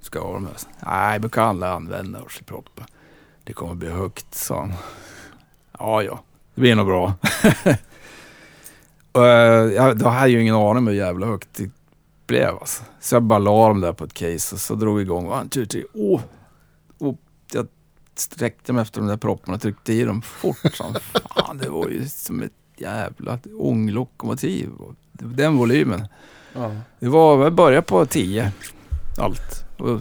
ska jag ha dem här? Nej, men kan alla använda hörselproppar. Det kommer bli högt, sa han. Ja, det blir nog bra. Jag hade ju ingen aning om hur jävla högt det blev. Alltså. Så jag bara la dem där på ett case och så drog igång. Och jag sträckte mig efter de där propparna och tryckte i dem fort. Så fan, det var ju som ett jävla ånglokomotiv. Den volymen. Ja. Det var, jag började på 10. Allt. Och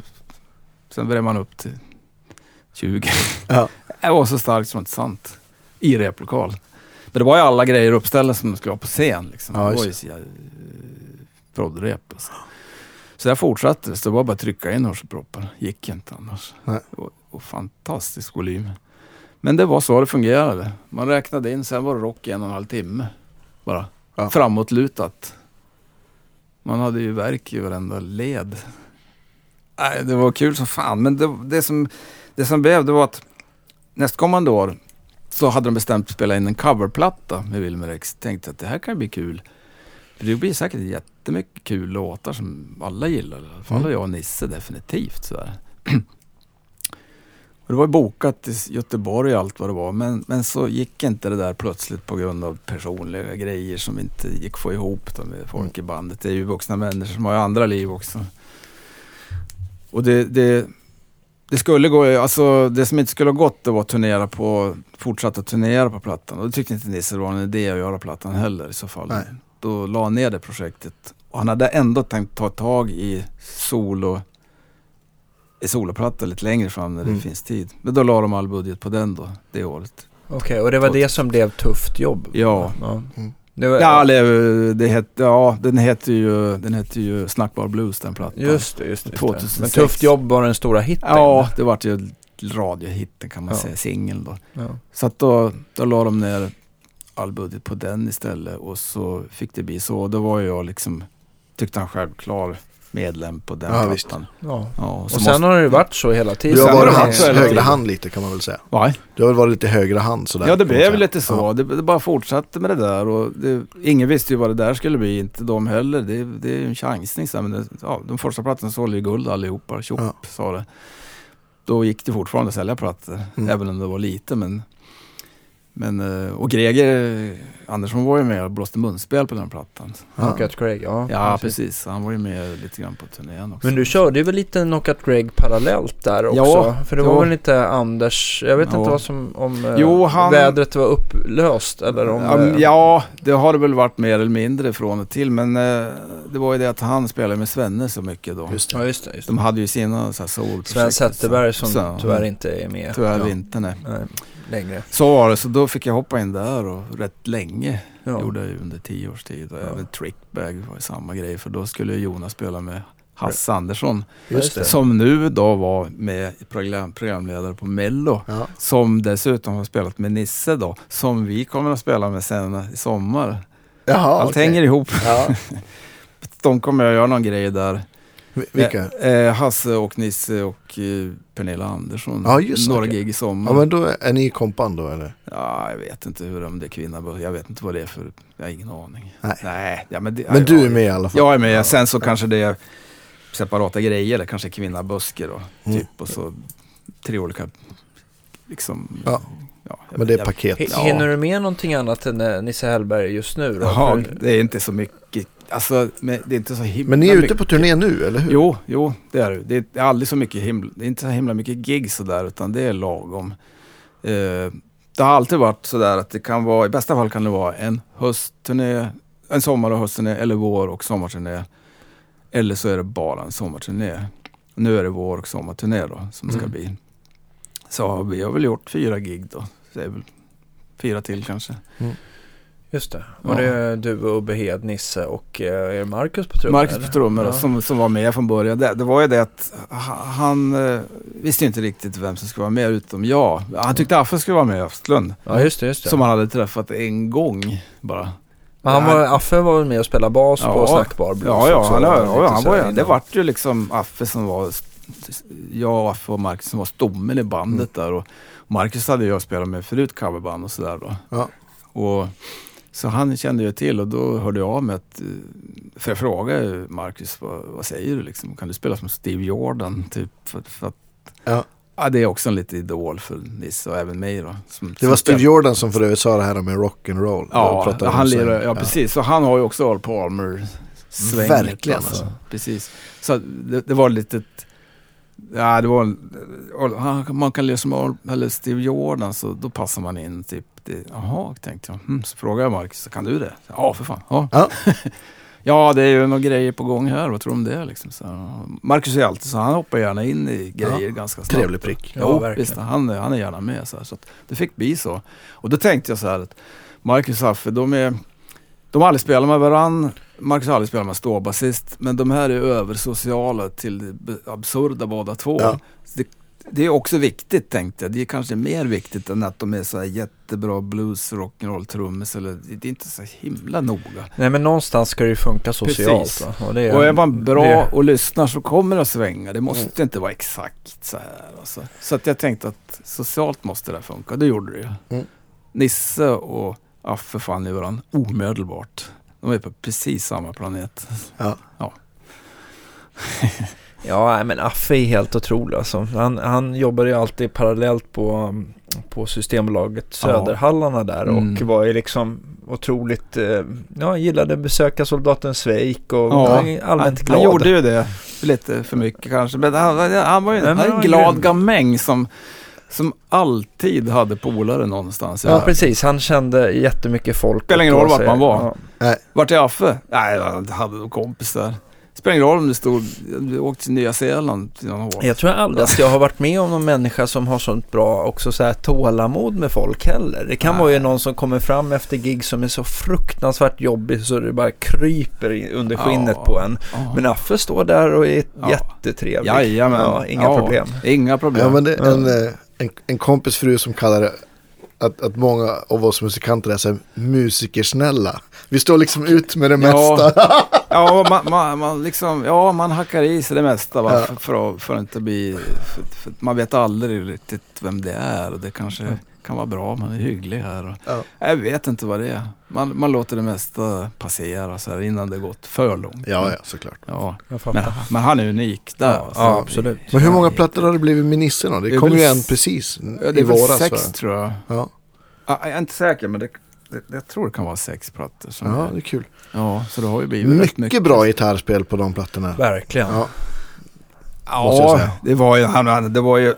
sen vred man upp till 20. Ja. Det var så starkt som inte sant. I replokal. Men det var ju alla grejer uppställda som man skulle ha på scen. Liksom. Ja, det var ju så proddrep. Så där fortsatte det. Så det var bara att trycka in hörselproppar. Gick inte annars. Och fantastisk volym. Men det var så det fungerade. Man räknade in, sen var det rock i 1,5 timme. Bara framåtlutat. Man hade ju verk i varenda led. Nej, det var kul som fan. Men det som blev, det var att nästkommande år så hade de bestämt att spela in en coverplatta med Vilmer X. Tänkte att det här kan bli kul. För det blir säkert jättemycket kul låtar som alla gillar. I alla fall jag och Nisse definitivt. Så där. Och det var bokat i Göteborg och allt vad det var. Men så gick inte det där plötsligt på grund av personliga grejer som inte gick få ihop med folk i bandet. Det är ju vuxna människor som har andra liv också. Och det skulle gå, alltså det som inte skulle ha gått, det var att fortsätta turnera på plattan. Och det tyckte inte Nisse var en idé att göra plattan heller i så fall. Nej. Då la ner det projektet. Och han hade ändå tänkt ta tag i soloplattor lite längre fram när det finns tid. Men då la de all budget på den då, det året. Okej, och det var det som blev tufft jobb? Ja. Den heter ju Snackbar Blues, den plattan. Just det. 2006. Men Tufft jobb var den stora hitten. Ja, det var ju radiohitten kan man säga, singeln då. Ja. Så att då la de ner all budget på den istället och så fick det bli så. Då var jag liksom, tyckte han själv, klar medlem på den plattan. Ja. Ja, och sen har det varit så hela tiden. Du har varit hans högra hand lite, kan man väl säga. Va? Du har varit lite högra hand sådär. Ja, det blev lite så. Ja. Det bara fortsatte med det där. Och ingen visste ju vad det där skulle bli. Inte de heller. Det är ju en chansning. Men de första plattorna sålde ju guld allihopa. Sa det. Då gick det fortfarande att sälja plattor. Även om det var lite, men och Greger Andersson var ju med och blåste munspel på den plattan. Knockout Greg, ja precis. Han var ju med lite grann på turnén också. Men du körde väl lite Knockout Greg parallellt där också? Ja, för det var väl lite Anders, jag vet inte vad som, om vädret var upplöst eller om... Ja, det har det väl varit mer eller mindre från och till, men det var ju det att han spelade med Svenne så mycket då. Just det. De hade ju sina så här solprojekt. Sven Zetterberg som tyvärr inte är med. Tyvärr inte, nej. Längre. Så var det, så då fick jag hoppa in där och rätt länge gjorde jag under 10 års tid. Och även Trickbag var samma grej, för då skulle Jonas spela med Hasse Andersson, som nu då var med programledare på Mello, som dessutom har spelat med Nisse då, som vi kommer att spela med sen i sommar. Jaha, allt hänger ihop. Ja. De kommer att göra någon grej där. Vilka? Hasse och Nisse och Pernilla Andersson. Ja, just det. Några gig i sommar. Ja, men då är ni kompan då, eller? Ja, jag vet inte om det är kvinna. Jag vet inte vad det är för... Jag har ingen aning. Nej. Ja, men du är med i alla fall. Jag är med. Sen så kanske det är separata grejer. Eller kanske kvinnabusker då. Typ, och så 3 olika... Liksom... Ja. Ja, men det är paket. Hinner du med någonting annat än Nisse Helberg just nu då? Ja, det är inte så mycket. Alltså, men det är inte så himla. Men ni är ute på turné nu, eller hur? Jo, det är det. Det är aldrig så mycket det är inte så himla mycket gig så där, utan det är lagom. Det har alltid varit så där att det kan vara, i bästa fall kan det vara en höstturné, en sommar- och höstturné, eller vår- och sommarturné. Eller så är det bara en sommarturné. Nu är det vår- och sommarturné då som ska bli. Så vi har väl gjort 4 gig då. Det är väl 4 till kanske. Just det. Och det är du och Behed, Nisse och är det Marcus på trummor? Marcus på trummor som var med från början. Det var ju det att han visste inte riktigt vem som skulle vara med utom jag. Han tyckte Affe skulle vara med i Östlund. Ja, just det. Som han hade träffat en gång bara. Affe var väl med och spelade bas på Snackbar Blues. Han var ju. Det vart ju liksom Affe som var... Jag, Affe och Marcus som var stommen i bandet där. Och Marcus hade jag spelat med förut coverband och sådär då. Ja. Och... Så han kände ju till och då hörde jag med att... För jag frågade Marcus, vad säger du liksom? Kan du spela som Steve Jordan typ? För att det är också en liten idol för Nisse och även mig då. Det var Steve Jordan som för övrigt sa det här med rock'n'roll. Ja, han lirar, precis. Så han har ju också All Palmer-svänget. Verkligen alltså. Precis. Så det var lite... Ja, det var... Man kan lira som Steve Jordan så då passar man in typ. Jaha, tänkte jag. Så frågade jag Marcus, kan du det? Ja, för fan. Ja. Ja, det är ju några grejer på gång här. Vad tror du om det? Liksom. Så, Marcus är alltid så. Han hoppar gärna in i grejer ganska snabbt. Trevlig prick. Ja, visst, han är gärna med. Så att det fick bli så. Och då tänkte jag så här att Marcus och Affe, de har aldrig spelat med varann. Marcus har aldrig spelat med ståbasist. Men de här är översociala till absurda båda två. Ja. Det är också viktigt, tänkte jag. Det är kanske mer viktigt än att de är så här jättebra blues, rock'n'roll, trummis. Eller, det är inte så himla noga. Nej, men någonstans ska det ju funka socialt. Och, är man bra och lyssnar så kommer det att svänga. Det måste inte vara exakt så här. Alltså. Så att jag tänkte att socialt måste det funka. Det gjorde det ju. Mm. Nisse och Affe fann ju varandra omedelbart. De är på precis samma planet. Ja. Ja, men Affe är helt otrolig. Alltså. Han jobbar ju alltid parallellt på Systembolaget Söderhallarna där och var ju liksom otroligt... gillade besöka soldaten Sveik och allmänt glad. Han gjorde ju det lite för mycket kanske, men han var ju en glad gamäng som alltid hade polare någonstans. Ja, precis. Han kände jättemycket folk. Spelar ingen roll vart man var. Ja. Vart är Affe? Nej, han hade någon kompis där. Spelar ingen roll om du åkte till Nya Zeeland till någon år. Jag tror aldrig att jag har varit med om någon människa som har sånt bra också så här tålamod med folk heller. Det kan vara ju någon som kommer fram efter gig som är så fruktansvärt jobbig så det bara kryper under skinnet på en. Men Affe står där och är jättetrevlig. Inga problem. Ja, men det är en kompis fru som kallar det att många av oss musikanter är så här musikersnälla. Vi står liksom ut med det mesta. Ja, man liksom, man hackar i sig det mesta för att inte bli för man vet aldrig riktigt vem det är och det kanske kan vara bra, man är hygglig här och, jag vet inte vad det är. Man låter det mesta passera så här innan det gått för långt. Ja, såklart. Ja. Men han är unik där. Ja, absolut. Men hur många plattor har det blivit med Nisse då? Det kom ju en precis i våras. 6 tror jag. Ja. Jag är inte säker, men jag tror det kan vara 6 plattor. Ja, det är kul. Ja, så det har ju blivit mycket bra gitarrspel på de plattorna. Verkligen. Ja, det var ju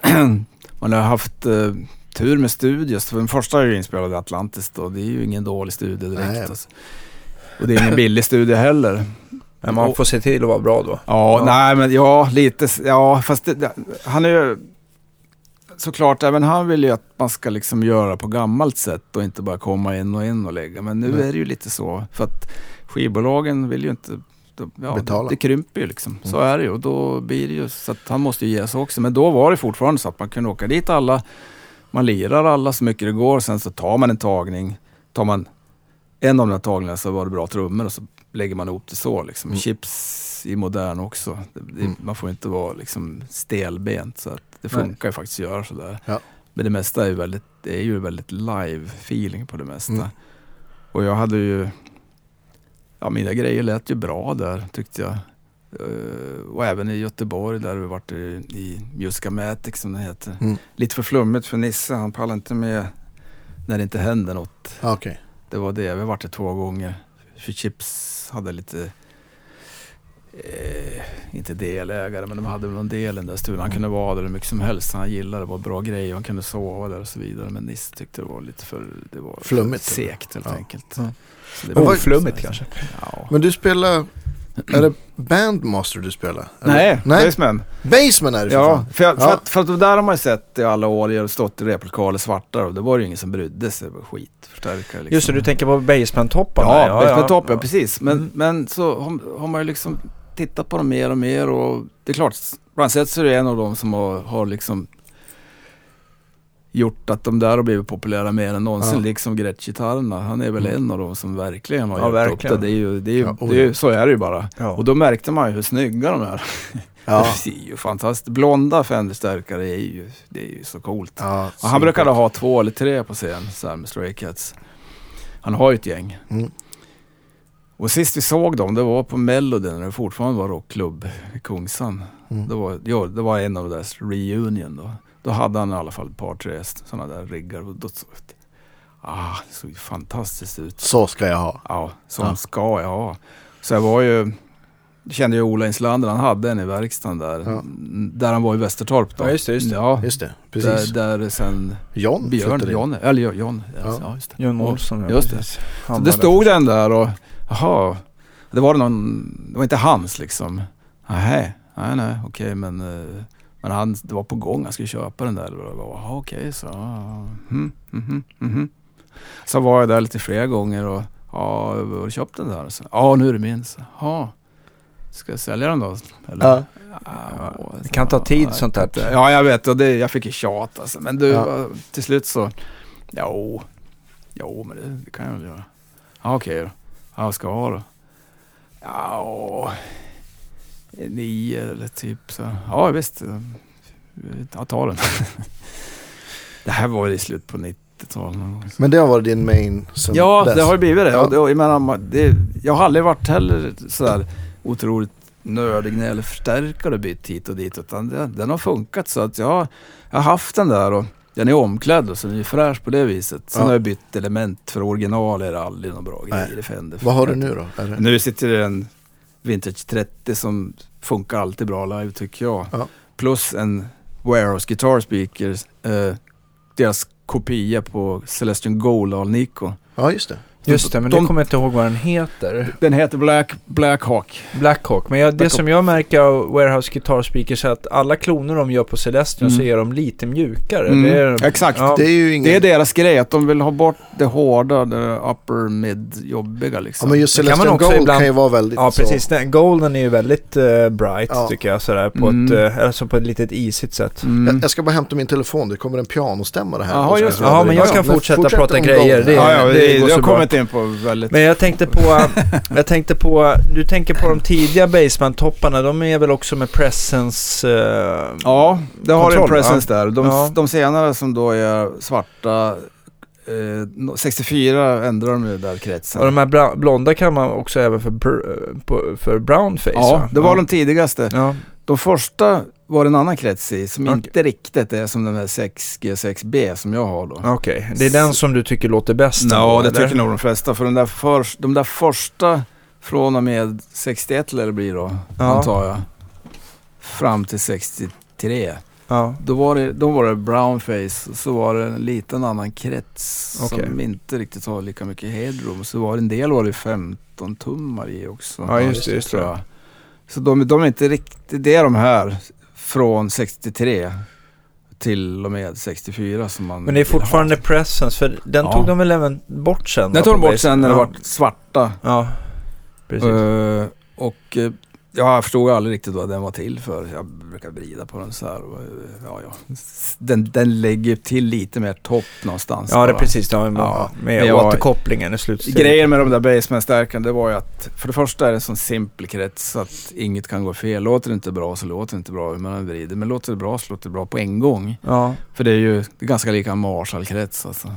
man har haft tur med studios. För den första är ju inspelad i Atlantis då. Det är ju ingen dålig studie direkt. Alltså. Och det är ingen billig studie heller. Men man får se till att vara bra då. Ja, nej men lite. Ja, fast han är ju såklart, även han vill ju att man ska liksom göra på gammalt sätt och inte bara komma in och lägga. Men nu är det ju lite så. För att skivbolagen vill ju inte betala. Det krymper ju liksom. Så är det ju. Och då blir det ju så att han måste ju ge sig också. Men då var det fortfarande så att man kunde åka dit alla. Man lirar alla så mycket det går. Sen så tar man en tagning. Tar man en av de här tagningarna så var det bra trummor. Och så lägger man ihop det så. Liksom. Chips i modern också. Man får inte vara liksom stelbent. Så att det funkar ju faktiskt att göra sådär. Ja. Men det mesta är ju väldigt live-feeling på det mesta. Och jag hade ju... Ja, mina grejer lät ju bra där tyckte jag. Och även i Göteborg där vi varit i Musicamatic som det heter. Lite för flummigt för Nisse, han pallade inte med när det inte hände något. Okay. Det var det, vi varit det 2 gånger. För Chips hade lite inte delägare men de hade någon del i den där studion. Han kunde vara där hur mycket som helst, han gillade det, var bra grejer, han kunde sova där och så vidare. Men Nisse tyckte det var lite för flummigt, segt helt enkelt. Så det var flummigt kanske. Ja. Men du spelar Är det Bandmaster du spelar? Nej, Baseman. Baseman är det för fan. För att det där har man ju sett i alla år. Jag har stått i replokaler svarta och det var ju ingen som brydde sig. Det var skitförstärkare liksom. Just det, du tänker på Baseman-topparna. Ja, Baseman-toppar, ja, precis. Men så har man ju liksom tittat på dem mer och mer. Och det är klart, bland annat så är det en av dem som har liksom gjort att de där har blivit populära mer än någonsin, liksom Gretsch-gitarrerna. Han är väl en av dem som verkligen har gjort upp det. Det är ju så är det ju bara. Ja. Och då märkte man ju hur snygga de är. Ja. Det är ju fantastiskt. Blonda Fender-stärkare är ju så coolt. Ja, och han brukade ha 2 eller 3 på scen så här med Stray Cats. Han har ju ett gäng. Mm. Och sist vi såg dem, det var på Melody när det fortfarande var rockklubb i Kungsan. Mm. Det var en av deras reunion då. Då hade han i alla fall ett par, 3 sådana där riggar. Och då såg det, det såg ju fantastiskt ut. Så ska jag ha. Ja, ska jag ha. Så jag var ju, kände ju Ola Inslander, han hade en i verkstaden där. Ja. Där han var i Västertorp då. Ja, just det. Ja, just det. Precis. Där sen John Björn. John. Ja, just det. John Olsson. Ja, just det. Så det stod den där och, jaha. Det var inte hans liksom. Nej, okej, men han, det var på gång, han skulle köpa den där. Och jag bara, okej, så. Så var jag där lite flera gånger och jag köpte den där. Ja, nu är det min. Ja, ska jag sälja den då? Eller? Ja. Det kan ta tid sånt här. Ja, jag vet. Och jag fick ju tjat. Alltså. Men du, till slut så, jo, men det kan jag väl göra. Ja, okej då. Ja, vad ska jag ha då? Ja, 9 eller typ så. Ja, visst. Jag tar den. Det här var i slut på 90-talet. Men det har varit din main sen. Ja, det har blivit det. Ja. Jag har aldrig varit heller sådär otroligt nördig eller förstärkare och bytt hit och dit. Utan den har funkat så att jag har haft den där och den är omklädd och så den är fräsch på det viset. Sen har jag bytt element för original är det aldrig någon bra grej. Vad har du nu då? Nu sitter det en Vintage 30 som funkar alltid bra live tycker jag. Ja. Plus en Warehouse Guitar Speakers. Deras kopia på Celestion Gold All Nico. Ja, just det. Just det, men de kommer jag inte ihåg vad den heter. Den heter Black Hawk. Black Hawk, men det som jag märker av Warehouse Guitar Speakers är att alla kloner de gör på Celestion så är de lite mjukare. Mm. Exakt. Ja. Det är deras grej att de vill ha bort det hårda, det upper mid jobbiga liksom. Ja, men just Celestion Gold ibland, kan ju vara väldigt. Ja, precis. Golden är ju väldigt bright tycker jag sådär på ett litet isigt sätt. Mm. Jag ska bara hämta min telefon. Det kommer en pianostämma det här. Ja, men jag kan fortsätta prata grejer. Jag kommer inte. Men jag tänkte på du tänker på de tidiga Baseman-topparna, de är väl också med presence det har en presence där. De senare som då är svarta 64 ändrar de ju där kretsen. Och de här blonda kan man också även för brownface. Ja, det var de tidigaste. Ja. De första var en annan krets i som inte riktigt är som den här 6G6B som jag har då. Okej. Det är den som du tycker låter bäst? Ja, det tycker nog de flesta. För de där första från och med 61 eller det blir då, antar jag, fram till 63. Ja. Då var det brownface och så var det en liten annan krets som inte riktigt har lika mycket headroom. Så var det en del var det 15 tummar i också. Ja, just det tror jag. Så de är inte riktigt, det är de här från 63 till och med 64 som man. Men det är fortfarande presence för den tog de väl även bort sen. Den tog de bort sen när det var svarta. Ja. Precis. Och jag förstod aldrig riktigt vad den var till för. Jag brukar vrida på den så här. Och, Den lägger till lite mer topp någonstans. Ja, det är precis. Med återkopplingen i slutet. Grejen med de där Baseman-stärkan, det var ju att för det första är det en sån simpel krets så att inget kan gå fel. Låter det inte bra så låter det inte bra hur man vrider. Men låter det bra så låter det bra på en gång. Ja. För det är ju ganska lika en Marshall-krets alltså.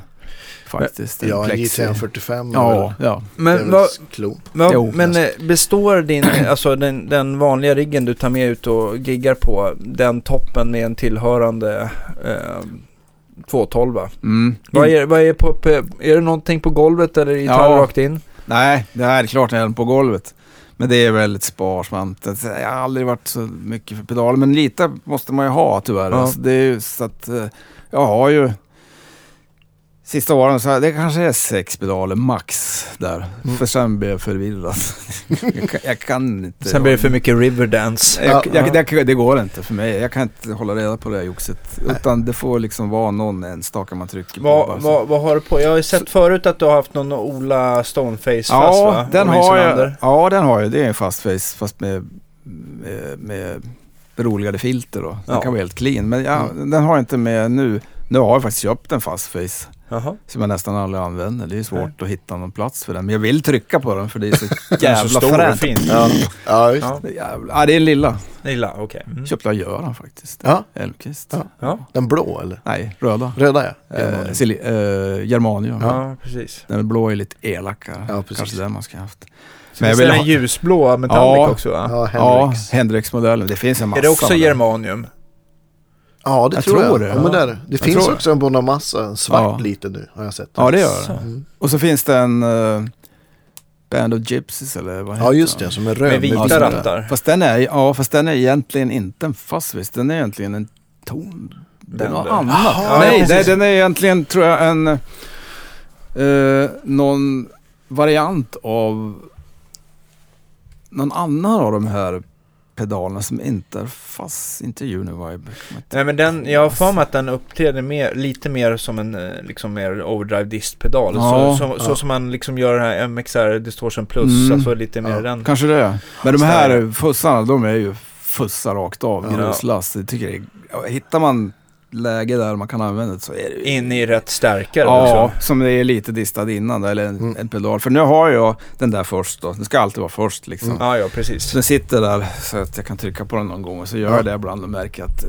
Faktiskt, ja, en JTM45. Ja. Men består din alltså den vanliga riggen du tar med ut och giggar på den toppen med en tillhörande 212? Vad är det någonting på golvet eller i rakt in? Nej, det här är klart när den på golvet. Men det är väldigt sparsamt. Jag har aldrig varit så mycket för pedaler, men lite måste man ju ha tyvärr. Ja. Alltså, det är ju så att jag har ju sista åren så det kanske är 6 pedaler max där. Mm. För sen blir jag förvirrad. Jag kan inte. Sen blir det för mycket Riverdance. Det går inte för mig. Jag kan inte hålla reda på det här joxet. Utan det får liksom vara någon enstaka man trycker på. Vad har du på? Jag har ju sett förut att du har haft någon Ola Stoneface-fast, ja, va? Den har jag. Ja, den har jag. Det är en fastface fast med roligare filter då. Den kan vara helt clean. Men den har jag inte med nu. Nu har jag faktiskt köpt en fastface. Aha. Som jag nästan aldrig använder. Det är svårt att hitta någon plats för den. Men jag vill trycka på den för det är så jävla fränt. Det är en lilla. Lilla, okej. Okay. Mm. Köpte jag Göran faktiskt. Ja. Elmqvist. Ja. Ja. Den blå eller? Nej, röda. Röda, ja. Germanium. Ja, precis. Den blå är lite elakare. Ja, precis. Kanske den man ska ha haft. Men jag vill ha en ljusblå metallic också, va? Ja, Hendrix. Ja, Hendrix-modellen. Det finns en massa. Är det också germanium? Ja, det jag tror jag. Ja, men det finns också en bonamassa, en svart liten nu har jag sett. Ja, det gör det. Mm. Och så finns det en Band of Gypsies eller vad heter det? Ja, just det, som är röd med vita rattar. Fast den är egentligen inte en fastvis, den är egentligen en ton. Den har annat. Nej, den är egentligen tror jag en någon variant av någon annan av de här pedalerna som inte är fast, inte Univibe. Nej, men jag har för mig att den uppträder mer, lite mer som en liksom mer overdrive dist-pedal. Ja, så som man liksom gör den här MXR Distortion Plus, alltså lite mer den. Kanske det. Men de här fussarna, de är ju fussar rakt av. Gruslast, det tycker jag. Hittar man läge där man kan använda det så är det in i rätt stärkare. Ja, också. Som det är lite distad innan eller en pedal. För nu har jag den där först då. Den ska alltid vara först liksom. Mm. Ja, precis. Så den sitter där så att jag kan trycka på den någon gång och så gör jag det ibland och märker att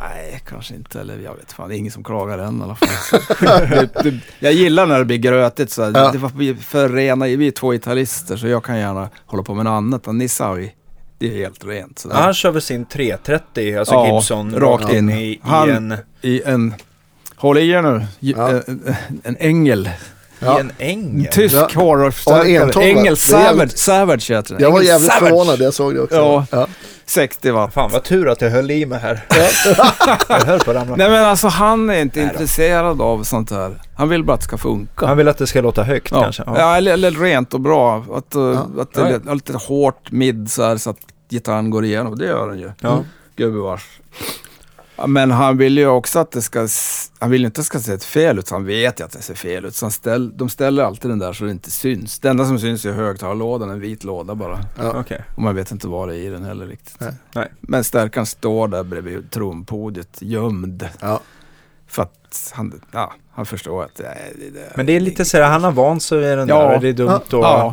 nej, kanske inte, eller jag vet fan, det är ingen som klagar än i alla fall. Jag gillar när det blir grötigt så här. Det var för rena, vi är 2 italister så jag kan gärna hålla på med något annat än Nissaui. Det är helt rent. Sådär. Han kör väl sin 330, alltså Gibson, rakt in i en... Håll i er nu. En ängel. Ja. I en ängel? Tysk horrorförstärkare. Ängel Savage heter den. Jag var jävligt förvånad, jag såg det också. Ja. 60 watt. Fan, vad tur att jag höll i mig här. Jag höll på ramla. Nej, men alltså han är inte intresserad av sånt här. Han vill bara att det ska funka. Han vill att det ska låta högt kanske. Ja, eller rent och bra. Att det är lite hårt mid så här så att gitarren går igenom. Det gör den ju. Ja. Gubevars. Men han vill ju också att det ska... Han vill inte att det ska se ett fel ut. Han vet ju att det ser fel ut. Så de ställer alltid den där så det inte syns. Det enda som syns är högtalarlådan. En vit låda bara. Ja. Okay. Och man vet inte vad det är i den heller riktigt. Nej. Men stärkan står där bredvid trumpodiet. Gömd. Ja. För att han förstår att... Det men det är lite så här... Han har vant sig vid den där. Det är dumt.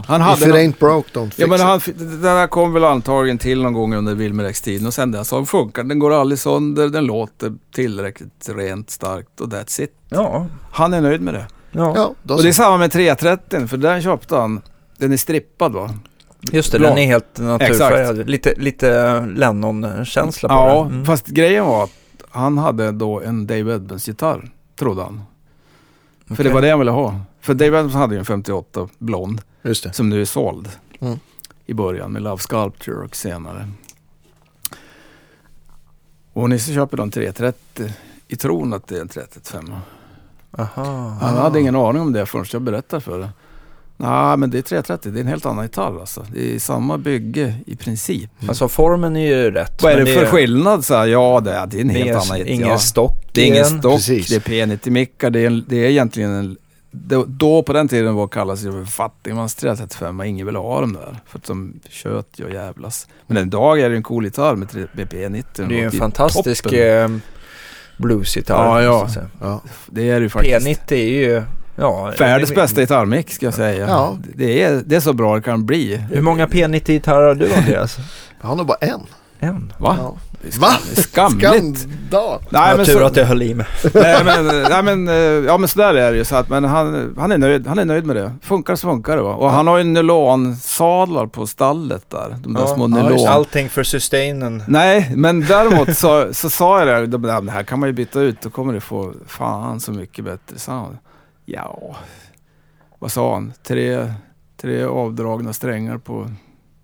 Han hade if it ain't broke, don't fix it. Det där kom väl antagligen till någon gång under Vilmer X-tiden. Och sen där så funkar den. Går aldrig sönder. Den låter tillräckligt rent, starkt. Och that's it. Ja. Han är nöjd med det. Ja. Och det är samma med 330. För den köpte han. Den är strippad, va? Just det, den är helt naturfärgad. Lite Lennon-känsla på den. Fast grejen var att han hade då en Dave Edmunds gitarr, trodde han. Okay. För det var det han ville ha. För Dave Edmunds hade ju en 58 blond. Just det. Som nu är såld. Mm. I början med Love Sculpture och senare. Och Nisse köper de 330 i tron att det är en 335. Han hade ingen aning om det förrän jag berättade för det. Nej, men det är 330. Det är en helt annan gitarr alltså. Det är samma bygge i princip. Alltså formen är ju rätt. Vad är det för skillnad? Så här, det är en helt annan gitarr. Ingen stock. Det är ingen stock. Precis. Det är P90-mickar. Det är egentligen då på den tiden var kallas det för fattigmans 335. Ingen vill ha dem där. För att de tjöt och jävlas. Men idag är det en cool gitarr med P90. Det är ju en fantastisk bluesgitarr. Ja. Det är ju faktiskt. P90 är ju... Färdens bästa gitarrmick ska jag säga. Ja. Det är så bra det kan bli. Hur många P90-gitarrar har du, Andreas? Han har bara en. Va? Ja. Skamligt. Nej, men tur att jag höll i mig. Nej men så där är det ju så att men han är nöjd. Han är nöjd med det. Funkar så funkar det, va. Och han har ju nylonsadlar på stallet där. De där små nylon. Allting för sustainen. Nej, men däremot så sa jag det här kan man ju byta ut och kommer det få fan så mycket bättre sound. Ja, vad sa han? Tre avdragna strängar på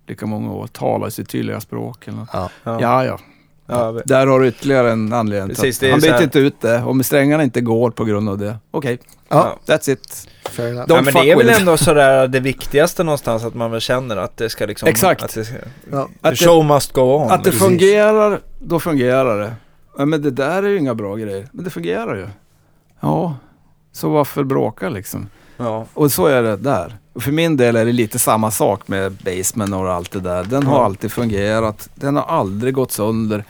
lika många år. Talar sitt tydliga språk. Eller något. Ja. Ja, där har du ytterligare en anledning. Precis, han byter inte ut det. Om strängarna inte går på grund av det. Okej, okay. That's it. Ja, men det är väl ändå sådär det viktigaste någonstans, att man väl känner att det ska liksom... Exakt. Att det ska, the show must go on. Att det fungerar, då fungerar det. Ja, men det där är ju inga bra grejer. Men det fungerar ju. Ja, så varför bråka liksom? Ja. Och så är det där. Och för min del är det lite samma sak med basement och allt det där. Den har alltid fungerat. Den har aldrig gått sönder.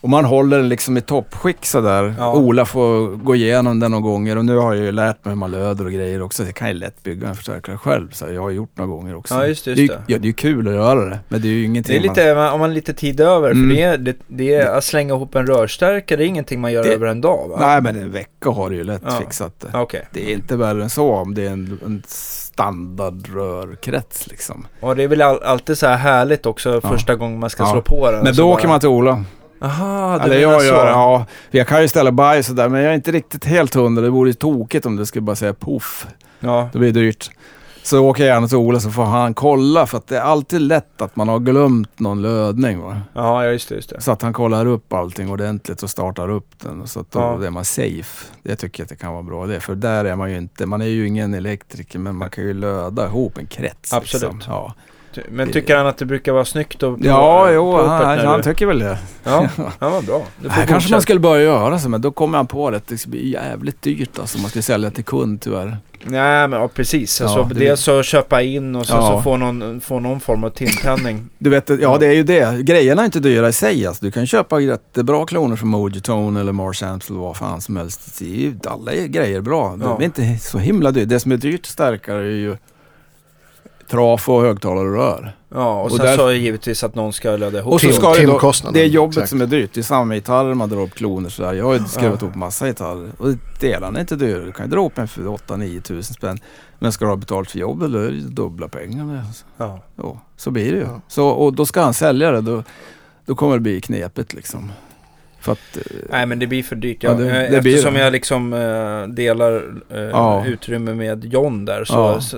Och man håller den liksom i toppskick sådär. Ja. Ola får gå igenom den några gånger. Och nu har jag ju lärt mig hur man löder och grejer också. Det kan ju lätt bygga en förstärkare själv. Så jag har gjort några gånger också. Ja, just det. Det är ju kul att göra det. Men det är ju ingenting. Det är lite, om man har lite tid över. För det är att slänga ihop en rörstärkare. Det är ingenting man gör över en dag, va? Nej, men en vecka har det ju lätt fixat det. Okay. Det är inte värre än så om det är en standardrörkrets liksom. Och det är väl alltid så här härligt också första gången man ska slå på den. Men då åker man till Ola. Aha, det jag gör, jag kan ju ställa by så där, men jag är inte riktigt helt hundra. Det vore ju tokigt om det skulle bara säga puff. Ja. Det blir dyrt. Så åker jag gärna till Ola så får han kolla, för att det är alltid lätt att man har glömt någon lödning, va? Ja, just det. Så att han kollar upp allting ordentligt och startar upp den, och så att då är man safe. Jag tycker att det kan vara bra det, för där är man ju inte, man är ju ingen elektriker, men man kan ju löda ihop en krets. Absolut. Liksom. Ja. Men tycker han att det brukar vara snyggt? Han tycker väl det. Ja, han var bra. Kanske man skulle börja göra så, men då kommer han på att det blir jävligt dyrt. Alltså, man ska sälja till kund tyvärr. Nej, men precis. Alltså, så köpa in och så få någon form av timpenning. Du vet, det är ju det. Grejerna är inte dyra i sig. Alltså, du kan köpa jättebra kloner från Mojitone eller Marsh Amps eller vad fan som helst. Alla grejer bra. De är inte så himla dyrt. Det som är dyrt starkare är ju traf och högtalare och rör. Ja, och sen där... så är givetvis att någon ska löda ihop. Och så ska det är jobbet som är dyrt. Det är samma gitarrer man drar upp kloner sådär. Jag har ju skrivit upp massa gitarrer. Och delarna är inte dyra. Du kan ju dra upp en för 8-9 tusen spänn. Men ska du ha betalt för jobbet, då är det dubbla pengarna. Ja. Ja, så blir det ju. Ja. Så, och då ska han sälja det. Då kommer det bli knepigt liksom. För att, nej, men det blir för dyrt. Jag liksom delar utrymme med John där,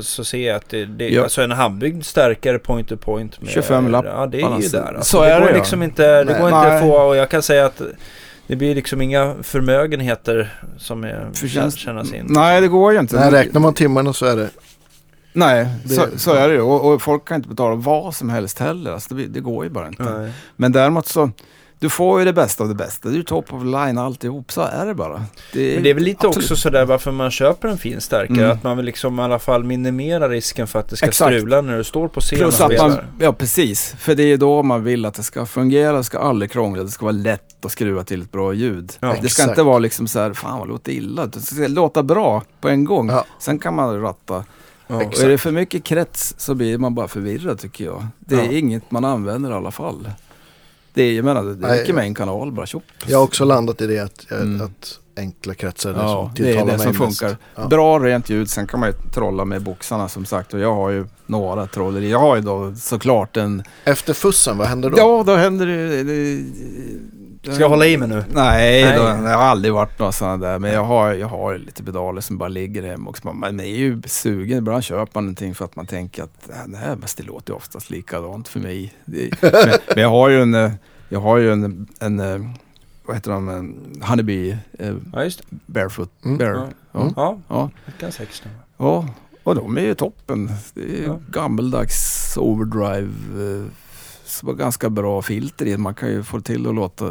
så ser jag att det alltså en handbyggd stärkare point to point med 25 lapp. Ja, det är ju där. Alltså, så det är går det liksom inte, det går inte att få, och jag kan säga att det blir liksom inga förmögenheter som är förtjänas in. Nej, det går ju inte. Nej, räknar man timmarna så är det. Nej, så är det ju. Och folk kan inte betala vad som helst heller. Alltså, det går ju bara inte. Nej. Men däremot så du får ju det bästa av det bästa. Du är top of line alltihop, så är det bara. Men det är väl lite också sådär varför man köper en fin stärkare. Att man vill liksom i alla fall minimera risken för att det ska strula när du står på scenen. Plus att man, ja, precis. För det är då man vill att det ska fungera. Det ska aldrig krångla. Det ska vara lätt att skruva till ett bra ljud. Ja, det ska inte vara liksom såhär, fan vad låter illa. Det ska låta bra på en gång. Ja. Sen kan man ratta. Ja, och är det för mycket krets så blir man bara förvirrad, tycker jag. Det är inget man använder i alla fall. Det räcker med en kanal, bara tjopp. Jag har också landat i det att enkla kretsar det är det som funkar. Ja. Bra rent ljud, sen kan man ju trolla med boxarna som sagt, och jag har ju några troller. Jag har ju då såklart en... Efter fussen, vad händer då? Ja, då händer det... Ska jag hålla i mig nu? Nej. Jag har aldrig varit någon sån där, men jag har lite pedaler som bara ligger hemma också. Man är ju sugen, ibland köper man någonting för att man tänker att nej, men det låter ju oftast likadant för mig. Men jag har ju en vad heter de? Honeybee Barefoot Bear. Ja, och de är ju toppen. Det är gammeldags overdrive, så ganska bra filter i. Man kan ju få till att låta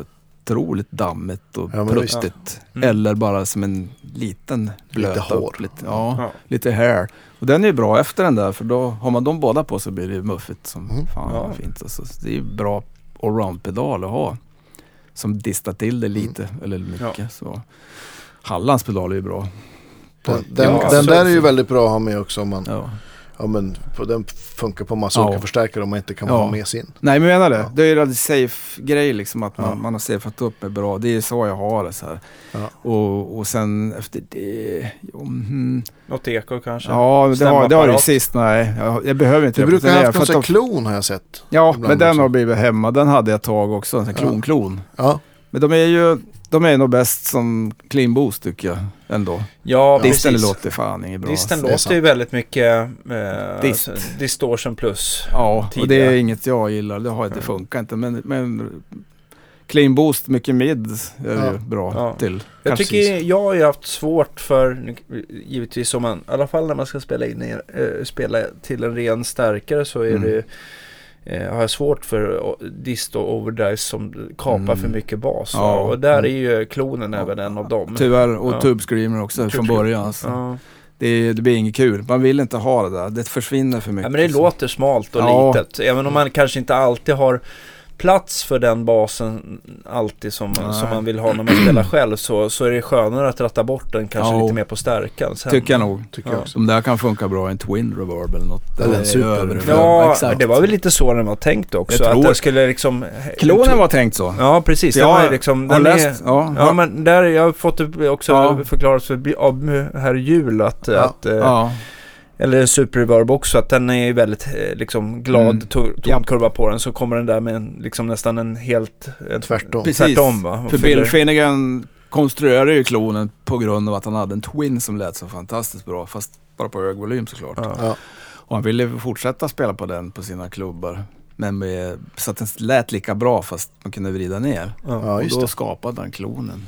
otroligt dammet och brustigt. Ja. Eller bara som en liten blöt lite hår. Lite hair. Och den är ju bra efter den där, för då har man de båda på så blir det muffigt som fan fint. Alltså, det är ju bra allround-pedal att ha. Som distar till det lite eller mycket. Ja. Så Hallands pedal är ju bra. Den där är ju väldigt bra att ha med också, om man men den funkar på massa olika förstärkare om man inte kan ha med sin. Nej, men jag menar det. Det är ju en safe grej liksom, att man har safeat upp med bra. Det är så jag har det så här. Ja. Och sen efter det något eko kanske. Ja, det har ju sist. Nej, jag behöver inte. Du brukar ha haft en klon, har jag sett. Ja, men den också har blivit hemma. Den hade jag tag också, en klon. Ja. Men de är nog bäst som clean boost, tycker jag ändå. Ja, disten låter fan inget bra. Disten låter ju väldigt mycket distortion plus. Ja, och det är inget jag gillar. Det har inte funkat inte, men Clean boost, mycket mids är ja. Ju bra ja. Till. Jag kanske tycker sist. Jag har ju haft svårt för, givetvis om man, i alla fall när man ska spela, in, spela till en ren stärkare så är det har jag svårt för disto och overdrive som kapar för mycket bas. Ja. Och där är ju klonen även en av dem. Tyvärr, och tube screamer också från början. Alltså. Ja. Det blir inget kul. Man vill inte ha det där. Det försvinner för mycket. Ja, men det låter smalt och litet. Även om man kanske inte alltid har plats för den basen alltid som man vill ha när man spelar själv, så är det skönare att ratta bort den kanske lite mer på stärkan. Sen, tycker jag nog. Tycker jag också. Om det här kan funka bra en twin reverb eller något. Eller en super. Ja, exakt. Det var väl lite så den var tänkt också. Att det skulle liksom... Klonen var tänkt så. Ja, precis. Ja, var liksom, den läst, är, ja, men där jag har fått också förklarat av herr Jul att eller en super reverb också, att den är väldigt liksom glad tonkurva på den, så kommer den där med en, liksom nästan en helt tvärtom va? För Bill Finnegan konstruerade ju klonen på grund av att han hade en twin som lät så fantastiskt bra, fast bara på hög volym såklart. Ja. Ja. Och han ville fortsätta spela på den på sina klubbar, men med, så att den lät lika bra fast man kunde vrida ner. Ja. Och då skapade han klonen.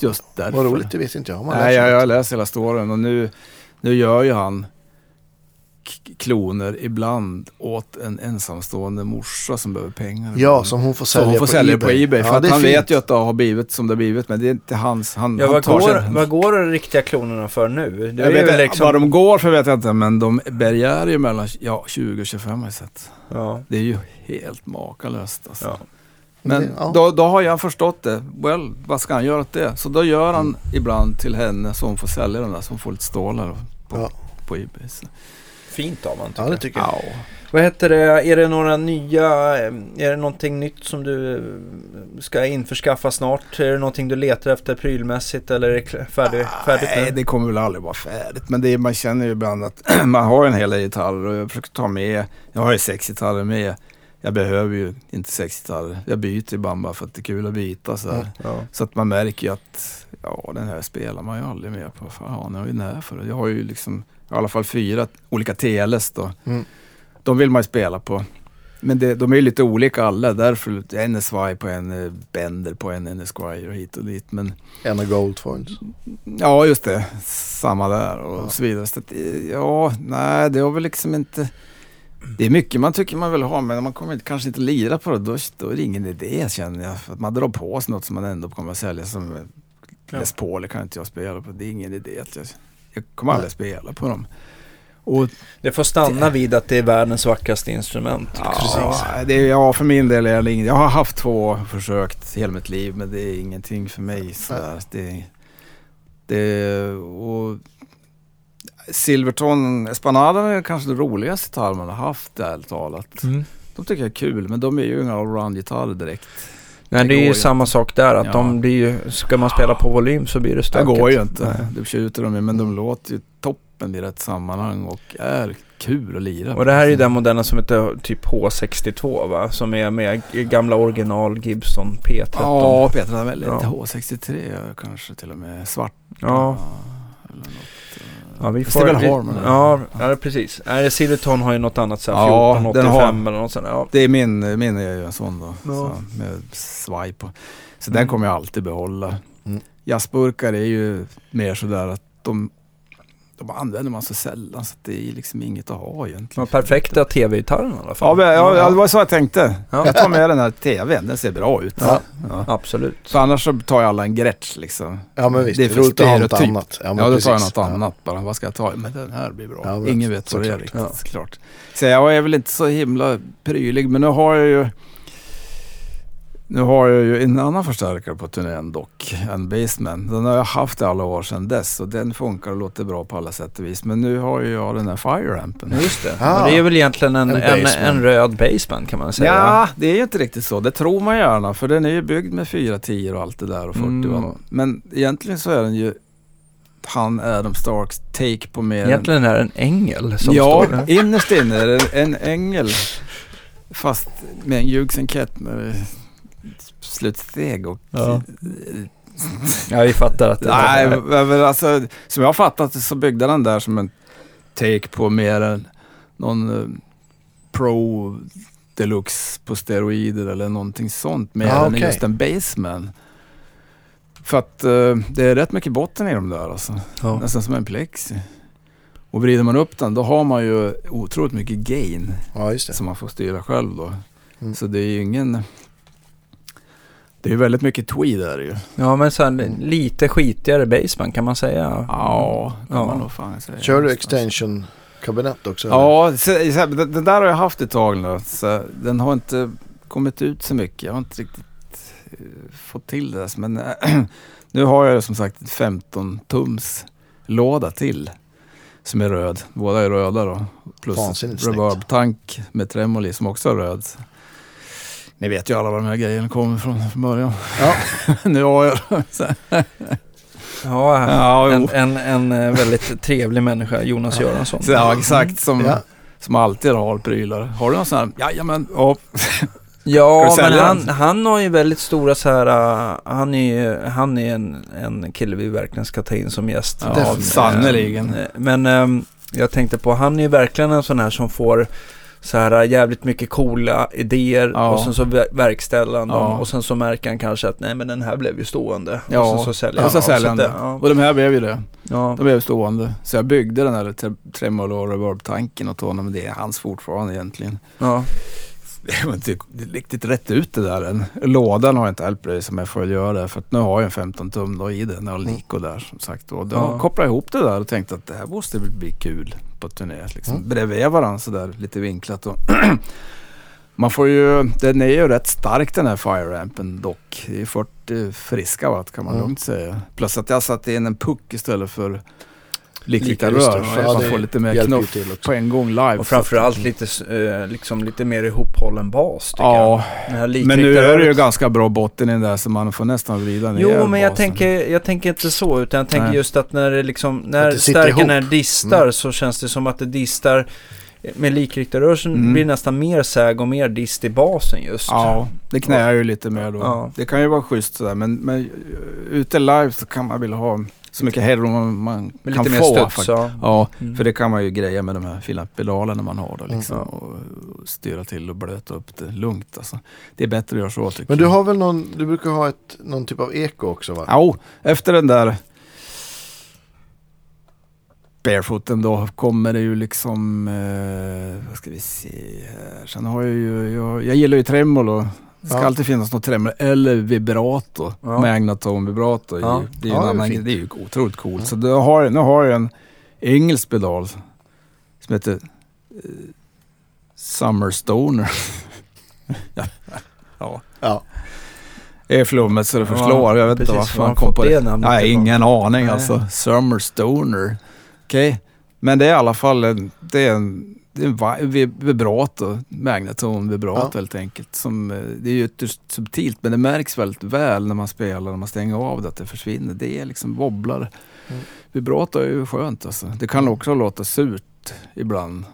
Just därför. Vad roligt, det vet inte jag. Nej, jag läser hela storyn och nu gör ju han kloner ibland åt en ensamstående morsa som behöver pengar. Ja, som hon får sälja på eBay. För att han vet ju att det har blivit som det har blivit, men det är inte hans. Vad går de riktiga klonerna för nu? Jag vet liksom... Vad de går för vet jag inte, men de bärgar ju mellan 20 och 25 har sett. Ja. Det är ju helt makalöst alltså. Ja. Men då har jag förstått det. Well, vad ska han göra åt det? Så då gör han ibland till henne så hon får sälja den där, så hon får lite stålar på eBay. Så. Fint av man tycker. Ja, det tycker jag. Vad heter det? Är det några nya, är det någonting nytt som du ska införskaffa snart? Är det någonting du letar efter prylmässigt eller är det färdigt? Nej, det kommer väl aldrig vara färdigt. Men det är, man känner ju ibland att man har en hel gitarr och jag försöker ta med, jag har ju 6 gitarrer med. Jag behöver ju inte 60-tal. Jag byter ju bara för att det är kul att byta. Så, så att man märker ju att den här spelar man ju aldrig mer på. Fan, jag är ju nära för det. Jag har ju liksom i alla fall 4 olika TLs då. De vill man ju spela på. Men de är ju lite olika alla. Därför en är svaj på en Bender på en Squire och hit och dit. Men, en är Goldfoils. Ja, just det. Samma där och så vidare. Så att, nej, det har väl liksom inte... Det är mycket man tycker man vill ha, men man kommer kanske inte lira på det, då är det ingen idé känner jag. För att man drar på sig något som man ändå kommer att sälja som Les Paul kan inte jag spela på. Det är ingen idé. Jag kommer aldrig spela på dem. Och det får stanna vid att det är världens vackraste instrument. För min del är det inget. Jag har haft 2 försökt hela mitt liv, men det är ingenting för mig. Så och Silverton Espanaden är kanske det roligaste gitarr man har haft där talat. De tycker jag är kul, men de är ju inga allround gitarr direkt. Nej, det är ju samma sak där att de blir ju, ska man spela på volym så blir det stökigt. Det går ju inte. Nej. Det tjuter de ju, men de låter ju toppen i rätt sammanhang och är kul att lira. Och det här är ju den modellen som heter typ H62 va, som är med gamla original Gibson P13. Ja, P13 är väl inte H63 kanske till och med svart. Ja. Eller något. Ja, vi får precis. Nej, Silverton har ju något annat så här 1485 eller något sånt. Ja. Det är min är ju en sån då så, med swipe. Så den kommer jag alltid behålla. Jazzburkar är ju mer så där att de använder man så sällan så att det är liksom inget att ha egentligen. Perfekta tv-gitarren i alla fall. Ja, det var så jag tänkte. Ja. Jag tar med den här tvn, den ser bra ut. Ja. Absolut. För annars så tar jag alla en grätch liksom. Ja, men visst. Det är för att ha något annat. Ja, då tar jag något annat bara. Vad ska jag ta? Men den här blir bra. Ja, ingen vet vad det är riktigt. Klart. Så jag är väl inte så himla prylig, men nu har jag ju en annan förstärkare på turnén dock, en Bassman. Den har jag haft alla år sedan dess och den funkar och låter bra på alla sätt och vis. Men nu har jag den här Fireampen. Just det. Det är väl egentligen en röd Bassman kan man säga. Ja, det är ju inte riktigt så. Det tror man gärna för den är ju byggd med 410 och allt det där och 40. Men egentligen så är den ju han Adam Starks take på mer. Egentligen är det en ängel som står där. Ja, innerst inne är det en ängel fast med en ljugsenkett med slutsteg och jag fattar att det alltså, som jag har fattat så byggde den där som en take på mer än någon pro deluxe på steroider eller någonting sånt mer än just en bassman. För att det är rätt mycket botten i de där alltså. Ja. Nästan som en plexi. Och vrider man upp den, då har man ju otroligt mycket gain som man får styra själv då. Mm. Så det är ju ingen... Det är väldigt mycket tweed där ju. Ja, men så här, lite skitigare baseband kan man säga. Ja, kan man nog fan säga. Kör du extension-kabinett också? Ja, så, den där har jag haft ett tag nu. Så den har inte kommit ut så mycket. Jag har inte riktigt fått till det. Men nu har jag som sagt 15-tums låda till. Som är röd. Båda är röda då. Plus reverb-tank med tremoli som också är röd. Ni vet ju alla vad de här grejerna kommer från början. Ja. Nu har jag en väldigt trevlig människa, Jonas Göransson. Ja, exakt. Som alltid har prylar. Har du någon sån här? Jajamän. Ja, men han har ju väldigt stora så här... Han är en kille vi verkligen ska ta in som gäst. Ja, sannoliken. Men jag tänkte på, han är ju verkligen en sån här som får... så här jävligt mycket coola idéer och sen så verkställer han dem och sen så märker han kanske att nej, men den här blev ju stående och sen så säljer han det. Och de här blev ju det. Ja. De blev stående. Så jag byggde den här tremolo och reverb-tanken åt honom, men det är hans fortfarande egentligen. Ja. Jag har inte riktigt rätt ut det där än. Lådan har jag inte hjälpt dig som jag får göra, för att nu har jag en 15 tum då i den och Lico där som sagt. Och då kopplade ihop det där och tänkte att det här måste bli kul på turné. Liksom. Bredvid varandra så där lite vinklat. Och man får ju, den är ju rätt stark den här Fireampen dock. Det är 40 friska watt kan man lugnt säga. Plus att jag satte in en puck istället för... Lika rör, så man får lite mer knuff på en gång live. Och framförallt lite mer ihophållen bas. Ja, men nu är det ju ganska bra botten i den där så man får nästan vrida ner. Jo, men basen. jag tänker inte så, utan jag tänker just att när det liksom, när stärken är distar så känns det som att det distar med likriktarrörelsen blir nästan mer säg och mer dist i basen just. Ja, det knäar ju lite mer då. Ja. Det kan ju vara schysst sådär, men ute live så kan man vilja ha så mycket headroom man kan lite mer få. Studs, för det kan man ju greja med de här fina pedalerna man har då, liksom, och styra till och blöta upp det lugnt. Alltså. Det är bättre att göra så, tycker jag. Men du har väl du brukar ha någon typ av eko också, va? Ja, efter den där barefooten då kommer det ju liksom vad ska vi se här. Sen har jag ju, jag gillar ju tremolo. Det ska alltid finnas något tremolo eller vibrato, magneton vibrato. Det är ju en annan, det är ju otroligt coolt. Så nu har jag en engelsk pedal som heter Summer Stoner. Är flummet så det förslår. Jag vet inte varför man kom på det. Nej, ingen aning. Nej. Alltså Summer Stoner. Okej. Men det är i alla fall det är en vibrato, magneton vibrato helt enkelt. Det är ju ytterst subtilt, men det märks väldigt väl när man spelar, när man stänger av det, att det försvinner. Det är liksom wobblar. Vibrato är ju skönt alltså. Det kan också låta surt ibland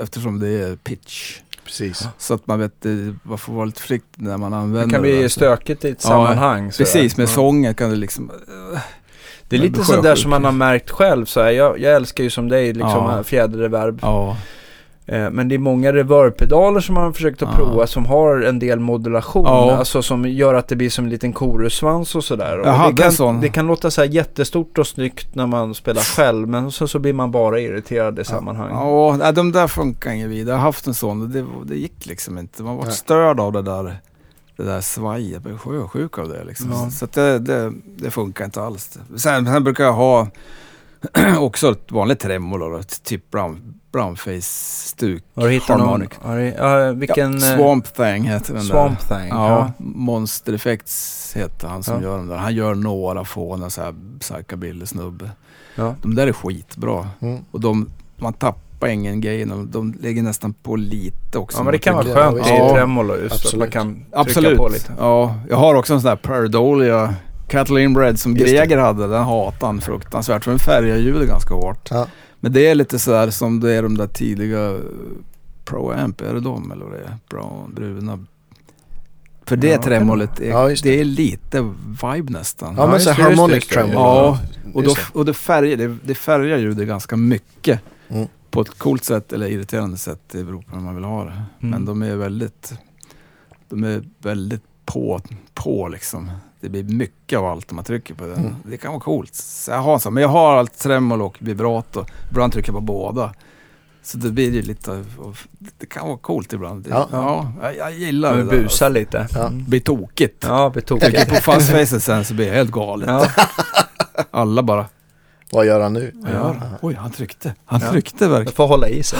eftersom det är pitch. Precis. Så att man vet, man får vara lite frikt när man använder det. Kan bli stökigt i ett sammanhang. Precis, med sånger kan det liksom... Det är lite sådär som man har märkt själv. Så här, jag älskar ju som dig liksom fjäderreverb. Ja. Men det är många reverb-pedaler som man har försökt att prova som har en del modulation. Ja. Alltså som gör att det blir som en liten korussvans och sådär. Och det kan låta så här jättestort och snyggt när man spelar själv. Men sen så blir man bara irriterad i sammanhang. Ja, de där funkar ju vidare. Jag har haft en sån. Det gick liksom inte. Man var störd av det där. Det där svajet, jag är sjuk av det liksom. Så att det funkar inte alls. Sen brukar jag ha också ett vanligt tremolo, ett typ brownface-stuk. Har du hittat vilken Swamp Thing heter den Swamp där. Thing, Monster Effects heter han som gör dem där. Han gör några få när så här psychobilly-snubbe. Ja. De där är skitbra. Och man tappar ingen grej, de lägger nästan på lite också. Ja, men det kan vara skönt i tremolo just så man kan trycka på lite. Ja, jag har också en sån där Perdolia Catalan Bread som Greger hade. Den hatar han fruktansvärt, för den färgar ljudet ganska hårt. Ja. Men det är lite så här som det är de där tidiga Pro-Amp, är det de eller vad det är? Bruna. För det tremolet är lite vibe nästan. Ja, men så harmonic tremolo. Ja, och det färgar ljudet ganska mycket. på ett coolt sätt eller irriterande sätt, det beror på hur man vill ha det. Men de är väldigt på liksom. Det blir mycket av allt om man trycker på den. Det kan vara coolt. Så men jag har allt tremolo och vibrato. Ibland trycker jag på båda. Så det blir ju lite, det kan vara coolt ibland. Jag gillar det. Busa lite. Blir tokigt. Ja, blir tokigt. Jag på fastfacet sen så blir jag helt galet. Ja. Alla bara. Vad gör han nu? Ja. Oj, han tryckte verkligen. Får hålla i sig.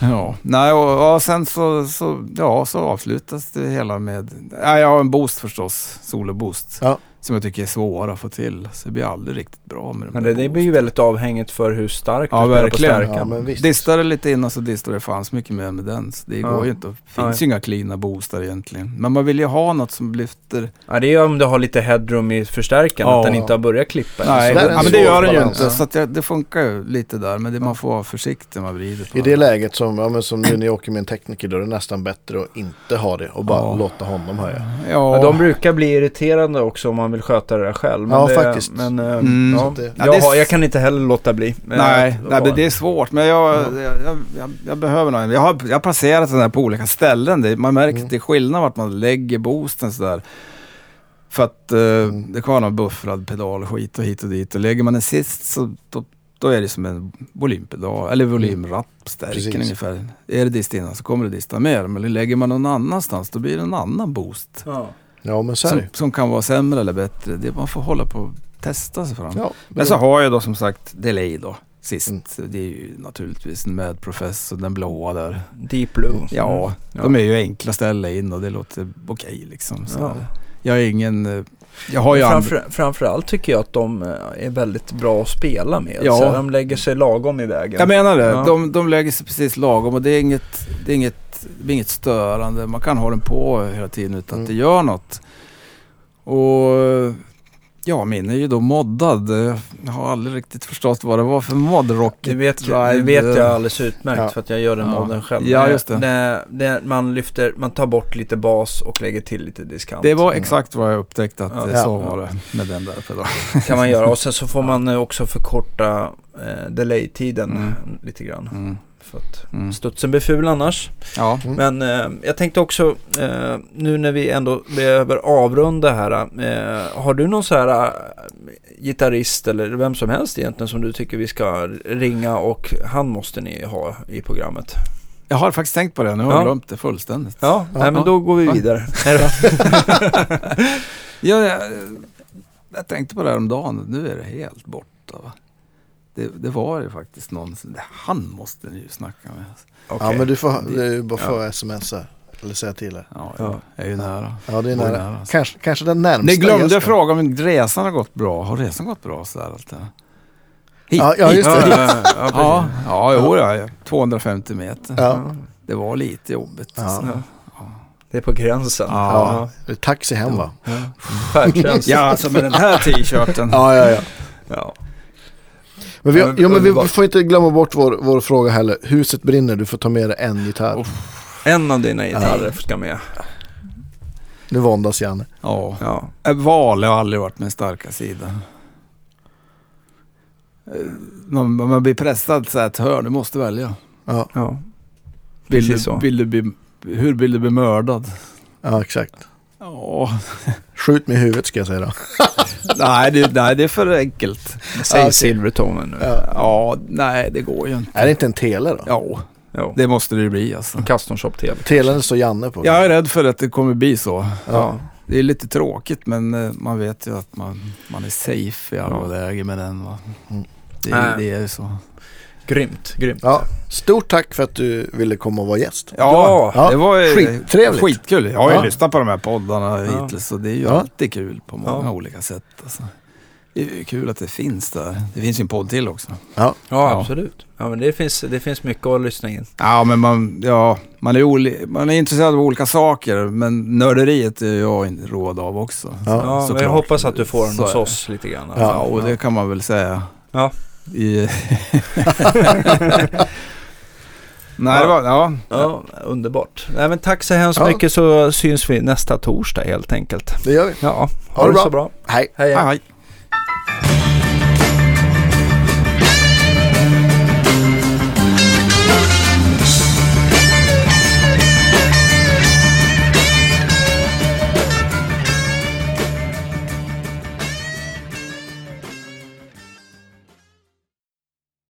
Ja. Nej, och sen så avslutas det hela med, jag har en boost förstås, soloboost, som jag tycker är svåra att få till. Så det blir aldrig riktigt bra med det. Men det blir ju väldigt avhängigt för hur starkt du spelar på stärkan. Ja, distar det lite innan så distar det fanns mycket mer med den. Så det går ju inte. Finns ju inga cleana boostar egentligen. Men man vill ju ha något som lyfter. Ja, det är ju om du har lite headroom i förstärkan, att den inte har börjat klippa. Nej, men det gör den ju inte. Så att det funkar ju lite där. Men det man får vara försiktig när man vrider på. I det läget som när ni åker med en tekniker, då är det nästan bättre att inte ha det och bara låta honom höja. Ja. De brukar bli irriterande också om man vill sköta det själv. Men faktiskt. Men, jag kan inte heller låta bli. Nej, det är svårt. Men jag behöver någon. Jag har passerat den här på olika ställen. Man märker det skillnad vart man lägger boosten sådär. För att det kan vara någon buffrad pedal och skit och hit och dit. Och lägger man den sist så då är det som en volympedal. Eller volymrappstärken ungefär. Är det dist innan så kommer det dista mer. Men lägger man någon annanstans då blir det en annan boost. Ja, men som kan vara sämre eller bättre. Det man får hålla på att testa sig fram. Men så har jag då som sagt delay då. Sist. Det är ju naturligtvis med professor, den blåa där. Deep blue. Ja, de är ju enkla att ställa in och det låter okej liksom. Så framförallt tycker jag att de är väldigt bra att spela med. Så de lägger sig lagom i vägen. Jag menar det. De lägger sig precis lagom och det är inget störande. Man kan ha den på hela tiden utan att det gör något. Och min är ju då moddad. Jag har aldrig riktigt förstått vad det var för modrock. Det vet jag alldeles utmärkt för att jag gör den modden själv. Ja, just det. När man tar bort lite bas och lägger till lite diskant. Det var exakt vad jag upptäckte att så var det med den där för då. Kan man göra. Och sen så får man också förkorta delay-tiden lite grann. För att studsen blir ful annars. Men jag tänkte också nu när vi ändå behöver avrunda här, har du någon så här gitarrist eller vem som helst egentligen som du tycker vi ska ringa och han måste ni ha i programmet? Jag har faktiskt tänkt på det, nu har jag glömt det fullständigt. Men då går vi vidare. Jag tänkte på det här om dagen, nu är det helt borta va? Det var ju faktiskt någon. Han måste ju snacka med. Okay. Ja, men du får bara få smsa eller säga till det. Ja, jag är ju nära. Ja, det är nära. Kanske den närmsta. Ni glömde fråga om resan har gått bra. Har resan gått bra så där allt det? Ja, just det. Ja, 250 meter. Ja. Det var lite jobbigt. Det är på gränsen. Ja. Taxi hem va? Färdtjänst. Ja, alltså med den här t-shirten. Ja. Men vi får inte glömma bort vår fråga heller. Huset brinner, du får ta med dig en gitarr. En av dina gitarrer ska med. Nu våndas Janne. Ja. Val har aldrig varit min starka sida. Man blir pressad så att hör, du måste välja. Ja. Hur vill du bli mördad? Ja, exakt. Skjut med huvudet ska jag säga då. nej, det är för enkelt. Säg silvertonen nu. Nej, det går ju inte. Är det inte en tele då? Ja. Det måste det bli alltså. En custom shop tele. Telen står Janne på. Jag är rädd för att det kommer bli så. Ja. Det är lite tråkigt men man vet ju att man är safe i alla lägen med den va. Det är ju så. Grymt. Ja, stort tack för att du ville komma och vara gäst. Ja, det var skittrevligt. Skitkul. Jag har ju lyssnat på de här poddarna hittills och det är ju alltid kul på många olika sätt. Alltså. Det är ju kul att det finns där. Det finns ju en podd till också. Ja, absolut. Ja, men det finns mycket att lyssna in. Ja, men man är intresserad av olika saker, men nörderiet är jag inte råd av också. Ja, men jag hoppas att du får den hos oss lite grann. Alltså. Ja, och det kan man väl säga. Ja. Nej, det var underbart. Nej, men tack så hemskt mycket, så syns vi nästa torsdag helt enkelt. Det gör vi. Ha det så bra. Hej.